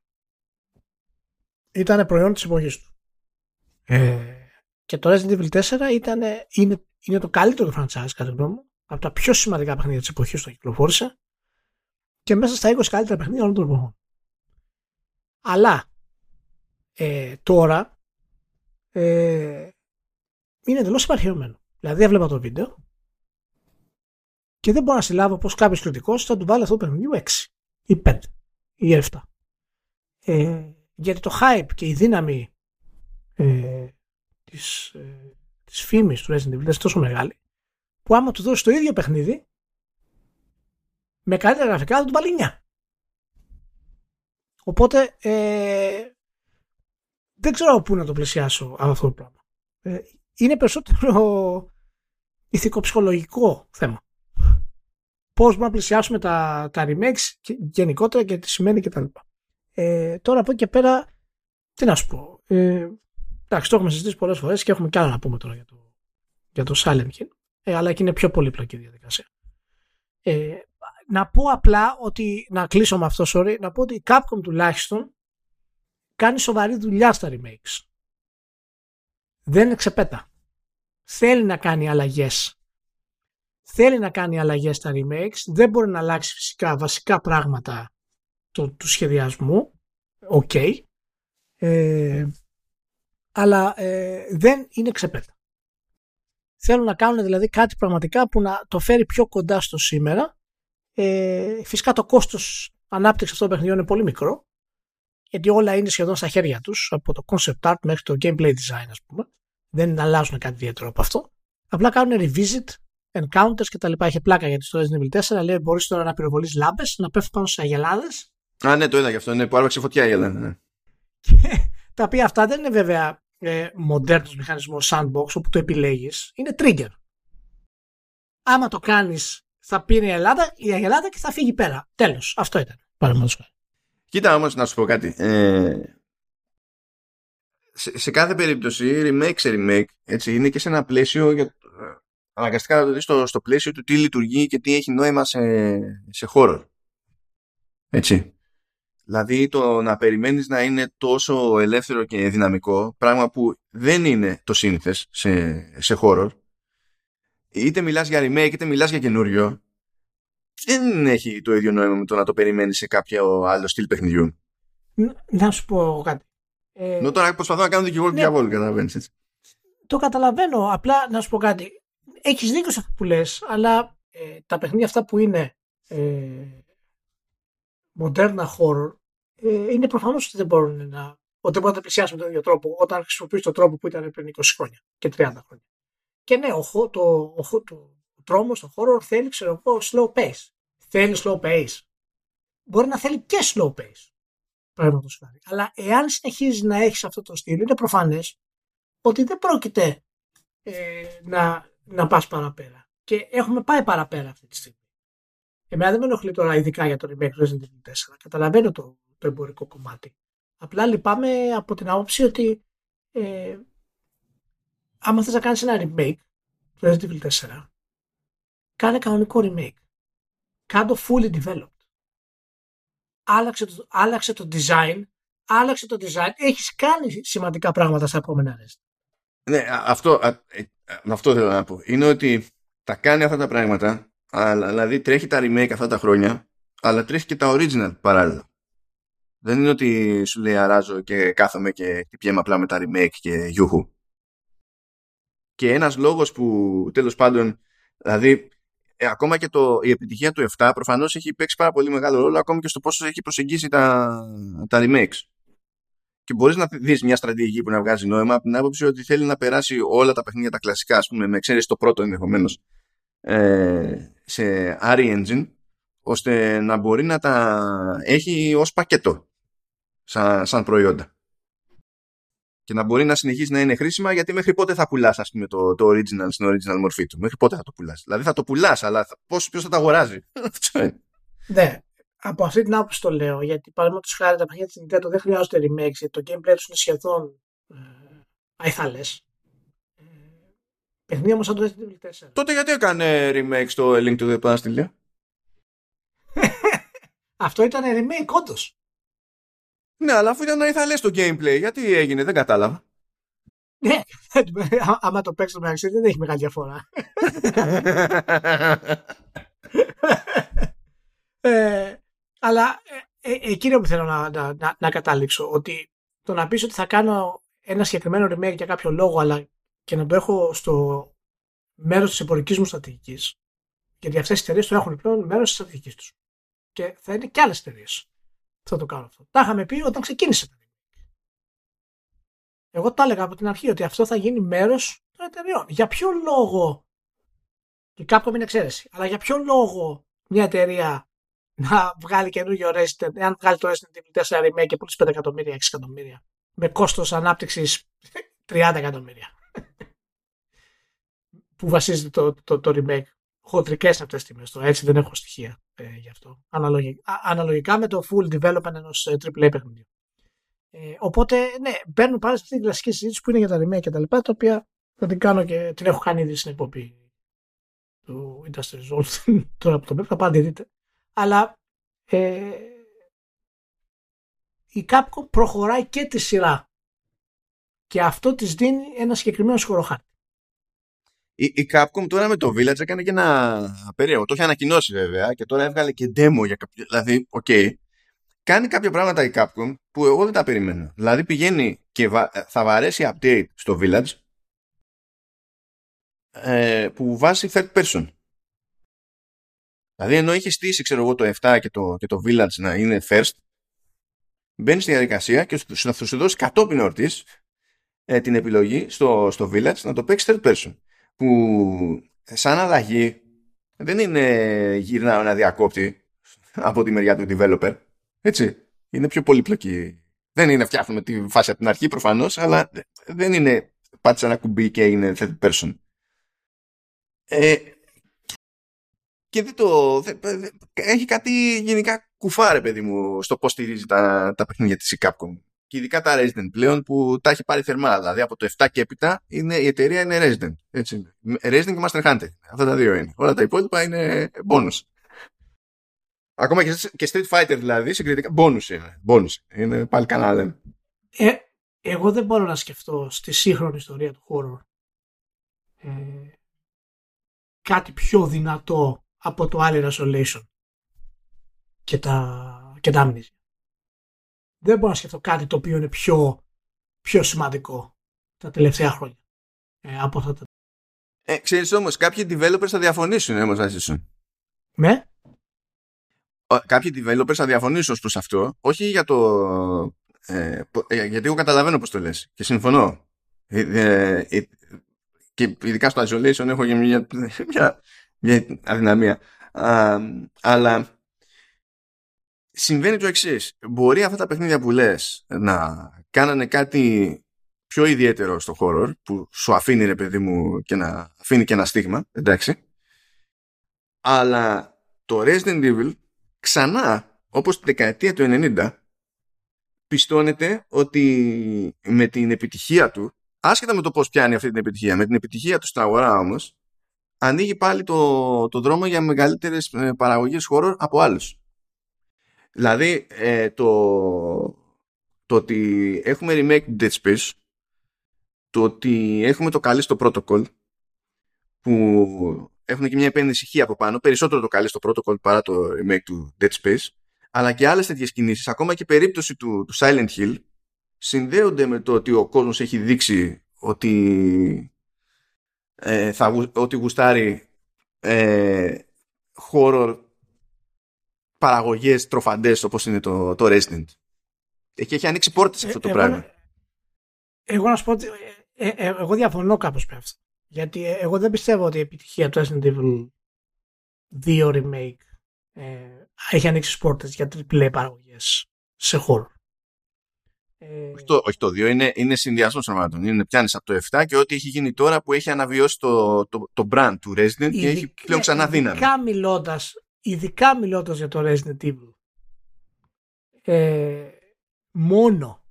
ήταν προϊόν της εποχής του. Και το Resident Evil 4 είναι το καλύτερο franchise κατά γνώμη μου, από τα πιο σημαντικά παιχνίδια της εποχής του κυκλοφόρησε και μέσα στα 20 καλύτερα παιχνίδια όλων των εποχών. Αλλά τώρα είναι εντελώς υπαρχαιωμένο. Δηλαδή έβλεπα το βίντεο και δεν μπορώ να συλλάβω πως κάποιος κριτικός θα του βάλει αυτό το παιχνίδι 6 ή 5 ή 7. Γιατί το hype και η δύναμη της φήμης του Resident Evil είναι τόσο μεγάλη που άμα του δώσει το ίδιο παιχνίδι με καλύτερα γραφικά θα του βάλει 9. Οπότε δεν ξέρω πού να το πλησιάσω αυτό το πράγμα. Είναι περισσότερο ηθικοψυχολογικό θέμα. Πώς μπορούμε να πλησιάσουμε τα remakes και, γενικότερα και τι σημαίνει κτλ. Τώρα από εκεί και πέρα, τι να σου πω. Εντάξει, το έχουμε συζητήσει πολλές φορές και έχουμε κι άλλα να πούμε τώρα για το Silent Hill. Αλλά εκεί είναι πιο πολύπλοκη η διαδικασία. Να πω απλά ότι, να κλείσω με αυτό, sorry, να πω ότι η Capcom τουλάχιστον κάνει σοβαρή δουλειά στα remakes. Δεν είναι ξεπέτα. Θέλει να κάνει αλλαγές. Θέλει να κάνει αλλαγές στα remakes. Δεν μπορεί να αλλάξει φυσικά βασικά πράγματα του σχεδιασμού. Οκ. Αλλά δεν είναι ξεπέτα. Θέλουν να κάνουν δηλαδή κάτι πραγματικά που να το φέρει πιο κοντά στο σήμερα. Φυσικά το κόστος ανάπτυξης αυτών των παιχνιδιών είναι πολύ μικρό, γιατί όλα είναι σχεδόν στα χέρια τους, από το concept art μέχρι το gameplay design, ας πούμε. Δεν αλλάζουν κάτι ιδιαίτερο από αυτό. Απλά κάνουν revisit, encounters κτλ. Έχει πλάκα γιατί στο Resident Evil 4 λέει μπορείς τώρα να πυροβολείς λάμπες, να πέφτουν πάνω σε αγελάδες. Α, ναι, το είδα και αυτό. Είναι που άρπαξε φωτιά η αγελάδα. Ναι. Τα οποία αυτά δεν είναι βέβαια μοντέρνος μηχανισμός sandbox όπου το επιλέγεις. Είναι trigger. Άμα το κάνεις, θα πίνει η Ελλάδα και θα φύγει πέρα. Τέλος. Αυτό ήταν. Κοίτα όμως να σου πω κάτι. Σε κάθε περίπτωση, remake σε remake, έτσι, είναι και σε ένα πλαίσιο, αναγκαστικά να το δεις στο πλαίσιο του τι λειτουργεί και τι έχει νόημα σε χώρο. Έτσι. Δηλαδή το να περιμένεις να είναι τόσο ελεύθερο και δυναμικό, πράγμα που δεν είναι το σύνηθες σε χώρο, είτε μιλάς για remake είτε μιλάς για καινούριο, δεν έχει το ίδιο νόημα με το να το περιμένεις σε κάποιο άλλο στυλ παιχνιδιού. Να σου πω κάτι. Τώρα προσπαθώ να κάνω δικηγόρο του διαβόλου, καταλαβαίνεις έτσι. Το καταλαβαίνω, απλά να σου πω κάτι. Έχεις δίκιο σε αυτό που λες, αλλά τα παιχνίδια αυτά που είναι μοντέρνα horror είναι προφανώς ότι δεν μπορούν να πλησιάσουν με τον ίδιο τρόπο όταν χρησιμοποιείς τον τρόπο που ήταν πριν 20 χρόνια και 30 χρόνια. Και ναι, ο τρόμος, το horror θέλει, ξέρω εγώ, slow pace. Θέλει slow pace. Μπορεί να θέλει και slow pace. Πράγματος χάρη. Αλλά εάν συνεχίζεις να έχεις αυτό το στυλ, είναι προφανές ότι δεν πρόκειται να πας παραπέρα. Και έχουμε πάει παραπέρα αυτή τη στιγμή. Εμένα δεν με ενοχλεί τώρα ειδικά για το remake Resident Evil 4. Καταλαβαίνω το εμπορικό κομμάτι. Απλά λυπάμαι από την άποψη ότι άμα θες να κάνεις ένα remake Resident Evil 4, κάνε κανονικό remake. Κάντο fully developed. Άλλαξε το design. Έχεις κάνει σημαντικά πράγματα στα επόμενα Resident. Ναι, αυτό θέλω να πω. Είναι ότι τα κάνει αυτά τα πράγματα, δηλαδή τρέχει τα remake αυτά τα χρόνια, αλλά τρέχει και τα original παράλληλα. Δεν είναι ότι σου λέει αράζω και κάθομαι και πιέμαι απλά με τα remake και γιούχου. Και ένας λόγος που τέλος πάντων, δηλαδή ακόμα και η επιτυχία του 7 προφανώς έχει παίξει πάρα πολύ μεγάλο ρόλο ακόμα και στο πόσο έχει προσεγγίσει τα remakes. Και μπορείς να δεις μια στρατηγική που να βγάζει νόημα από την άποψη ότι θέλει να περάσει όλα τα παιχνίδια τα κλασικά, ας πούμε, με εξαίρεση το πρώτο ενδεχομένως, σε RE Engine, ώστε να μπορεί να τα έχει ως πακέτο σαν προϊόντα. Και να μπορεί να συνεχίσει να είναι χρήσιμα, γιατί μέχρι πότε θα πουλάς, ας πούμε, το original στην original μορφή του. Μέχρι πότε θα το πουλάς. Δηλαδή θα το πουλάς, αλλά ποιος θα τα αγοράζει. Ναι. Από αυτή την άποψη το λέω, γιατί παραδείγματος χάρη τα παιχνίδια της Nintendo δεν χρειάζονται remakes, γιατί το gameplay τους είναι σχεδόν αϊθαλές. Παιχνίδια όμως σαν το Resident Evil 4. Τότε γιατί έκανε remake στο Link to the Past, λέει. Αυτό ήταν remake όντως. Ναι, αλλά αφού ήταν αϊθαλές το gameplay, γιατί έγινε, δεν κατάλαβα. Ναι, άμα το παίξω μεταξύ δεν έχει μεγάλη διαφορά. Αλλά εκείνο που θέλω να καταλήξω, ότι το να πεις ότι θα κάνω ένα συγκεκριμένο remake για κάποιο λόγο, αλλά και να το έχω στο μέρος της εμπορικής μου στρατηγικής, γιατί αυτές οι εταιρείες το έχουν πλέον μέρος της στρατηγικής τους. Και θα είναι και άλλες εταιρείες που θα το κάνουν αυτό. Τα είχαμε πει όταν ξεκίνησε. Εγώ τα έλεγα από την αρχή ότι αυτό θα γίνει μέρος των εταιρεών. Για ποιο λόγο, και Capcom είναι εξαίρεση, αλλά για ποιο λόγο μια εταιρεία να βγάλει καινούργιο Resident, εάν βγάλει το Resident Evil 4 remake και πουλήσει 5 εκατομμύρια, 6 εκατομμύρια, με κόστος ανάπτυξης 30 εκατομμύρια, που βασίζεται το remake. Χοντρικές αυτές τις τιμές, έτσι δεν έχω στοιχεία γι' αυτό. Αναλογικά με το full development ενός AAA παιχνιδιού. Οπότε, ναι, παίρνουν πάλι σε αυτή την κλασική συζήτηση που είναι για τα remake και τα λοιπά, τα οποία θα την κάνω και την έχω κάνει ήδη στην εκπομπή του Industry Resolve. Τώρα από το web θα πάτε δείτε. Αλλά η Capcom προχωράει και τη σειρά. Και αυτό της δίνει ένα συγκεκριμένο σχοροχάρτη. Η Capcom τώρα με το Village έκανε και ένα περίεργο. Το είχε ανακοινώσει βέβαια και τώρα έβγαλε και demo για κάποιο. Δηλαδή, okay, κάνει κάποια πράγματα η Capcom που εγώ δεν τα περιμένω. Δηλαδή πηγαίνει και θα βαρέσει update στο Village που βάζει third person. Δηλαδή ενώ είχε στήσει, ξέρω εγώ, το 7 και το Village να είναι first, μπαίνει στη διαδικασία και θα σου δώσει κατόπιν εορτής την επιλογή στο Village να το παίξει third person. Που σαν αλλαγή δεν είναι γυρνάω να διακόπτη από τη μεριά του developer. Έτσι. Είναι πιο πολύπλοκη. Δεν είναι φτιάχνουμε τη φάση από την αρχή προφανώς, αλλά δεν είναι πάτησε ένα κουμπί και είναι third person. Και δεν το... έχει κάτι γενικά κουφάρε, παιδί μου, στο πώς στηρίζει τα παιχνίδια της η Capcom. Και ειδικά τα Resident πλέον που τα έχει πάρει θερμά. Δηλαδή από το 7 και έπειτα η εταιρεία είναι Resident. Έτσι. Resident και Master Hunter. Αυτά τα δύο είναι. Όλα τα υπόλοιπα είναι bonus. Ακόμα και Street Fighter δηλαδή συγκριτικά. Bonus είναι. Bonus. Είναι πάλι καλά λέμε. Εγώ δεν μπορώ να σκεφτώ στη σύγχρονη ιστορία του horror κάτι πιο δυνατό από το Alien Isolation και τα Amnesia. Δεν μπορώ να σκεφτώ κάτι το οποίο είναι πιο σημαντικό τα τελευταία χρόνια από αυτά τα. Ξέρεις όμως, κάποιοι developers θα διαφωνήσουν Ναι. Κάποιοι developers θα διαφωνήσουν προς αυτό, όχι για το... γιατί εγώ καταλαβαίνω πώς το λες και συμφωνώ. Και ειδικά στο isolation έχω και μια αδυναμία. Αλλά... συμβαίνει το εξής. Μπορεί αυτά τα παιχνίδια που λες να κάνανε κάτι πιο ιδιαίτερο στο horror, που σου αφήνει, ρε παιδί μου, και να αφήνει και ένα στίγμα, εντάξει. Αλλά το Resident Evil ξανά, όπως τη δεκαετία του 90, πιστώνεται ότι με την επιτυχία του, άσχετα με το πώς πιάνει αυτή την επιτυχία, με την επιτυχία του στην αγορά όμως, ανοίγει πάλι το δρόμο για μεγαλύτερες παραγωγές horror από άλλους. Δηλαδή το ότι έχουμε remake Dead Space, το ότι έχουμε το Callisto Protocol που έχουν και μια επένδυση χ από πάνω, περισσότερο το Callisto Protocol παρά το remake του Dead Space, αλλά και άλλες τέτοιες κινήσεις, ακόμα και η περίπτωση του Silent Hill συνδέονται με το ότι ο κόσμος έχει δείξει ότι, ότι γουστάρει horror παραγωγές τροφαντές όπως είναι το Resident. Έχει ανοίξει πόρτες αυτό το πράγμα. Εγώ να σου πω ότι εγώ διαφωνώ κάπως με αυτό. Γιατί εγώ δεν πιστεύω ότι η επιτυχία του Resident Evil 2 remake έχει ανοίξει πόρτες για triple παραγωγές σε χώρο. Όχι το 2, είναι συνδυασμός πραγμάτων. Είναι πιάνεις από το 7 και ό,τι έχει γίνει τώρα που έχει αναβιώσει το brand του Resident και έχει πλέον ξανά δύναμη. Ειδικά μιλώντας για το Resident Evil, μόνο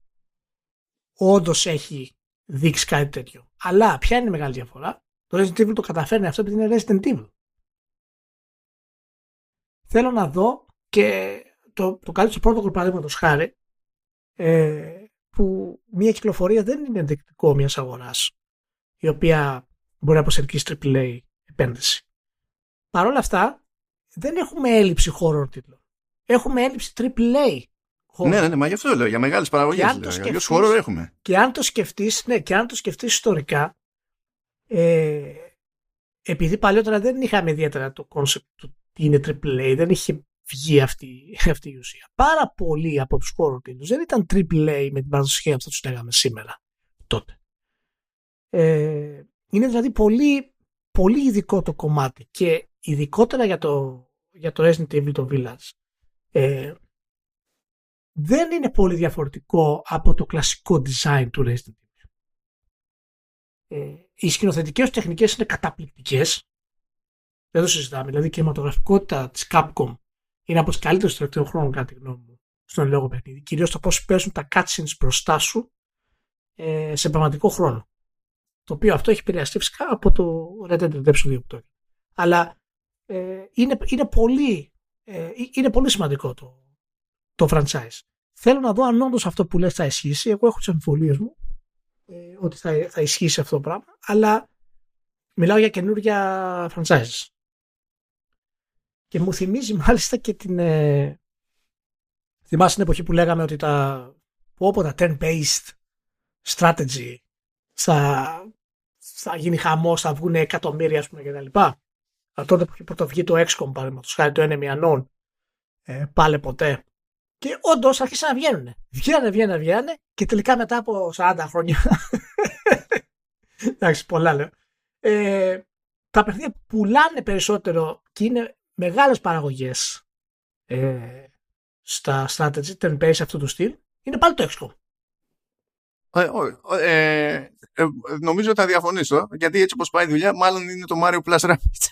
όντως έχει δείξει κάτι τέτοιο. Αλλά ποια είναι η μεγάλη διαφορά? Το Resident Evil το καταφέρνει αυτό επειδή είναι Resident Evil. Θέλω να δω και το καλύτερο πρότοκο, παραδείγματος χάρη, που μια κυκλοφορία δεν είναι ενδεικτικό μιας αγοράς η οποία μπορεί να προσελκύσει AAA επένδυση. Παρ' όλα αυτά δεν έχουμε έλλειψη horror τίτλων. Έχουμε έλλειψη AAA χώρο. Ναι, ναι, μα γι' αυτό λέω, για μεγάλες παραγωγές. Ποιος χώρο έχουμε. Και αν το σκεφτείς, ναι, και αν το σκεφτείς ιστορικά, επειδή παλιότερα δεν είχαμε ιδιαίτερα το concept του τι είναι AAA, δεν είχε βγει αυτή η ουσία. Πάρα πολλοί από τους χώρους του δεν ήταν AAA με την παραδοσιακή που θα τους λέγαμε σήμερα, τότε. Είναι δηλαδή πολύ, πολύ ειδικό το κομμάτι και ειδικότερα για το Resident Evil το Village. Δεν είναι πολύ διαφορετικό από το κλασικό design του Resident Evil. Οι σκηνοθετικές τεχνικές είναι καταπληκτικές. Δεν το συζητάμε. Δηλαδή η κινηματογραφικότητα της Capcom είναι από τις καλύτερες των τελευταίων χρόνων, κατά τη γνώμη μου, στον λόγο παιχνίδι. Κυρίως το πώς παίζουν τα cutscenes μπροστά σου σε πραγματικό χρόνο. Το οποίο αυτό έχει επηρεαστεί φυσικά από το Red Dead Redemption 2. Αλλά είναι πολύ σημαντικό το franchise. Θέλω να δω αν όντως αυτό που λες θα ισχύσει. Εγώ έχω τις αμφιβολίες μου ότι θα ισχύσει αυτό το πράγμα, αλλά μιλάω για καινούργια franchises. Και μου θυμίζει μάλιστα και την... Θυμάσαι την εποχή που λέγαμε ότι τα turn-based strategy θα γίνει χαμός, θα βγουν εκατομμύρια, ας πούμε, και τα λοιπά. Τότε που πρώτα βγει το XCOM, παραδείγματος χάρη, το Enemy Unknown, πάλε ποτέ. Και όντως άρχισαν να βγαίνουν. Βγαίνανε και τελικά μετά από 40 χρόνια. Εντάξει, πολλά λέω. Τα παιχνίδια πουλάνε περισσότερο και είναι μεγάλες παραγωγές στα strategy, turn-based αυτού του στυλ. Είναι πάλι το XCOM. Νομίζω ότι θα διαφωνήσω, γιατί έτσι όπως πάει η δουλειά, μάλλον είναι το Mario Plus Rabbids.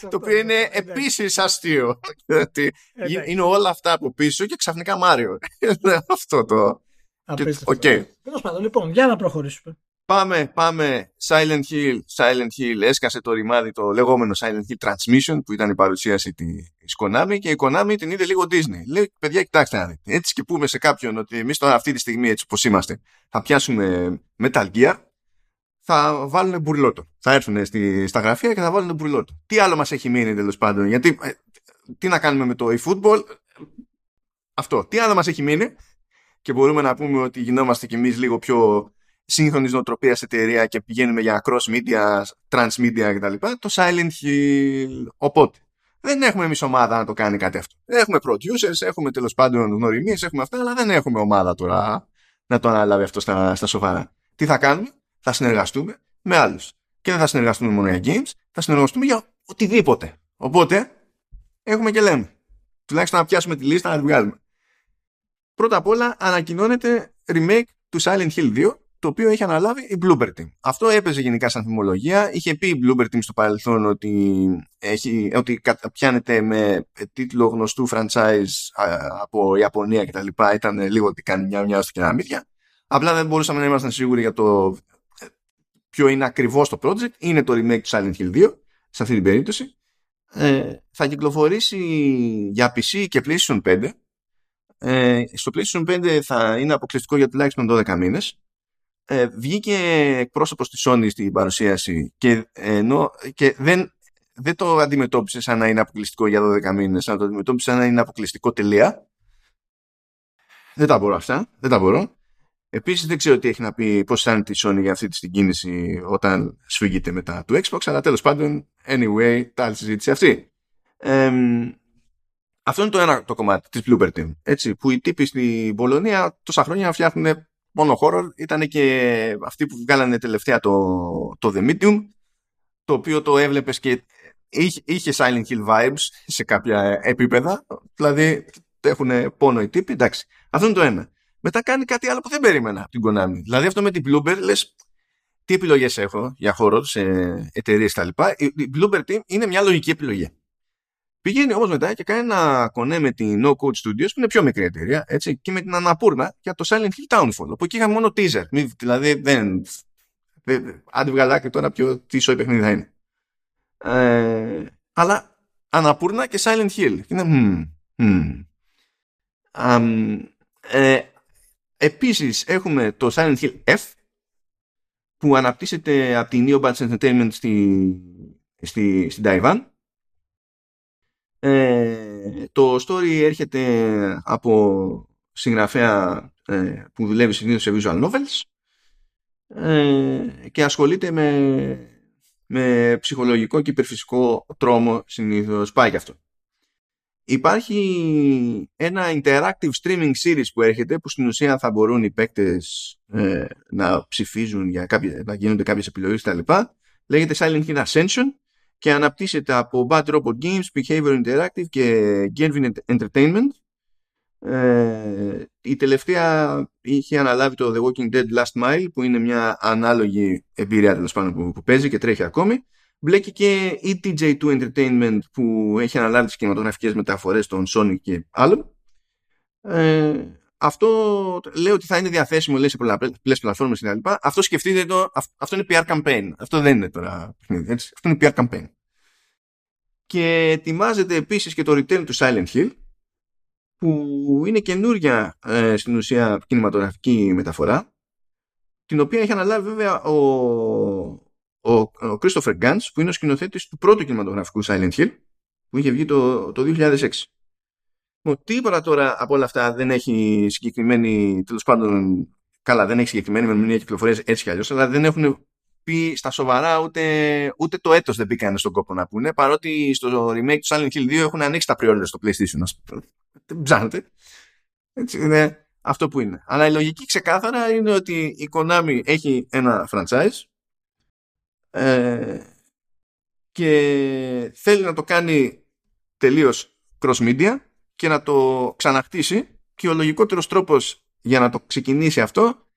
Το οποίο είναι επίσης αστείο. Είναι όλα αυτά από πίσω και ξαφνικά Μάριο. Αυτό το. Τέλος πάντων, λοιπόν, για να προχωρήσουμε. Πάμε. Silent Hill. Έσκασε το ρημάδι το λεγόμενο Silent Hill Transmission που ήταν η παρουσίαση της Konami και η Konami την είδε λίγο Disney. Λέει, παιδιά, κοιτάξτε να δείτε. Έτσι και πούμε σε κάποιον ότι εμείς τώρα αυτή τη στιγμή, έτσι όπως είμαστε, θα πιάσουμε Metal Gear, θα βάλουν μπουρλότο. Θα έρθουν στα γραφεία και θα βάλουν μπουρλότο. Τι άλλο μας έχει μείνει, τέλος πάντων, γιατί τι να κάνουμε με το eFootball, αυτό. Τι άλλο μας έχει μείνει και μπορούμε να πούμε ότι γινόμαστε κι εμείς λίγο πιο σύγχρονης νοοτροπίας εταιρεία και πηγαίνουμε για cross-media, transmedia κτλ. Το Silent Hill. Οπότε δεν έχουμε εμείς ομάδα να το κάνει κάτι αυτό. Έχουμε producers, έχουμε τέλος πάντων γνωριμίες, έχουμε αυτά, αλλά δεν έχουμε ομάδα τώρα να το αναλάβει αυτό στα σοβαρά. Τι θα κάνουμε? Θα συνεργαστούμε με άλλους. Και δεν θα συνεργαστούμε μόνο για games, θα συνεργαστούμε για οτιδήποτε. Οπότε έχουμε και λέμε. Τουλάχιστον να πιάσουμε τη λίστα, να τη βγάλουμε. Πρώτα απ' όλα ανακοινώνεται remake του Silent Hill 2, το οποίο έχει αναλάβει η Bloober Team. Αυτό έπαιζε γενικά σαν θυμολογία. Είχε πει η Bloober Team στο παρελθόν ότι πιάνεται με τίτλο γνωστού franchise από Ιαπωνία κτλ. Ήταν λίγο ότι κάνει μια στο κεραμίδια. Απλά δεν μπορούσαμε να ήμασταν σίγουροι για το ποιο είναι ακριβώς το project. Είναι το remake του Silent Hill 2 σε αυτή την περίπτωση. Θα κυκλοφορήσει για PC και PlayStation 5. Στο PlayStation 5 θα είναι αποκλειστικό για τουλάχιστον 12 μήνες. Βγήκε εκπρόσωπος της Sony στην παρουσίαση και δεν το αντιμετώπισε σαν να είναι αποκλειστικό για 12 μήνες, να το αντιμετώπισε σαν να είναι αποκλειστικό τελεία. Δεν τα μπορώ αυτά, Επίσης δεν ξέρω τι έχει να πει, πώς αισθάνεται η Sony για αυτή την κίνηση όταν σφίγγεται μετά του Xbox, αλλά τέλος πάντων, anyway, τα άλλη συζήτηση αυτή. Αυτό είναι το ένα το κομμάτι της Bloober Team, έτσι, που οι τύποι στην Πολωνία τόσα χρόνια φτιάχνουν μόνο horror. Ήταν και αυτοί που βγάλανε τελευταία το The Medium, το οποίο το έβλεπες και είχε Silent Hill vibes σε κάποια επίπεδα, δηλαδή έχουν πόνο οι τύποι, εντάξει. Αυτό είναι το ένα. Μετά κάνει κάτι άλλο που δεν περίμενα από την Konami. Δηλαδή αυτό με την Bloober, λες τι επιλογές έχω για χώρο σε εταιρείες τα λοιπά. Η Bloober Team είναι μια λογική επιλογή. Πηγαίνει όμως μετά και κάνει ένα κονέ με την No Code Studios, που είναι πιο μικρή εταιρεία, έτσι, και με την Αναπούρνα για το Silent Hill Townfall, όπου εκεί είχαμε μόνο teaser. Δηλαδή αν βγαλάκρι τώρα πιο τίσο η παιχνίδι θα είναι. Αλλά Αναπούρνα και Silent Hill. Είναι επίσης έχουμε το Silent Hill F που αναπτύσσεται από τη Neobats Entertainment στην Ταϊβάν. Το story έρχεται από συγγραφέα που δουλεύει συνήθως σε visual novels και ασχολείται με ψυχολογικό και υπερφυσικό τρόμο συνήθως. Πάει και αυτό. Υπάρχει ένα interactive streaming series που έρχεται, που στην ουσία θα μπορούν οι παίκτες να ψηφίζουν για να γίνονται κάποιες επιλογές κτλ. Λέγεται Silent Hill Ascension και αναπτύσσεται από Bad Robot Games, Behavior Interactive και Genvin Entertainment. Η τελευταία είχε αναλάβει το The Walking Dead Last Mile, που είναι μια ανάλογη εμπειρία τέλος πάντων που παίζει και τρέχει ακόμη. Μπλέκει και η TJ2 Entertainment, που έχει αναλάβει τις κινηματογραφικές μεταφορές των Sony και άλλων. Αυτό λέει ότι θα είναι διαθέσιμο, λέει, σε πολλαπλές πλατφόρμες κτλ. Αυτό σκεφτείτε το. Αυτό είναι PR campaign. Αυτό δεν είναι τώρα παιχνίδι, έτσι. Αυτό είναι PR campaign. Και ετοιμάζεται επίσης και το return του Silent Hill, που είναι καινούρια στην ουσία κινηματογραφική μεταφορά, την οποία έχει αναλάβει βέβαια ο Christopher Gans, που είναι ο σκηνοθέτης του πρώτου κινηματογραφικού Silent Hill, που είχε βγει το 2006. Τίποτα τώρα από όλα αυτά δεν έχει συγκεκριμένη, τέλος πάντων, καλά, δεν έχει συγκεκριμένη μερομηνία κυκλοφορίας έτσι κι αλλιώς, αλλά δεν έχουν πει στα σοβαρά ούτε το έτος δεν μπήκανε στον κόπο να πούνε, παρότι στο remake του Silent Hill 2 έχουν ανοίξει τα pre-orders στο PlayStation, ας πούμε. Δεν ψάχνετε. Έτσι είναι αυτό που είναι. Αλλά η λογική ξεκάθαρα είναι ότι η Konami έχει ένα franchise και θέλει να το κάνει τελείως cross-media και να το ξαναχτίσει, και ο λογικότερος τρόπος για να το ξεκινήσει αυτό,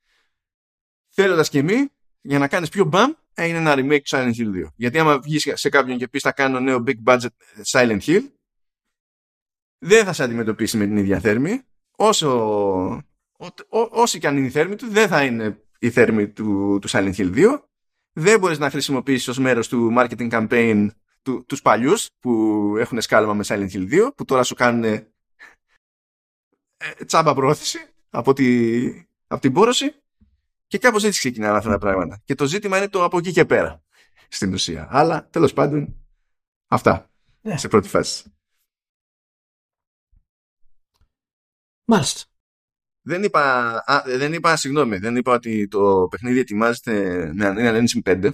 θέλοντας και εμείς, για να κάνεις πιο μπαμ, είναι ένα remake του Silent Hill 2. Γιατί άμα βγεις σε κάποιον και πεις θα κάνω νέο big budget Silent Hill, δεν θα σε αντιμετωπίσει με την ίδια θέρμη. Όσοι και αν είναι η θέρμη του, δεν θα είναι η θέρμη του Silent Hill 2. Δεν μπορείς να χρησιμοποιήσεις ως μέρος του marketing campaign τους παλιούς που έχουν σκάλωμα με Silent Hill 2, που τώρα σου κάνουν τσάμπα προώθηση από την πόρωση, και κάπως έτσι ξεκινάνε αυτά τα πράγματα. Και το ζήτημα είναι το από εκεί και πέρα στην ουσία. Αλλά τέλος πάντων αυτά σε πρώτη φάση. Μάλιστα. Δεν είπα ότι το παιχνίδι ετοιμάζεται με Unreal Engine 5,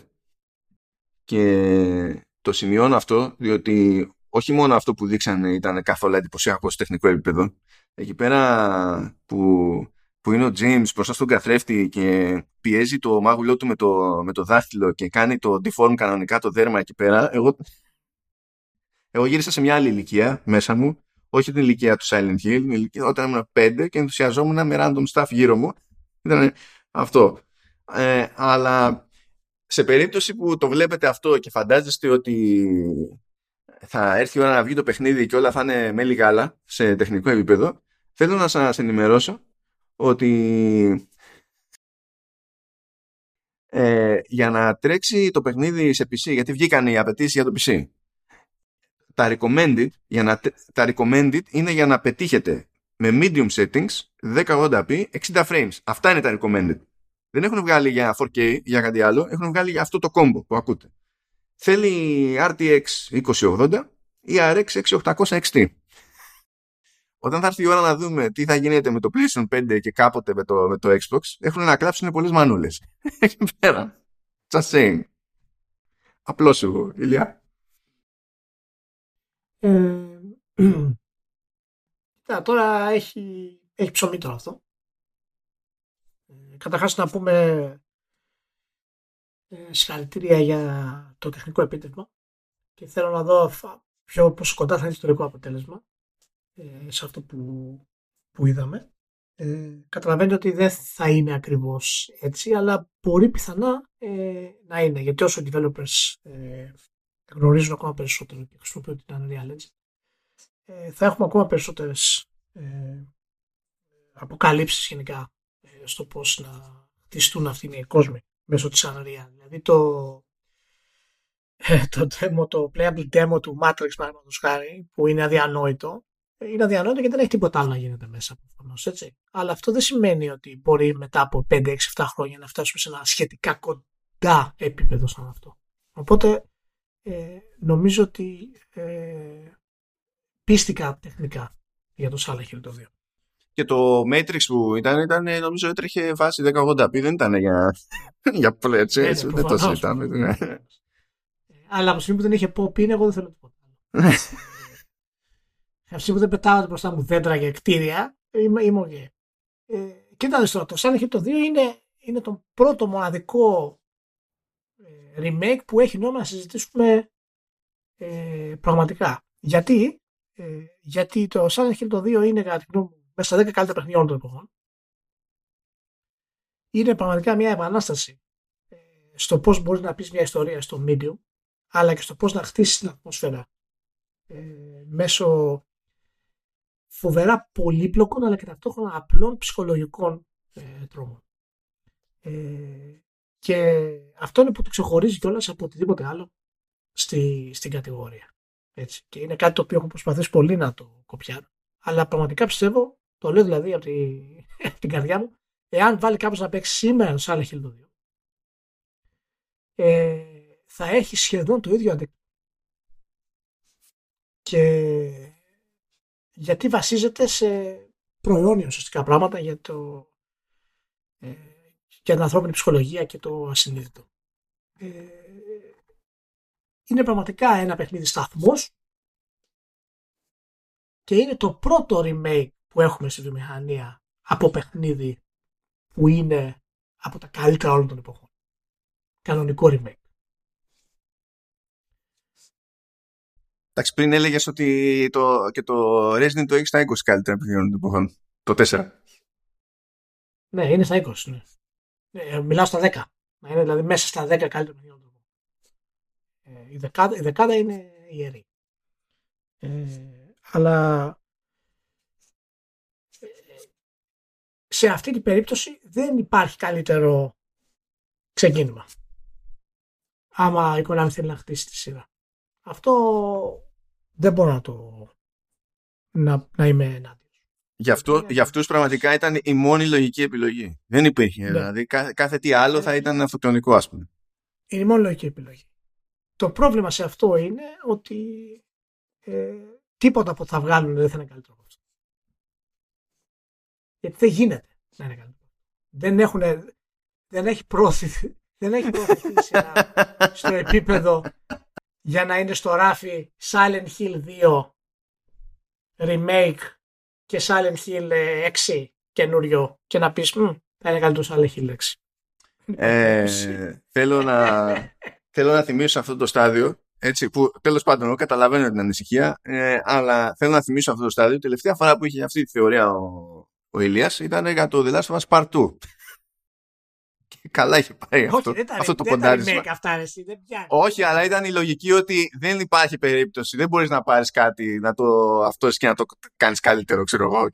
και το σημειώνω αυτό διότι όχι μόνο αυτό που δείξανε ήταν καθόλου εντυπωσιακό στο τεχνικό επίπεδο. Εκεί πέρα που είναι ο James μπροστά στον καθρέφτη και πιέζει το μάγουλό του με το δάχτυλο και κάνει το deform κανονικά το δέρμα εκεί πέρα, εγώ γύρισα σε μια άλλη ηλικία μέσα μου. Όχι την ηλικία του Silent Hill, την ηλικία όταν ήμουν 5 και ενθουσιαζόμουν με random stuff γύρω μου. Ήταν αυτό. Αλλά σε περίπτωση που το βλέπετε αυτό και φαντάζεστε ότι θα έρθει η ώρα να βγει το παιχνίδι και όλα θα είναι μέλι γάλα σε τεχνικό επίπεδο, θέλω να σας ενημερώσω ότι για να τρέξει το παιχνίδι σε PC, γιατί βγήκαν οι απαιτήσεις για το PC, τα recommended είναι για να πετύχετε με medium settings 1080p 60 frames. Αυτά είναι τα recommended. Δεν έχουν βγάλει για 4K, για κάτι άλλο. Έχουν βγάλει για αυτό το combo που ακούτε. Θέλει RTX 2080 ή RX 6800 XT. Όταν θα έρθει η ώρα να δούμε τι θα γίνεται με το PlayStation 5 και κάποτε με το Xbox, έχουν να κλάψουν πολλές μανούλες. Εκεί πέρα. Just saying. Απλώς εγώ, Ηλιά. Τώρα έχει ψωμί τώρα αυτό. Καταρχάς να πούμε συγχαρητήρια για το τεχνικό επίτευγμα, και θέλω να δω πόσο κοντά θα είναι το τελικό αποτέλεσμα σε αυτό που είδαμε. Καταλαβαίνετε ότι δεν θα είναι ακριβώς έτσι, αλλά μπορεί πιθανά να είναι, γιατί όσο developers γνωρίζουν ακόμα περισσότερο και χρησιμοποιούν την Unreal Engine, θα έχουμε ακόμα περισσότερες αποκαλύψεις γενικά στο πώς να χτιστούν αυτοί οι κόσμοι μέσω της Unreal. Δηλαδή το playable demo του Matrix, παραδείγματος χάρη, που είναι αδιανόητο, γιατί δεν έχει τίποτα άλλο να γίνεται μέσα, προφανώς, έτσι. Αλλά αυτό δεν σημαίνει ότι μπορεί μετά από 5, 6, 7 χρόνια να φτάσουμε σε ένα σχετικά κοντά επίπεδο σαν αυτό. Οπότε νομίζω ότι πίστηκα τεχνικά για το Silent Hill 2. Και το Matrix που ήταν νομίζω έτρεχε βάση 1080p, δεν ήταν για πολλές, έτσι, δεν το συζητάμε. Αλλά από τη στιγμή που δεν είχε pop in, εγώ δεν θέλω τίποτα. Από τη στιγμή που δεν πετάω μπροστά μου δέντρα και κτίρια, είμαι οκ. Κοίτατε τώρα, το Silent Hill 2 είναι το πρώτο μοναδικό remake που έχει νόημα να συζητήσουμε πραγματικά. Γιατί το Silent Hill 2 είναι, κατά τη γνώμη μου, μέσα στα 10 καλύτερα παιχνίδια όλων των εποχών. Είναι πραγματικά μια επανάσταση στο πώς μπορείς να πεις μια ιστορία στο medium, αλλά και στο πώς να χτίσεις την ατμόσφαιρα μέσω φοβερά πολύπλοκων αλλά και ταυτόχρονα απλών ψυχολογικών τρόμων. Και αυτό είναι που το ξεχωρίζει κιόλας από οτιδήποτε άλλο στην κατηγορία. Έτσι. Και είναι κάτι το οποίο έχω προσπαθήσει πολύ να το κοπιάρω. Αλλά πραγματικά πιστεύω, το λέω δηλαδή από την καρδιά μου, εάν βάλει κάποιος να παίξει σήμερα το Silent Hill 2, θα έχει σχεδόν το ίδιο αντίκτυπο. Και γιατί βασίζεται σε προαιώνια ουσιαστικά πράγματα για την ανθρώπινη ψυχολογία και το ασυνείδητο. Είναι πραγματικά ένα παιχνίδι σταθμός και είναι το πρώτο remake που έχουμε στη βιομηχανία από παιχνίδι που είναι από τα καλύτερα όλων των εποχών. Κανονικό remake. Εντάξει, πριν έλεγες ότι και το Resident το έχει στα 20 καλύτερα παιχνίδια όλων των εποχών. Το 4. Ναι, είναι στα 20. Ναι. Μιλάω στα 10. Είναι δηλαδή μέσα στα 10 καλύτερα παιχνίδια όλων των εποχών. Η δεκάδα είναι ιερή. Αλλά σε αυτή την περίπτωση δεν υπάρχει καλύτερο ξεκίνημα άμα η Konami θέλει να χτίσει τη σειρά. Αυτό δεν μπορώ να είμαι ενάντια. Για αυτούς πραγματικά ήταν η μόνη λογική επιλογή. Δεν υπήρχε. Ναι. Δηλαδή κάθε τι άλλο θα ήταν αυτοκτονικό, ας πούμε. Είναι η μόνη λογική επιλογή. Το πρόβλημα σε αυτό είναι ότι τίποτα που θα βγάλουν δεν θα είναι καλύτερο. Γιατί δεν γίνεται να είναι καλύτερο. Δεν έχει πρόθεση στο επίπεδο για να είναι στο ράφι Silent Hill 2 remake και Silent Hill 6 καινούριο και να πεις θα είναι καλύτερο Silent Hill 6. Θέλω να θυμίσω αυτό το στάδιο, έτσι, που τέλος πάντων καταλαβαίνω την ανησυχία, αλλά θέλω να θυμίσω αυτό το στάδιο. Τελευταία φορά που είχε αυτή τη θεωρία ο Ηλίας ήταν για το The Last of Us Part 2. Και καλά είχε πάει αυτό το ποντάρισμα. Όχι, αλλά ήταν η λογική ότι δεν υπάρχει περίπτωση, δεν μπορείς να πάρεις κάτι να το αυτός και να το κάνεις καλύτερο, ξέρω εγώ,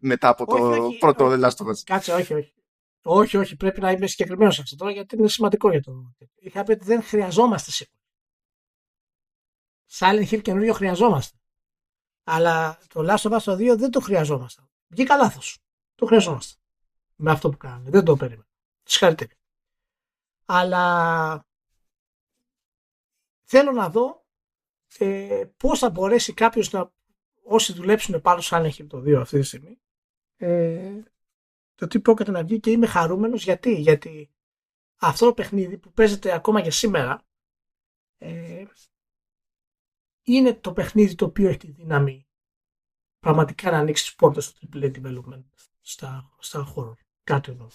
μετά από το πρώτο The Last of Us. Κάτσε, όχι, πρέπει να είμαι συγκεκριμένος αυτό τώρα, γιατί είναι σημαντικό για το. Είχα πει ότι δεν χρειαζόμαστε σίγουρα. Silent Hill καινούριο χρειαζόμαστε. Αλλά το Last of Us 2 δεν το χρειαζόμαστε. Βγήκα λάθος. Το χρειαζόμαστε. Με αυτό που κάναμε. Δεν το περίμενα. Συγχαρητήρια. Αλλά θέλω να δω πώς θα μπορέσει κάποιος όσοι δουλέψουν πάνω στο Silent Hill 2 αυτή τη στιγμή, το τι πρόκειται να βγει, και είμαι χαρούμενος γιατί αυτό το παιχνίδι που παίζεται ακόμα και σήμερα είναι το παιχνίδι το οποίο έχει τη δύναμη πραγματικά να ανοίξει τις πόρτες του AAA development στα χώρο. Κάτι εννοώ.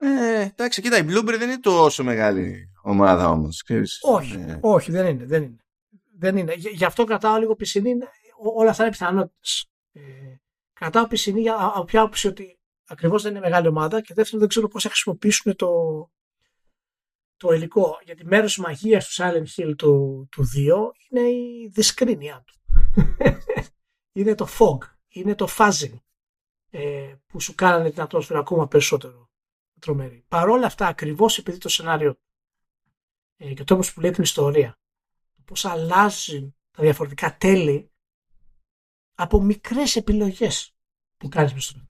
Εντάξει, κοίτα, η Bloober δεν είναι τόσο μεγάλη ομάδα όμως. Όχι, δεν είναι. Γι' αυτό κρατάω λίγο πισινή. Όλα αυτά είναι πιθανότητες. Κρατάω πισινή από ποια άποψη ότι ακριβώς δεν είναι μεγάλη ομάδα, και δεύτερον δεν ξέρω πώς θα χρησιμοποιήσουν το υλικό. Γιατί μέρος της μαγείας του Silent Hill του 2 είναι η δισκρίνειά του. Είναι το fog, είναι το fuzzing που σου κάνανε την ατμόσφαιρα ακόμα περισσότερο τρομερή. Παρ' όλα αυτά, ακριβώς επειδή το σενάριο και το όμως που λέει την ιστορία, πώς αλλάζει τα διαφορετικά τέλη από μικρές επιλογές που κάνεις μες στον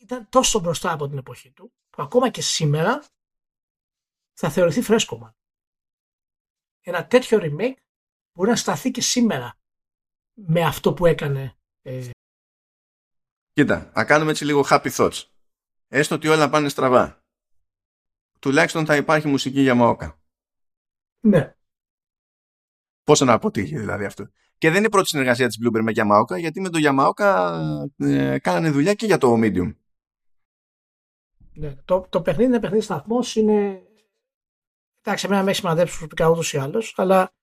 ήταν τόσο μπροστά από την εποχή του που ακόμα και σήμερα θα θεωρηθεί φρέσκο. Ένα τέτοιο remake μπορεί να σταθεί και σήμερα με αυτό που έκανε. Κοίτα, να κάνουμε έτσι λίγο happy thoughts. Έστω ότι όλα πάνε στραβά. Τουλάχιστον θα υπάρχει μουσική για Μαόκα. Ναι. Πόσο να αποτύχει δηλαδή αυτό. Και δεν είναι η πρώτη συνεργασία της Bloober με Yamaoka, γιατί με το Yamaoka κάνανε δουλειά και για το Medium. Ναι, το παιχνίδι είναι παιχνίδι σταθμός, είναι... Εντάξει, εμένα με έχει σημαδέψει προσωπικά ούτως ή άλλως, αλλά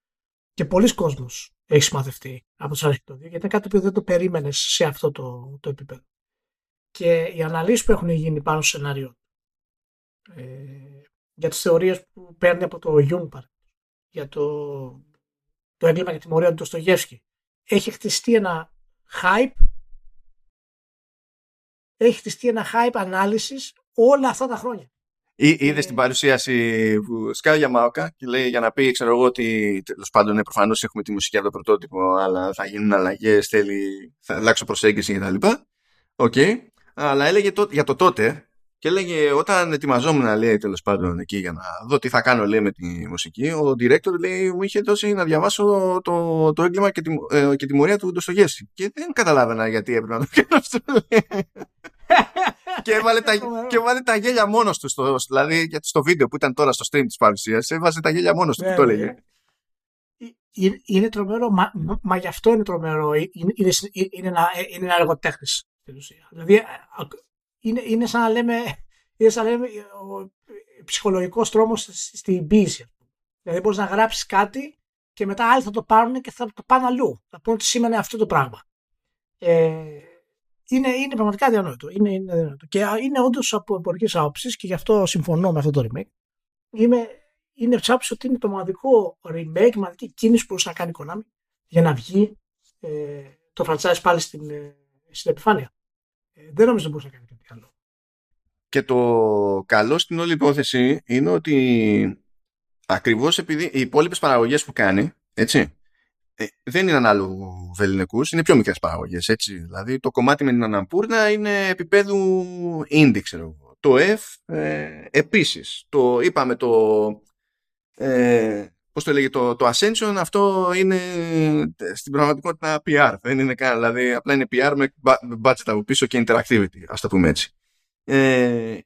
και πολλοί κόσμος έχει σημαδευτεί από τους αρχιτεκτονίες, γιατί ήταν κάτι που δεν το περίμενες σε αυτό το επίπεδο. Και οι αναλύσεις που έχουν γίνει πάνω στο σενάριο, για τις θεωρίες που παίρνει από το Jungpark, για το έγκλημα και τη μορία του Ντοστογεύσκη. Έχει χτιστεί ένα hype. Έχει χτιστεί ένα hype ανάλυσης όλα αυτά τα χρόνια. Είδες την παρουσίαση που σκάει για Μάοκα και λέει για να πει, ξέρω εγώ, ότι τέλος πάντων ναι, προφανώς έχουμε τη μουσική από το πρωτότυπο, αλλά θα γίνουν αλλαγές, θα αλλάξω προσέγγιση κτλ. Οκ. Αλλά έλεγε για το τότε, και έλεγε όταν ετοιμαζόμουν, λέει, τέλος πάντων εκεί για να δω τι θα κάνω, λέει, με τη μουσική, ο director, λέει, μου είχε δώσει να διαβάσω το έγκλημα και τη τιμωρία του Ντοστογεύσκη. Και δεν καταλάβαινα γιατί έπρεπε να το κάνω αυτό. Και έβαλε τα γέλια μόνος του, δηλαδή στο βίντεο που ήταν τώρα στο stream της παρουσίας, έβαζε τα γέλια μόνος του που το έλεγε. Είναι τρομερό, μα γι' αυτό είναι τρομερό. Είναι ένα εργοτέχνης στην ουσία. Δηλαδή... Είναι σαν να λέμε ο ψυχολογικός τρόμος στην ποίηση. Δηλαδή μπορείς να γράψεις κάτι και μετά άλλοι θα το πάρουν και θα το πάνε αλλού. Θα πούνε ότι σήμαινε αυτό το πράγμα. Είναι πραγματικά αδιανόητο. Είναι αδιανόητο. Και είναι όντως από εμπορικής άποψης, και γι' αυτό συμφωνώ με αυτό το remake. Είναι ψάψη ότι είναι το μοναδικό remake, η μοναδική κίνηση που μπορούσε να κάνει η Konami για να βγει το franchise πάλι στην επιφάνεια. Δεν νομίζω ότι μπορούσε να κάνει κάτι άλλο. Και το καλό στην όλη υπόθεση είναι ότι ακριβώς επειδή οι υπόλοιπες παραγωγές που κάνει, έτσι, δεν είναι ανάλογο βελληνικούς, είναι πιο μικρές παραγωγές, έτσι. Δηλαδή το κομμάτι με την Αναμπούρνα είναι επίπεδου indie, ξέρω. Το F επίσης. Το είπαμε πώς το λέγει, το Ascension, αυτό είναι στην πραγματικότητα PR. Δεν είναι καν, δηλαδή απλά είναι PR με budget από πίσω και interactivity, ας το πούμε έτσι.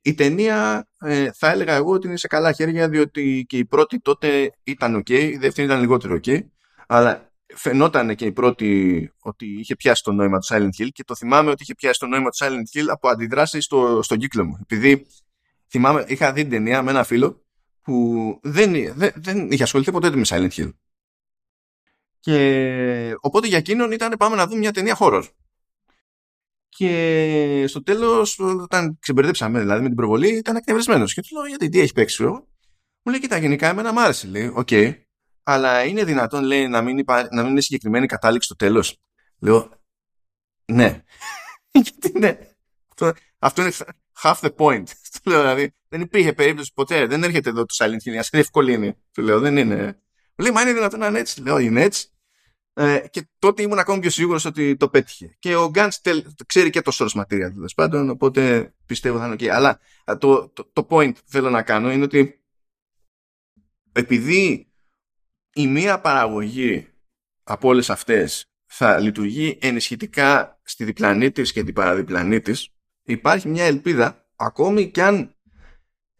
Η ταινία θα έλεγα εγώ ότι είναι σε καλά χέρια, διότι και η πρώτη τότε ήταν ok, η δεύτερη ήταν λιγότερο ok, αλλά φαινόταν και η πρώτη ότι είχε πιάσει το νόημα του Silent Hill, και το θυμάμαι ότι είχε πιάσει το νόημα του Silent Hill από αντιδράσεις στον κύκλο μου. Επειδή θυμάμαι, είχα δει την ταινία με ένα φίλο που δεν είχε ασχοληθεί ποτέ με Silent Hill. Και οπότε για εκείνον ήταν πάμε να δούμε μια ταινία horror. Και στο τέλος, όταν ξεμπερδέψαμε δηλαδή με την προβολή, ήταν εκνευρισμένος. Και του λέω, γιατί, τι έχει παίξει εγώ? Μου λέει, κοίτα, γενικά εμένα μ' άρεσε, λέει, οκ. Αλλά είναι δυνατόν, λέει, να μην είναι συγκεκριμένη κατάληξη στο τέλος? Λέω, ναι. Γιατί ναι. Αυτό είναι... Half the point. Του λέω, δηλαδή, δεν υπήρχε περίπτωση ποτέ. Δεν έρχεται εδώ το Silent Hill. Ας είναι ευκολύνη. Του λέω, δεν είναι. Λέει, μα είναι δυνατόν να είναι έτσι? Λέω, είναι έτσι. Και τότε ήμουν ακόμη πιο σίγουρος ότι το πέτυχε. Και ο Guns ξέρει και το source material, τέλος πάντων. Οπότε πιστεύω θα είναι ok. Αλλά το point που θέλω να κάνω είναι ότι επειδή η μία παραγωγή από όλες αυτές θα λειτουργεί ενισχυτικά στη διπλανή της και την παραδιπλανή της, υπάρχει μια ελπίδα, ακόμη κι αν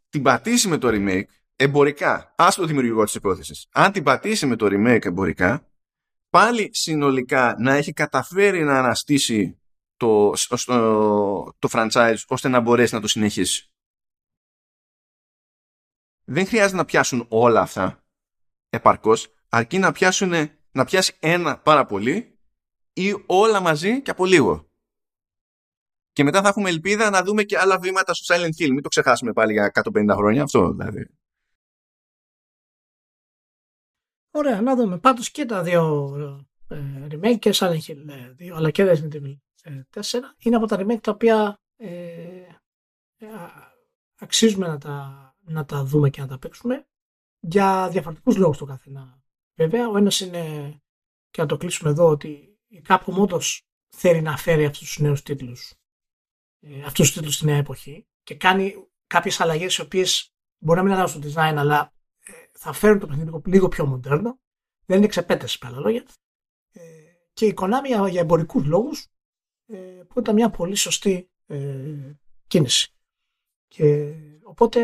την πατήσει με το remake εμπορικά, άστο δημιουργικό της υπόθεσης, αν την πατήσει με το remake εμπορικά, πάλι συνολικά να έχει καταφέρει να αναστήσει το franchise ώστε να μπορέσει να το συνεχίσει. Δεν χρειάζεται να πιάσουν όλα αυτά επαρκώς, αρκεί να πιάσει ένα πάρα πολύ ή όλα μαζί και από λίγο. Και μετά θα έχουμε ελπίδα να δούμε και άλλα βήματα στο Silent Hill. Μην το ξεχάσουμε πάλι για 150 χρόνια αυτό, δηλαδή. Ωραία, να δούμε. Πάντως και τα δύο remake, και Silent Hill 2, αλλά και Resident Evil 4, είναι από τα remake τα οποία αξίζουμε να τα δούμε και να τα παίξουμε. Για διαφορετικούς λόγους το καθένα. Βέβαια, ο ένας είναι, και να το κλείσουμε εδώ, ότι κάπου μόντως θέλει να φέρει αυτούς τους νέους τίτλους, αυτούς τους τίτλους στη νέα εποχή, και κάνει κάποιες αλλαγές οι οποίες μπορεί να μην αλλάζουν στο design, αλλά θα φέρουν το παιχνίδι λίγο πιο μοντέρνο, Δεν είναι ξεπέταση με άλλα λόγια. Και η Konami για εμπορικούς λόγους, που ήταν μια πολύ σωστή κίνηση. Και οπότε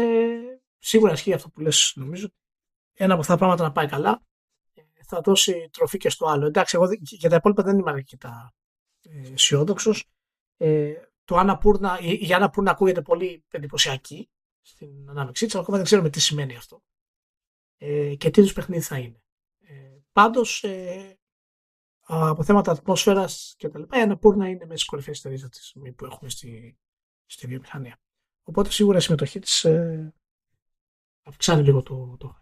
σίγουρα ισχύει αυτό που λες, νομίζω. Ένα από αυτά τα πράγματα να πάει καλά θα δώσει τροφή και στο άλλο. Εντάξει, εγώ για τα υπόλοιπα δεν είμαι αρκετά αισιόδοξος. Το Annapurna, η Annapurna ακούγεται πολύ εντυπωσιακή στην ανάμειξή της, αλλά ακόμα δεν ξέρουμε τι σημαίνει αυτό και τι είδους παιχνίδι θα είναι. Πάντως, από θέματα ατμόσφαιρας και τα λοιπά, η Annapurna είναι μέσα στις κορυφαίες εταιρείες αυτή τη στιγμή που έχουμε στη βιομηχανία. Οπότε σίγουρα η συμμετοχή της αυξάνει λίγο το hype.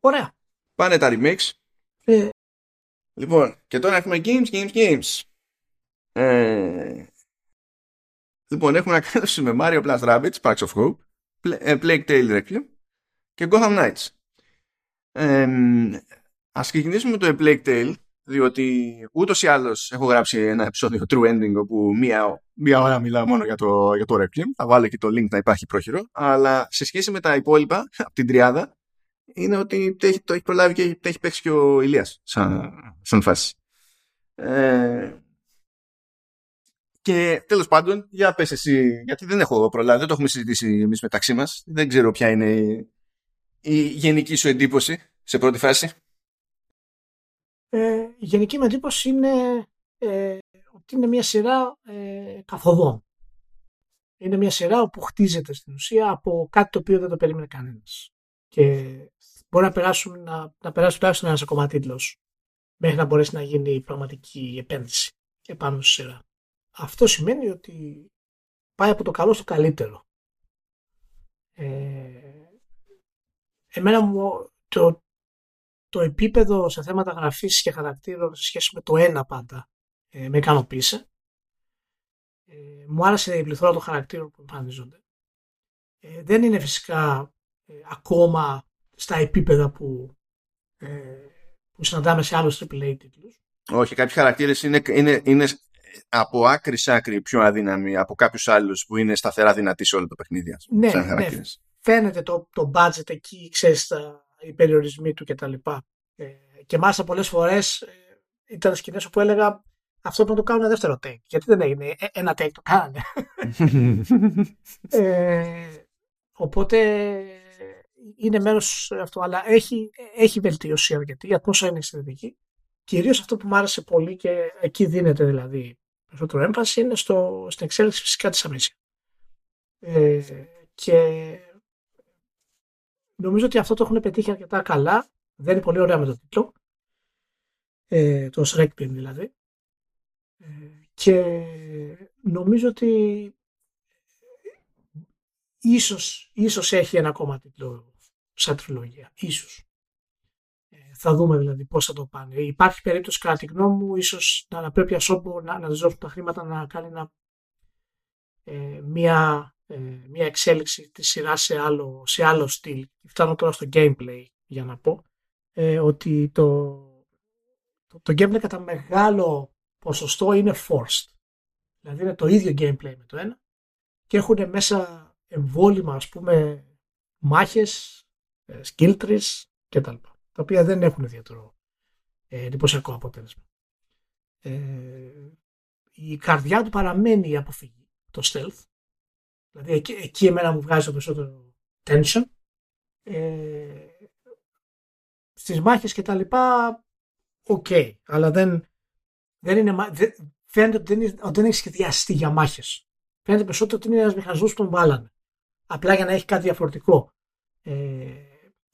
Ωραία. Πάνε τα remakes. Λοιπόν, και τώρα έχουμε games. Λοιπόν, έχουμε ανακοίνωση με Mario Plus Rabbids, Packs of Hope, Plague Tale Requiem και Gotham Knights. Ας ξεκινήσουμε με το Plague Tale, διότι ούτως ή άλλως έχω γράψει ένα επεισόδιο True Ending όπου μία ώρα μιλάω μόνο για το Requiem. Θα βάλω και το link να υπάρχει πρόχειρο, αλλά σε σχέση με τα υπόλοιπα από την τριάδα είναι ότι το έχει προλάβει και το έχει παίξει και ο Ηλίας σαν φάση. Και τέλος πάντων, για πες εσύ, γιατί δεν έχω προλάβει, δεν το έχουμε συζητήσει εμείς μεταξύ μας. Δεν ξέρω ποια είναι η γενική σου εντύπωση σε πρώτη φάση. Η γενική μου εντύπωση είναι ότι είναι μια σειρά καθοδών. Είναι μια σειρά όπου χτίζεται στην ουσία από κάτι το οποίο δεν το περίμενε κανένας. Και μπορεί να περάσουν τουλάχιστον ένας ακόμα τίτλος μέχρι να μπορέσει να γίνει η πραγματική επένδυση επάνω στη σειρά. Αυτό σημαίνει ότι πάει από το καλό στο καλύτερο. Εμένα μου το επίπεδο σε θέματα γραφής και χαρακτήρων σε σχέση με το ένα πάντα με ικανοποίησε. Μου άρεσε η πληθώρα των χαρακτήρων που εμφανίζονται. Δεν είναι φυσικά ακόμα στα επίπεδα που συναντάμε σε άλλους AAA τίτλους. Όχι, κάποιοι χαρακτήρες είναι από άκρη σ' άκρη πιο αδύναμη από κάποιους άλλους που είναι σταθερά δυνατοί σε όλο το παιχνίδι. Ναι. Φαίνεται το budget εκεί, ξέρεις, οι περιορισμοί του κτλ. Και μάλιστα πολλές φορές ήταν σκηνές όπου έλεγα αυτό πρέπει να το κάνουν ένα δεύτερο take. Γιατί δεν έγινε ένα take, το κάνανε. Οπότε είναι μέρος αυτό, αλλά έχει βελτίωση αρκετή, για πόσο είναι εξαιρετική. Κυρίως αυτό που μου άρεσε πολύ και εκεί δίνεται δηλαδή περισσότερο έμφαση είναι στην εξέλιξη φυσικά της αμνησίας. Και νομίζω ότι αυτό το έχουν πετύχει αρκετά καλά. Δεν είναι πολύ ωραία με τον τίτλο. Το Shrekpin δηλαδή. Και νομίζω ότι ίσως έχει ένα ακόμα τίτλο σαν τριλογία. Ίσως. Θα δούμε δηλαδή πώς θα το πάνε. Υπάρχει περίπτωση, κατά τη γνώμη μου, ίσως να αναπρέπει Asobo να ζώσουν τα χρήματα να κάνει μια εξέλιξη της σειράς σε άλλο στυλ. Φτάνω τώρα στο gameplay για να πω ότι το gameplay κατά μεγάλο ποσοστό είναι forced. Δηλαδή είναι το ίδιο gameplay με το ένα και έχουν μέσα εμβόλυμα, ας πούμε, μάχες, skill trees κτλ. Τα οποία δεν έχουν ιδιαίτερο εντυπωσιακό αποτέλεσμα. Η καρδιά του παραμένει η αποφυγή, το stealth. Δηλαδή εκεί εμένα μου βγάζει το περισσότερο tension. Στις μάχες και τα λοιπά, ok, αλλά φαίνεται ότι δεν έχει σχεδιαστεί για μάχες. Φαίνεται περισσότερο ότι είναι ένας μηχανισμός που τον βάλανε. Απλά για να έχει κάτι διαφορετικό.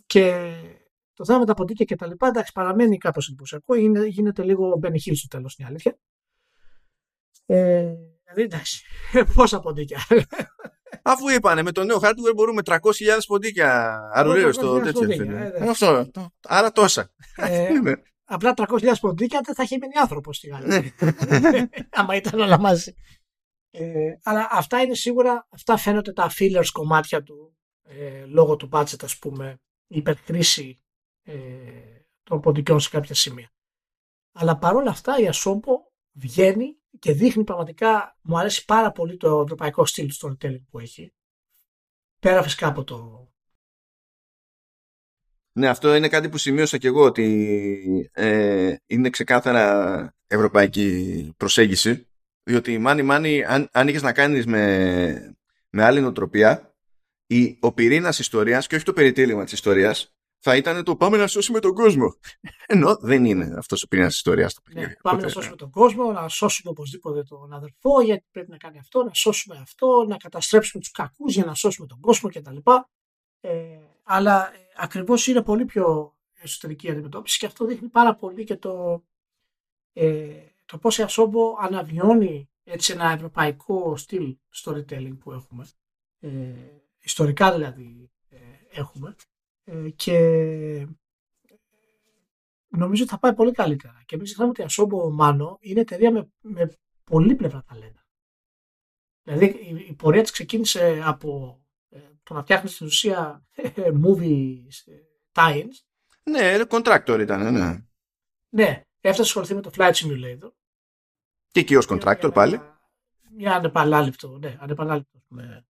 Και το θέμα με τα ποντίκια και τα λοιπά, εντάξει, παραμένει κάπως εντυπωσιακό, γίνεται λίγο Benny Hill στο τέλος, είναι η αλήθεια. Δηλαδή, εντάξει, πόσα ποντίκια. Αφού είπανε, με το νέο hardware μπορούμε 300.000 ποντίκια αρουρίου στο τέτοιο. Αυτό, άρα τόσα. Απλά 300.000 ποντίκια δεν θα είχε μείνει άνθρωπος στη Γαλλία. Άμα ήταν όλα μαζί. Αλλά αυτά είναι σίγουρα, αυτά φαίνονται τα fillers κομμάτια του λόγω του budget, ας πούμε, υπερχρήση των ποντικών σε κάποια σημεία. Αλλά παρόλα αυτά η Asobo βγαίνει και δείχνει πραγματικά, μου αρέσει πάρα πολύ το ευρωπαϊκό στυλ storytelling που έχει, πέρα φυσικά από το Ναι, αυτό είναι κάτι που σημείωσα και εγώ, ότι είναι ξεκάθαρα ευρωπαϊκή προσέγγιση, διότι μάνι-μάνι, αν είχες να κάνεις με άλλη νοοτροπία, ο πυρήνας ιστορίας και όχι το περιτύλιγμα της ιστορίας θα ήταν το πάμε να σώσουμε τον κόσμο. Ενώ δεν είναι αυτός ο πυρήνας ιστορίας. Ναι, πάμε να σώσουμε τον κόσμο, να σώσουμε οπωσδήποτε τον αδερφό, γιατί πρέπει να κάνει αυτό, να σώσουμε αυτό, να καταστρέψουμε τους κακούς για να σώσουμε τον κόσμο κτλ. Αλλά ακριβώς είναι πολύ πιο εσωτερική αντιμετώπιση και αυτό δείχνει πάρα πολύ και το πώς η Asobo αναβιώνει έτσι ένα ευρωπαϊκό στυλ storytelling που έχουμε. Ιστορικά δηλαδή έχουμε. Και νομίζω ότι θα πάει πολύ καλύτερα. Και μην ξεχνάμε ότι η Asobo Mano είναι εταιρεία με πολύπλευρα ταλέντα. Δηλαδή η πορεία της ξεκίνησε από το να φτιάχνει στην ουσία movie tie-ins. Ναι, contractor ήταν, ναι. Ναι, έφτασε να ασχοληθεί με το Flight Simulator. Και εκεί ως contractor πάλι. Μια ανεπανάληπτο, ναι, με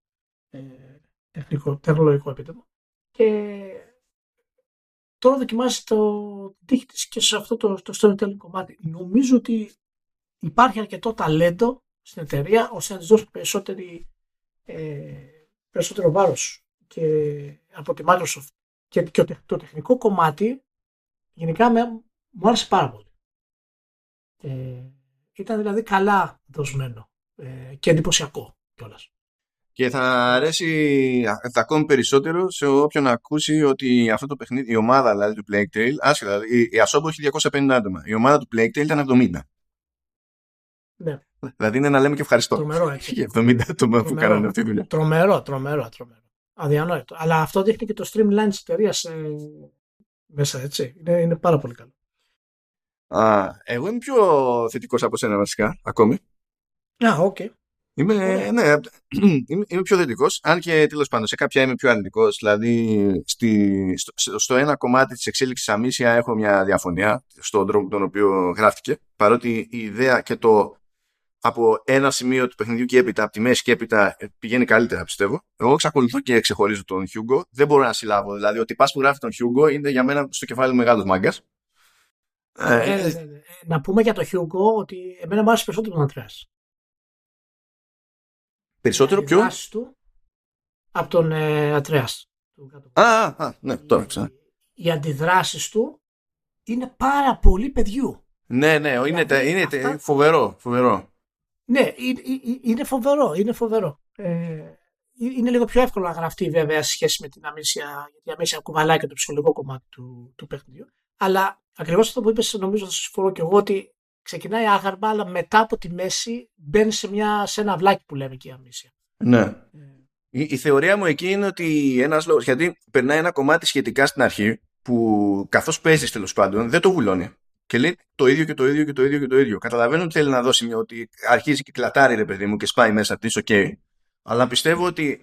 τεχνολογικό επίτευγμα. Και τώρα δοκιμάζει την τύχη της και σε αυτό το storytelling κομμάτι. Νομίζω ότι υπάρχει αρκετό ταλέντο στην εταιρεία ώστε να της δώσει περισσότερο βάρος και από τη Microsoft. Και το τεχνικό κομμάτι γενικά μου άρεσε πάρα πολύ. Ήταν δηλαδή καλά δοσμένο και εντυπωσιακό κιόλας. Και θα αρέσει ακόμη περισσότερο σε όποιον ακούσει ότι αυτό το παιχνίδι, η ομάδα δηλαδή του Plague Tale, άσχετα, η Asobo έχει 250 άτομα, η ομάδα του Plague Tale ήταν 70. Ναι. Δηλαδή είναι να λέμε και ευχαριστώ. Τρομερό έτσι. 70 άτομα που κάνανε αυτή τη δουλειά. Τρομερό. Αδιανόητο. Αλλά αυτό δείχνει και το streamline της εταιρείας μέσα, έτσι. Είναι πάρα πολύ καλό. Εγώ είμαι πιο θετικός από σένα βασικά, ακόμη. Okay. Είμαι πιο θετικός, αν και τέλος πάντων σε κάποια είμαι πιο αρνητικός. Δηλαδή στο ένα κομμάτι της εξέλιξης αμύσια έχω μια διαφωνία στον τρόπο τον οποίο γράφτηκε, παρότι η ιδέα και το από ένα σημείο του παιχνιδιού και έπειτα, από τη μέση και έπειτα, πηγαίνει καλύτερα, πιστεύω. Εγώ εξακολουθώ και ξεχωρίζω τον Hugo. Δεν μπορώ να συλλάβω. Δηλαδή, ο τυπάς που γράφει τον Hugo είναι για μένα στο κεφάλι μεγάλος μάγκας. Να πούμε για τον Hugo ότι εμένα μου άρεσε περισσότερο τον Αντρέας. Περισσότερο ποιο? Από τον Αντρέας. Ναι, τώρα ξανά. Οι αντιδράσεις του είναι πάρα πολύ παιδιού. Ναι, είναι φοβερό. Ναι, είναι φοβερό. Είναι λίγο πιο εύκολο να γραφτεί βέβαια σε σχέση με την αμύσια, γιατί η αμύσια κουβαλάει και το ψυχολογικό κομμάτι του παιχνιδιού. Αλλά ακριβώς αυτό που είπες, νομίζω θα σας συμφωνώ και εγώ, ότι ξεκινάει άγαρμα, αλλά μετά από τη μέση μπαίνει σε ένα αυλάκι που λέμε και η αμύσια. Ναι. Η θεωρία μου εκεί είναι ότι ένας λόγος, γιατί περνάει ένα κομμάτι σχετικά στην αρχή που καθώς παίζεις τέλος πάντων δεν το βουλώνει. Και λέει το ίδιο. Καταλαβαίνω ότι θέλει να δώσει μια, ότι αρχίζει και κλατάρει ρε παιδί μου και σπάει μέσα της, ok. Αλλά πιστεύω ότι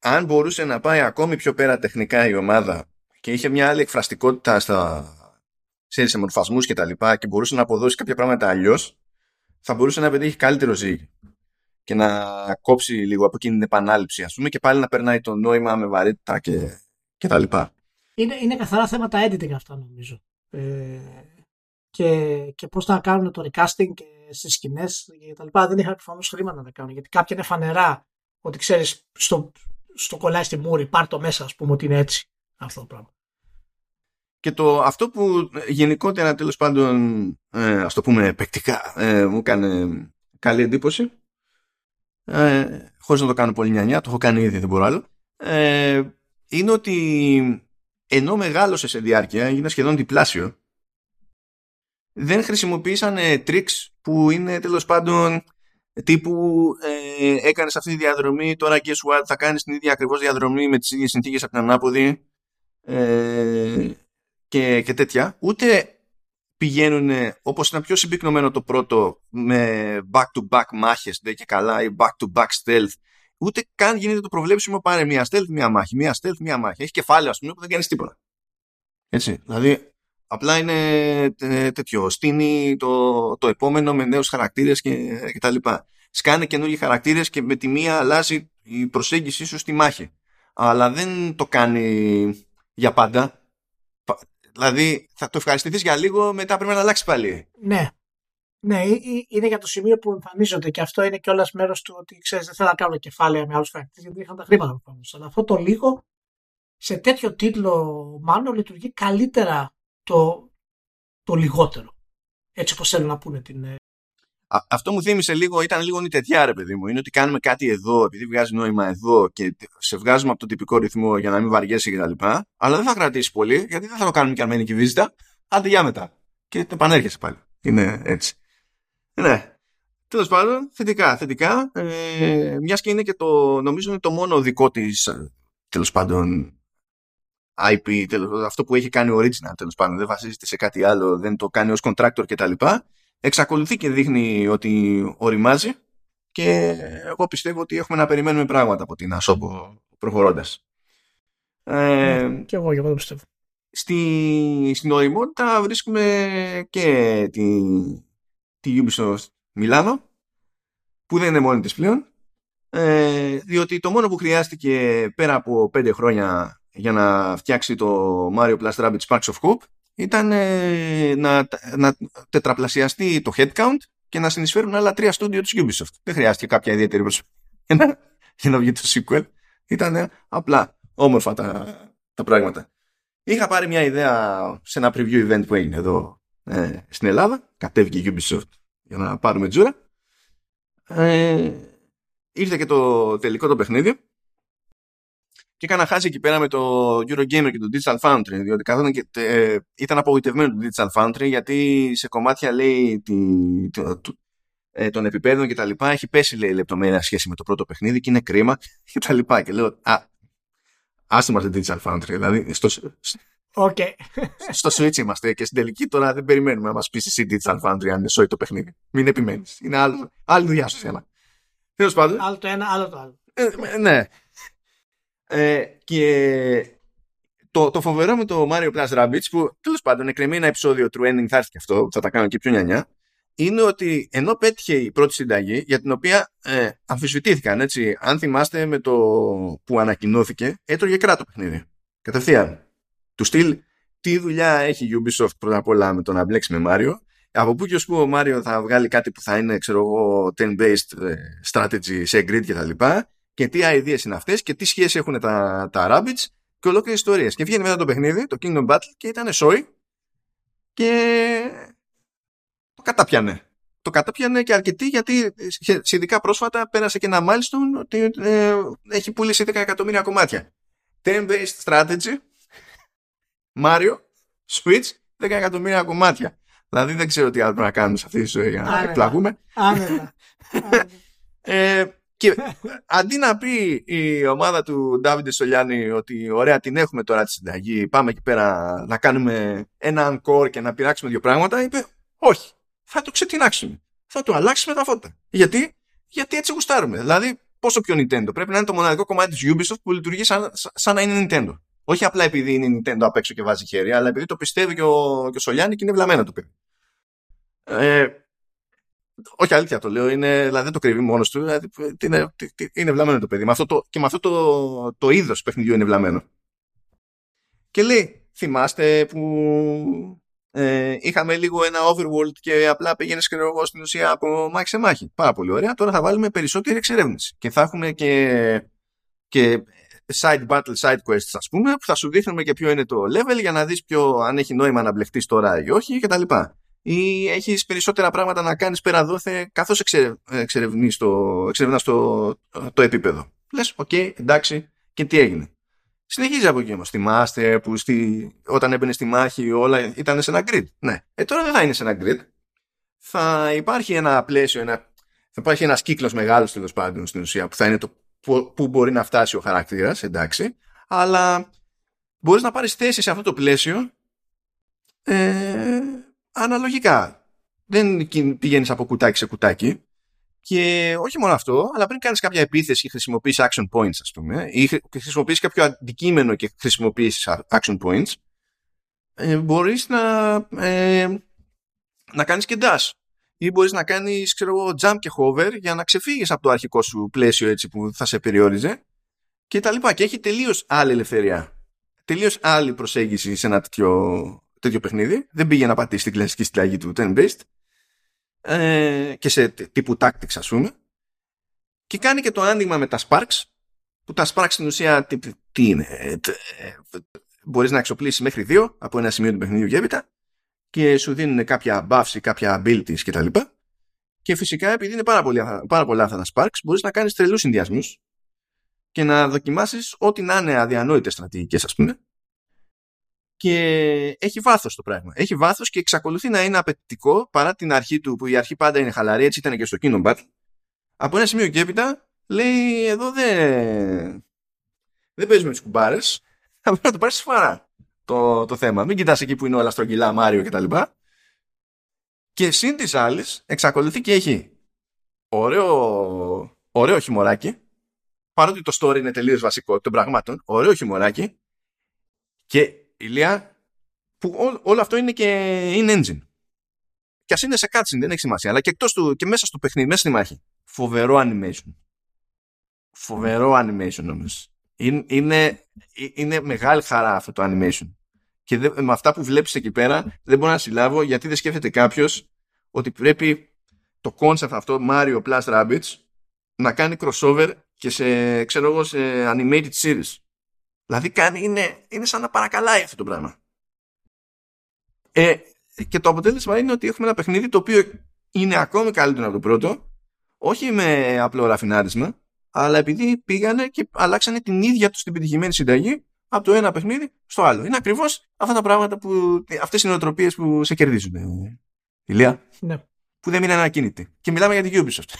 αν μπορούσε να πάει ακόμη πιο πέρα τεχνικά η ομάδα και είχε μια άλλη εκφραστικότητα σε μορφασμούς και τα λοιπά και μπορούσε να αποδώσει κάποια πράγματα αλλιώς, θα μπορούσε να πετύχει καλύτερο ζύγι και να κόψει λίγο από εκείνη την επανάληψη, ας πούμε, και πάλι να περνάει το νόημα με βαρύτητα και τα λοιπά. Είναι καθαρά θέματα editing αυτά, νομίζω. Και πώς να κάνουν το recasting και στις σκηνές και τα λοιπά. Δεν είχαν προφανώς χρήματα να τα κάνουν, γιατί κάποια είναι φανερά ότι ξέρεις στο κολλάει στη μούρη, πάρ' το μέσα, ας πούμε, ότι είναι έτσι αυτό το πράγμα. Και αυτό που γενικότερα τέλος πάντων ας το πούμε παικτικά μου έκανε καλή εντύπωση, χωρίς να το κάνω πολύ νιανιά, το έχω κάνει ήδη, δεν μπορώ άλλο, είναι ότι ενώ μεγάλωσε σε διάρκεια, έγινε σχεδόν διπλάσιο, δεν χρησιμοποίησαν tricks που είναι τέλος πάντων τύπου έκανες αυτή τη διαδρομή, τώρα guess what, θα κάνεις την ίδια ακριβώς διαδρομή με τις ίδιες συνθήκες από την ανάποδη και τέτοια. Ούτε πηγαίνουν όπως ήταν πιο συμπυκνωμένο το πρώτο με back-to-back μάχες, δε και καλά, ή back-to-back stealth. Ούτε καν γίνεται το προβλέψιμο, πάρε μία stealth, μία μάχη, μία stealth, μία μάχη. Έχει κεφάλαιο, ας πούμε, που δεν κάνεις τίποτα. Έτσι, δηλαδή, απλά είναι τέτοιο. Στείνει το επόμενο με νέους χαρακτήρες και τα λοιπά. Σκάνε καινούργιοι χαρακτήρες και με τη μία αλλάζει η προσέγγιση σου στη μάχη. Αλλά δεν το κάνει για πάντα. Δηλαδή θα το ευχαριστηθείς για λίγο, μετά πρέπει να αλλάξει πάλι. Ναι. Ναι, είναι για το σημείο που εμφανίζονται και αυτό είναι κιόλας μέρος του ότι ξέρεις, δεν θέλω να κάνω κεφάλαια με άλλους χαρακτήρες γιατί είχαν τα χρήματα που πάνω. Αλλά αυτό το λίγο σε τέτοιο τίτλο μάλλον λειτουργεί καλύτερα το λιγότερο. Έτσι όπως θέλουν να πούνε την. Αυτό μου θύμισε λίγο, ήταν λίγο νητετιά ρε παιδί μου. Είναι ότι κάνουμε κάτι εδώ, επειδή βγάζει νόημα εδώ και σε βγάζουμε από τον τυπικό ρυθμό για να μην βαριέσαι κτλ. Αλλά δεν θα κρατήσει πολύ, γιατί δεν θα το κάνουμε και αρμένικη βίζα. Άντε για μετά. Και το επανέρχεσαι πάλι. Είναι έτσι. Ναι. Τέλος πάντων, θετικά. Μιας και είναι και το, νομίζω είναι το μόνο δικό της, τέλος πάντων, IP, αυτό που έχει κάνει original, τέλος πάντων. Δεν βασίζεται σε κάτι άλλο, δεν το κάνει ως contractor κτλ. Εξακολουθεί και δείχνει ότι οριμάζει και εγώ πιστεύω ότι έχουμε να περιμένουμε πράγματα από την Asobo προχωρώντας. Και εγώ το πιστεύω. Στην οριμότητα βρίσκουμε και τη Ubisoft Μιλάνο, που δεν είναι μόνη της πλέον, διότι το μόνο που χρειάστηκε πέρα από 5 χρόνια για να φτιάξει το Mario Plus Rabbids Sparks of Hope ήταν να τετραπλασιαστεί το headcount και να συνεισφέρουν άλλα 3 στούντιο της Ubisoft. Δεν χρειάστηκε κάποια ιδιαίτερη προσοχή για να βγει το sequel. Ήταν απλά όμορφα τα πράγματα. Είχα πάρει μια ιδέα σε ένα preview event που έγινε εδώ στην Ελλάδα. Κατέβηκε η Ubisoft για να πάρουμε τζούρα. Ήρθε και το τελικό το παιχνίδι. Και έκανα χάσει εκεί πέρα με το Eurogamer και το Digital Foundry, διότι καθόταν και ήταν απογοητευμένο το Digital Foundry, γιατί σε κομμάτια λέει των επιπέδων και τα λοιπά έχει πέσει λέει λεπτομέρεια σχέση με το πρώτο παιχνίδι και είναι κρίμα και τα λοιπά. Και λέω, άσε μας το Digital Foundry, δηλαδή στο Switch είμαστε και στην τελική τώρα δεν περιμένουμε να μας πεις εσύ Digital Foundry αν είναι σόι το παιχνίδι. Μην επιμένεις. Είναι άλλη δουλειά σου θέμα. Τέλος πάντων. Άλλο το ένα, άλλο το άλλο. Ναι. Και το φοβερό με το Mario Plus Rabbids που τέλος πάντων εκκρεμεί ένα επεισόδιο True Ending, θα έρθει και αυτό, θα τα κάνω και πιο νιανιά, είναι ότι ενώ πέτυχε η πρώτη συνταγή για την οποία αμφισβητήθηκαν, έτσι, αν θυμάστε με το που ανακοινώθηκε έτρωγε κράτο παιχνίδι κατευθείαν του στυλ τι δουλειά έχει Ubisoft πρώτα απ' όλα με το να μπλέξει με Mario, από πού και ως πού ο Mario θα βγάλει κάτι που θα είναι ξέρω εγώ 10-based strategy σε grid και τα λοιπά. Και τι ideas είναι αυτές και τι σχέση έχουν τα Rabbids και ολόκληρες ιστορίες. Και βγαίνει μετά το παιχνίδι, το Kingdom Battle, και ήταν σόι και το κατάπιανε. Το κατάπιανε και αρκετοί, γιατί σχετικά πρόσφατα πέρασε και ένα milestone ότι έχει πουλήσει 10 εκατομμύρια κομμάτια. 10-based strategy, Mario, Switch, 10 εκατομμύρια κομμάτια. Δηλαδή δεν ξέρω τι άλλο πρέπει να κάνουμε σε αυτή τη ζωή για να εκπλαγούμε. Και αντί να πει η ομάδα του Ντάβιντε Σολιάνη ότι ωραία την έχουμε τώρα τη συνταγή, πάμε εκεί πέρα να κάνουμε ένα encore και να πειράξουμε δύο πράγματα, είπε όχι, θα το ξετινάξουμε, θα το αλλάξουμε τα φώτα. Γιατί έτσι γουστάρουμε. Δηλαδή πόσο πιο Nintendo, πρέπει να είναι το μοναδικό κομμάτι της Ubisoft που λειτουργεί σαν να είναι Nintendo. Όχι απλά επειδή είναι Nintendo απ' έξω και βάζει χέρι, αλλά επειδή το πιστεύει και ο Σολιάνη και είναι βλαμμένα το παιδί. Όχι αλήθεια το λέω, είναι, δηλαδή δεν το κρύβει μόνος του, δηλαδή, είναι βλαμμένο το παιδί. Και με αυτό το είδος παιχνιδιού είναι βλαμμένο. Και λέει, θυμάστε που είχαμε λίγο ένα overworld και απλά πήγαινες και εγώ στην ουσία από μάχη σε μάχη. Πάρα πολύ ωραία, τώρα θα βάλουμε περισσότερη εξερεύνηση. Και θα έχουμε και side battle, side quests ας πούμε, που θα σου δείχνουμε και ποιο είναι το level για να δεις αν έχει νόημα να μπλεχτείς τώρα ή όχι κτλ. Ή έχεις περισσότερα πράγματα να κάνεις πέρα δόθε καθώς εξερευνείς το επίπεδο. Λες, οκ, εντάξει, και τι έγινε. Συνεχίζει από εκεί όμως. Θυμάστε που όταν έμπαινε στη μάχη όλα ήταν σε ένα grid. Ναι, τώρα δεν θα είναι σε ένα grid. Θα υπάρχει ένα πλαίσιο, θα υπάρχει ένας κύκλος μεγάλος τέλος πάντων στην ουσία που θα είναι το που μπορεί να φτάσει ο χαρακτήρας, εντάξει. Αλλά μπορείς να πάρεις θέση σε αυτό το πλαίσιο αναλογικά. Δεν πηγαίνεις από κουτάκι σε κουτάκι. Και όχι μόνο αυτό, αλλά πριν κάνεις κάποια επίθεση και χρησιμοποιείς action points, ας πούμε, ή χρησιμοποιείς κάποιο αντικείμενο και χρησιμοποιείς action points, μπορείς να κάνεις και dash. Ή μπορείς να κάνεις, ξέρω εγώ, jump και hover για να ξεφύγεις από το αρχικό σου πλαίσιο έτσι που θα σε περιόριζε και τα λοιπά. Και έχει τελείως άλλη ελευθερία. Τελείως άλλη προσέγγιση σε ένα τέτοιο τέτοιο παιχνίδι. Δεν πήγε να πατήσει την κλασική συνταγή του turn-based και σε τύπου tactics, ας πούμε. Και κάνει και το άνοιγμα με τα sparks, που τα sparks στην ουσία τι είναι. Μπορείς να εξοπλίσεις μέχρι 2 από ένα σημείο του παιχνιδιού και έπειτα και σου δίνουν κάποια buffs ή κάποια abilities κτλ. Και φυσικά, επειδή είναι πάρα πολλά αυτά τα sparks, μπορείς να κάνεις τρελούς συνδυασμούς και να δοκιμάσεις ό,τι να είναι αδιανόητες στρατηγικές, ας πούμε. Και έχει βάθος το πράγμα. Έχει βάθος και εξακολουθεί να είναι απαιτητικό παρά την αρχή του, που η αρχή πάντα είναι χαλαρή, έτσι ήταν και στο Kingdom Battle. Από ένα σημείο και έπειτα λέει: εδώ δεν παίζουμε τις κουμπάρες. Θα πρέπει να το πάρει σφαρά το θέμα. Μην κοιτάς εκεί που είναι όλα στρογγυλά, Μάριο κτλ. Και σύν της άλλης, εξακολουθεί και έχει ωραίο χιμωράκι. Παρότι το story είναι τελείως βασικό των πραγμάτων, ωραίο χιμωράκι. Και ηλία που όλο αυτό είναι και in-engine. Και ας είναι σε cutscene, δεν έχει σημασία. Αλλά και, και μέσα στο παιχνίδι, μέσα στη μάχη. Φοβερό animation όμως. Είναι μεγάλη χαρά αυτό το animation. Και με αυτά που βλέπεις εκεί πέρα δεν μπορώ να συλλάβω γιατί δεν σκέφτεται κάποιος ότι πρέπει το concept αυτό Mario Plus Rabbids να κάνει crossover και σε, ξέρω εγώ, σε animated series. Δηλαδή είναι σαν να παρακαλάει αυτό το πράγμα. Και το αποτέλεσμα είναι ότι έχουμε ένα παιχνίδι το οποίο είναι ακόμη καλύτερο από το πρώτο, όχι με απλό ραφινάρισμα, αλλά επειδή πήγανε και αλλάξανε την ίδια τους την πετυχημένη συνταγή από το ένα παιχνίδι στο άλλο. Είναι ακριβώς αυτά τα πράγματα που. Αυτές οι νοοτροπίες που σε κερδίζουν. Ηλία. Ναι. Που δεν είναι ανακίνητη. Και μιλάμε για την Ubisoft.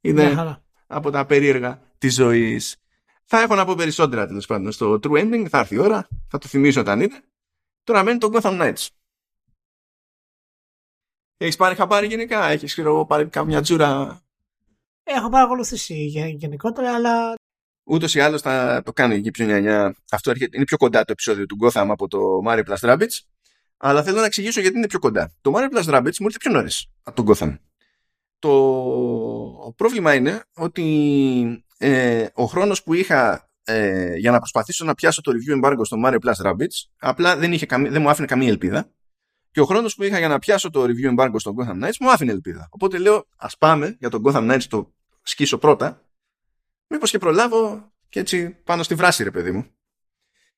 Είναι από τα περίεργα της ζωής. Θα έχω να πω περισσότερα τέλος πάντων στο True Ending. Θα έρθει η ώρα. Θα το θυμίσω όταν είναι. Τώρα μένει το Gotham Knights. Έχεις πάρει χαμπάρι γενικά? Έχεις πάρει καμιά τζούρα? Έχω παρακολουθήσει γενικότερα, αλλά. Ούτως ή άλλως θα το κάνω εκεί πιο νιανιά. Αυτό είναι πιο κοντά το επεισόδιο του Gotham από το Mario Plus Rabbids. Αλλά θέλω να εξηγήσω γιατί είναι πιο κοντά. Το Mario Plus Rabbids μου ήρθε πιο νωρίς από τον Gotham. Το πρόβλημα είναι ότι ο χρόνος που είχα για να προσπαθήσω να πιάσω το review embargo στο Mario Plus Rabbids απλά δεν μου άφηνε καμία ελπίδα. Και ο χρόνος που είχα για να πιάσω το review embargo στο Gotham Knights μου άφηνε ελπίδα. Οπότε λέω, ας πάμε για τον Gotham Knights, το σκίσω πρώτα. Μήπως και προλάβω και έτσι πάνω στη βράση, ρε παιδί μου.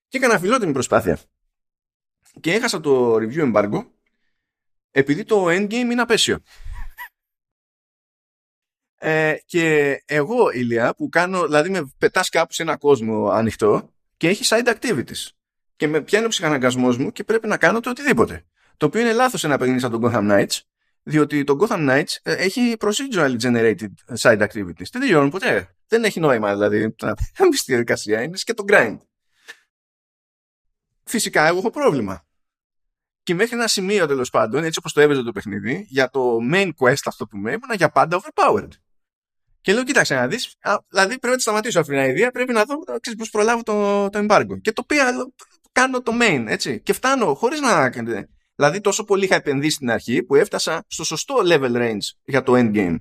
Και έκανα φιλότιμη προσπάθεια. Και έχασα το review embargo επειδή το endgame είναι απέσιο. Και εγώ, Ηλία, που κάνω, δηλαδή με πετάς κάπου σε ένα κόσμο ανοιχτό και έχει side activities. Και με πιάνει ο ψυχαναγκασμός μου και πρέπει να κάνω το οτιδήποτε. Το οποίο είναι λάθος ένα παιχνίδι σαν τον Gotham Knights, διότι το Gotham Knights έχει procedurally generated side activities. Δεν τελειώνουν ποτέ. Δεν έχει νόημα, δηλαδή. Μπει στη διαδικασία, είναι και το grind. Φυσικά, εγώ έχω πρόβλημα. Και μέχρι ένα σημείο, τέλος πάντων, έτσι όπως το έβαιζε το παιχνίδι, για το main quest, αυτό που με έμεινα για πάντα overpowered. Και λέω, κοίταξε να δεις, δηλαδή πρέπει να τη σταματήσω αυτή την ιδέα, πρέπει να δω πώς προλάβω το embargo. Και το πήγα, κάνω το main, έτσι. Και φτάνω χωρίς να. Δηλαδή, τόσο πολύ είχα επενδύσει στην αρχή που έφτασα στο σωστό level range για το endgame.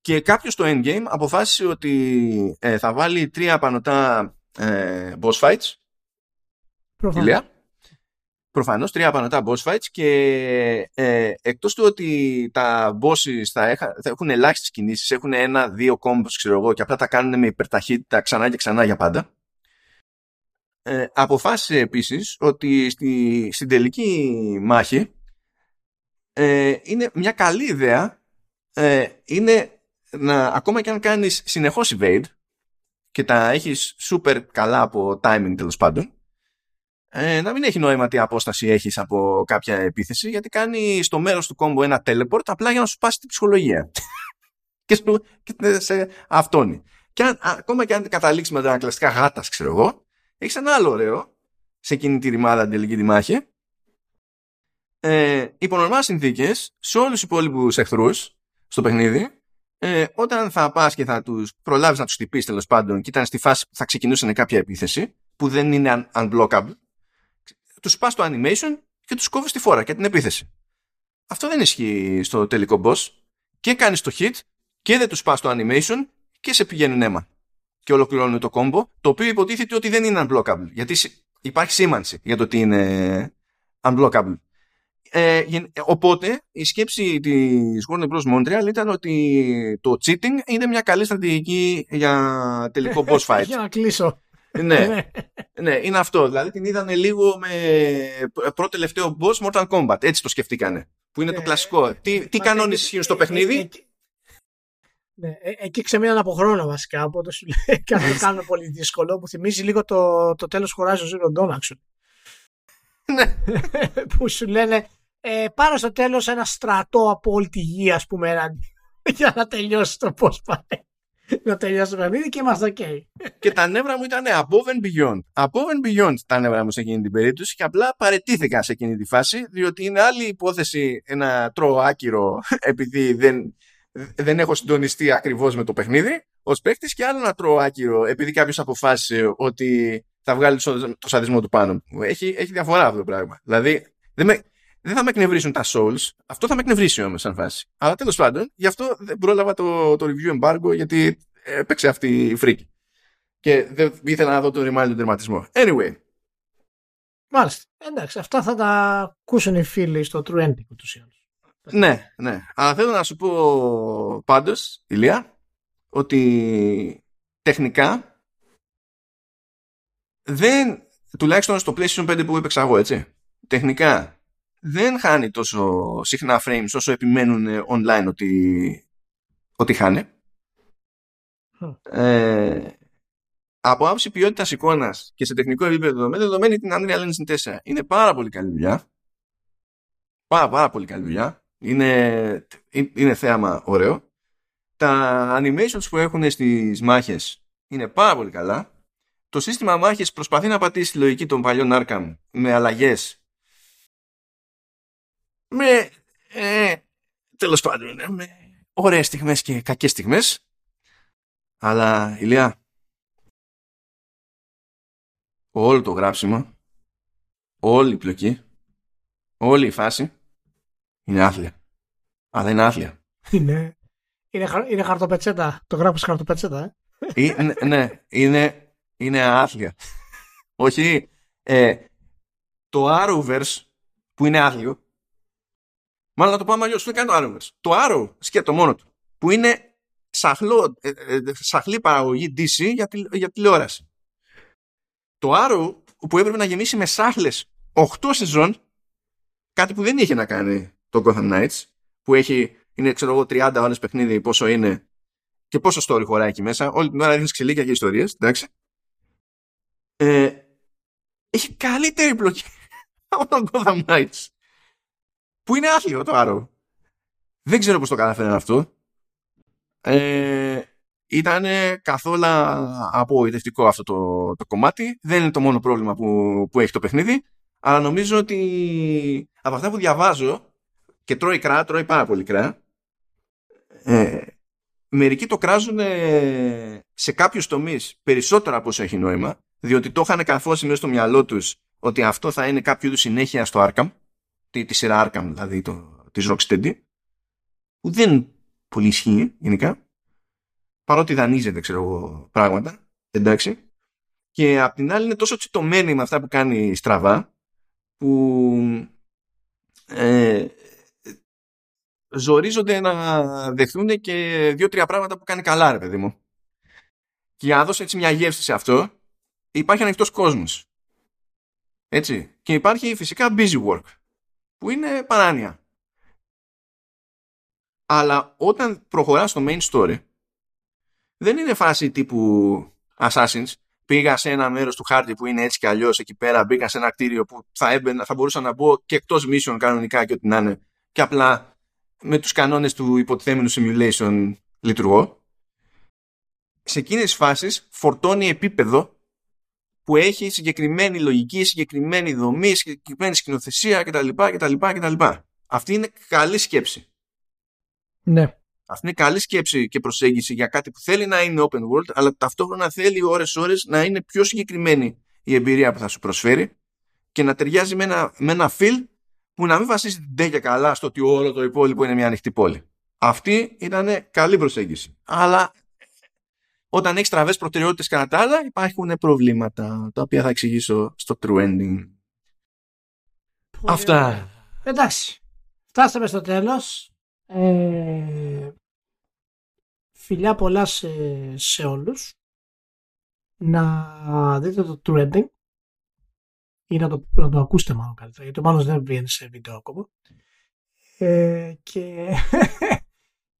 Και κάποιος στο endgame αποφάσισε ότι θα βάλει 3 πανωτά boss fights. Προφανώς. Προφανώς 3 πανωτά boss fights και εκτός του ότι τα bosses θα έχουν ελάχιστες κινήσεις, έχουν 1-2 combos, ξέρω εγώ, και απλά τα κάνουν με υπερταχύτητα ξανά και ξανά για πάντα. Αποφάσισε επίσης ότι στην τελική μάχη είναι μια καλή ιδέα είναι να, ακόμα και αν κάνεις συνεχώς evade και τα έχεις super καλά από timing, τέλος πάντων, να μην έχει νόημα τι απόσταση έχεις από κάποια επίθεση, γιατί κάνει στο μέρος του κόμπο ένα teleport απλά για να σου πάσει την ψυχολογία και σε αυτόνι. Και ακόμα και αν καταλήξεις με τα κλασικά γάτας, ξέρω εγώ, έχεις ένα άλλο ωραίο σε εκείνη τη ρημάδα, την τελική τη μάχη. Υπό νορμάλ συνθήκες, σε όλους τους υπόλοιπους εχθρούς στο παιχνίδι, όταν θα πας και θα τους προλάβεις να τους χτυπήσεις, τέλος πάντων, και ήταν στη φάση που θα ξεκινούσαν κάποια επίθεση, που δεν είναι unblockable, τους πας το animation και τους κόβεις τη φόρα και την επίθεση. Αυτό δεν ισχύει στο τελικό boss. Και κάνεις το hit και δεν τους πας το animation και σε πηγαίνουν αίμα. και ολοκληρώνουν το κόμπο, το οποίο υποτίθεται ότι δεν είναι unblockable, γιατί υπάρχει σήμανση για το ότι είναι unblockable. Οπότε η σκέψη της Warner Bros. Montreal ήταν ότι το cheating είναι μια καλή στρατηγική για τελικό boss fight. Για να κλείσω. Ναι, ναι, είναι αυτό. Δηλαδή την είδανε λίγο με πρώτο-τελευταίο boss Mortal Kombat. Έτσι το σκεφτήκανε. Που είναι το κλασικό. Τι κανόνες ισχύουν στο παιχνίδι. Ναι, εκεί ξεμείναν από χρόνο βασικά. Οπότε σου λέει και το κάνουν πολύ δύσκολο, που θυμίζει λίγο το τέλος Horizon Zero Dawn. Ναι. Που σου λένε πάρα στο τέλος ένα στρατό από όλη τη γη, ας πούμε, για να τελειώσει το πώς πάει. Να τελειώσει το παιχνίδι και είμαστε ok. Και τα νεύρα μου ήταν above and beyond. Above and beyond τα νεύρα μου σε εκείνη την περίπτωση, και απλά παραιτήθηκα σε εκείνη τη φάση, διότι είναι άλλη υπόθεση ένα τρώω άκυρο επειδή δεν έχω συντονιστεί ακριβώς με το παιχνίδι ως παίκτης, και άλλο να τρώω άκυρο επειδή κάποιος αποφάσισε ότι θα βγάλει το σαδισμό του πάνω. Έχει διαφορά αυτό το πράγμα. Δηλαδή, δεν θα με εκνευρίσουν τα Souls. Αυτό θα με εκνευρίσει όμως σαν φάση. Αλλά τέλος πάντων, γι' αυτό δεν πρόλαβα το review embargo, γιατί έπαιξε αυτή η φρίκη. Και δεν ήθελα να δω το ρημάλι του τερματισμό. Anyway. Μάλιστα. Εντάξει, αυτά θα τα ακούσουν οι φίλοι στο True Ending του Σιάνου. Ναι, ναι. Αλλά θέλω να σου πω πάντως, Ηλία, ότι τεχνικά δεν, τουλάχιστον στο PlayStation 5 που έπαιξα εγώ, έτσι, τεχνικά δεν χάνει τόσο συχνά frames όσο επιμένουν online ότι χάνει. Από άψη ποιότητας εικόνας και σε τεχνικό επίπεδο, με δεδομένη την Unreal Engine 4, είναι πάρα πολύ καλή δουλειά. Πάρα πολύ καλή δουλειά. Είναι θέαμα ωραίο. Τα animations που έχουν στις μάχες είναι πάρα πολύ καλά. Το σύστημα μάχης προσπαθεί να πατήσει τη λογική των παλιών Arkham με αλλαγές. Με τέλος πάντων, με ωραίες στιγμές και κακές στιγμές. Αλλά, Ηλία, όλο το γράψιμο, όλη η πλοκή, όλη η φάση είναι άθλια. Αλλά είναι άθλια. Είναι χαρτοπετσέτα. Το γράφεις χαρτοπετσέτα, ναι, είναι... Είναι άθλια. Όχι. Το Arrowverse που είναι άθλιο. Μάλλον να το πάμε αλλιώς. Δεν κάνει το Arrowverse. Το Arrow σκέτο μόνο του. Που είναι σαχλή παραγωγή DC για τηλεόραση. Το Arrow που έπρεπε να γεμίσει με σάχλες 8 σεζόν. Κάτι που δεν είχε να κάνει το Gotham Knights. Που είναι ξέρω εγώ 30 ώρες παιχνίδι, πόσο είναι. Και πόσο story χωράει εκεί μέσα. Όλη την ώρα δίνεις ξυλίκια και ιστορίες. Εντάξει. Έχει καλύτερη πλοκή από τον Gotham Knights, που είναι άθλιο το Arrow. Δεν ξέρω πώς το καταφέραν αυτό. Ήταν καθόλου απογοητευτικό αυτό το κομμάτι. Δεν είναι το μόνο πρόβλημα που έχει το παιχνίδι, αλλά νομίζω ότι από αυτά που διαβάζω, και τρώει πάρα πολύ κρά, μερικοί το κράζουν σε κάποιους τομείς περισσότερα από όσο έχει νόημα, διότι το είχαν καρφώσει μέσα στο μυαλό τους ότι αυτό θα είναι κάποιο είδους συνέχεια στο Arkham, τη σειρά Arkham δηλαδή, της Rocksteady, που δεν πολύ ισχύει γενικά, παρότι δανείζεται ξέρω εγώ πράγματα, εντάξει, και απ' την άλλη είναι τόσο τσιτωμένη με αυτά που κάνει στραβά, που ζορίζονται να δεχθούν και 2-3 πράγματα που κάνει καλά, ρε παιδί μου. Και για να δώσω έτσι μια γεύση σε αυτό, υπάρχει ανοιχτός κόσμος. Έτσι. Και υπάρχει φυσικά busy work, που είναι παράνοια. Αλλά όταν προχωράς στο main story, δεν είναι φάση τύπου Assassins. Πήγα σε ένα μέρος του χάρτη που είναι έτσι κι αλλιώς εκεί πέρα, μπήκα σε ένα κτίριο που θα μπορούσα να μπω και εκτός mission κανονικά και ό,τι να είναι, και απλά με τους κανόνες του υποτιθέμενου simulation λειτουργώ. Σε εκείνες τις φάσεις φορτώνει επίπεδο που έχει συγκεκριμένη λογική, συγκεκριμένη δομή, συγκεκριμένη σκηνοθεσία κτλ. Αυτή είναι καλή σκέψη. Ναι. Αυτή είναι καλή σκέψη και προσέγγιση για κάτι που θέλει να είναι open world, αλλά ταυτόχρονα θέλει ώρες-ώρες να είναι πιο συγκεκριμένη η εμπειρία που θα σου προσφέρει και να ταιριάζει με ένα feel που να μην βασίζεται και καλά στο ότι όλο το υπόλοιπο είναι μια ανοιχτή πόλη. Αυτή ήταν καλή προσέγγιση. Αλλά Όταν έχει τραβές προτεραιότητες κατά τα άλλα, υπάρχουν προβλήματα, τα οποία θα εξηγήσω στο true ending. Αυτά. Εντάξει. Φτάσαμε στο τέλος. Φιλιά πολλά σε όλους. Να δείτε το true ending ή να το ακούσετε μάλλον καλύτερα, γιατί μάλλον δεν βγαίνει σε βίντεο ακόμα.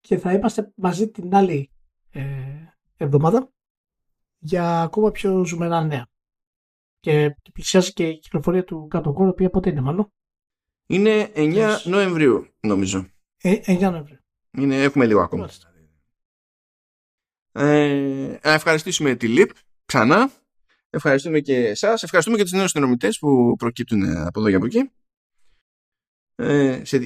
Και θα είμαστε μαζί την άλλη εβδομάδα για ακόμα πιο ζουμερά νέα. Και πλησιάζει και η κυκλοφορία του God of War, η οποία πότε είναι μάλλον? Είναι 9 Νοεμβρίου νομίζω. 9 Νοεμβρίου. Έχουμε λίγο ακόμα. Να ευχαριστήσουμε τη ΛΙΠ ξανά. Ευχαριστούμε και εσάς. Ευχαριστούμε και τους νέους συνδρομητές που προκύπτουν από εδώ και από εκεί.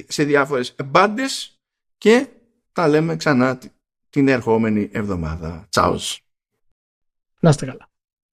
Σε διάφορες μπάντες. Και τα λέμε ξανά την ερχόμενη εβδομάδα. Τσάους. Να είστε καλά.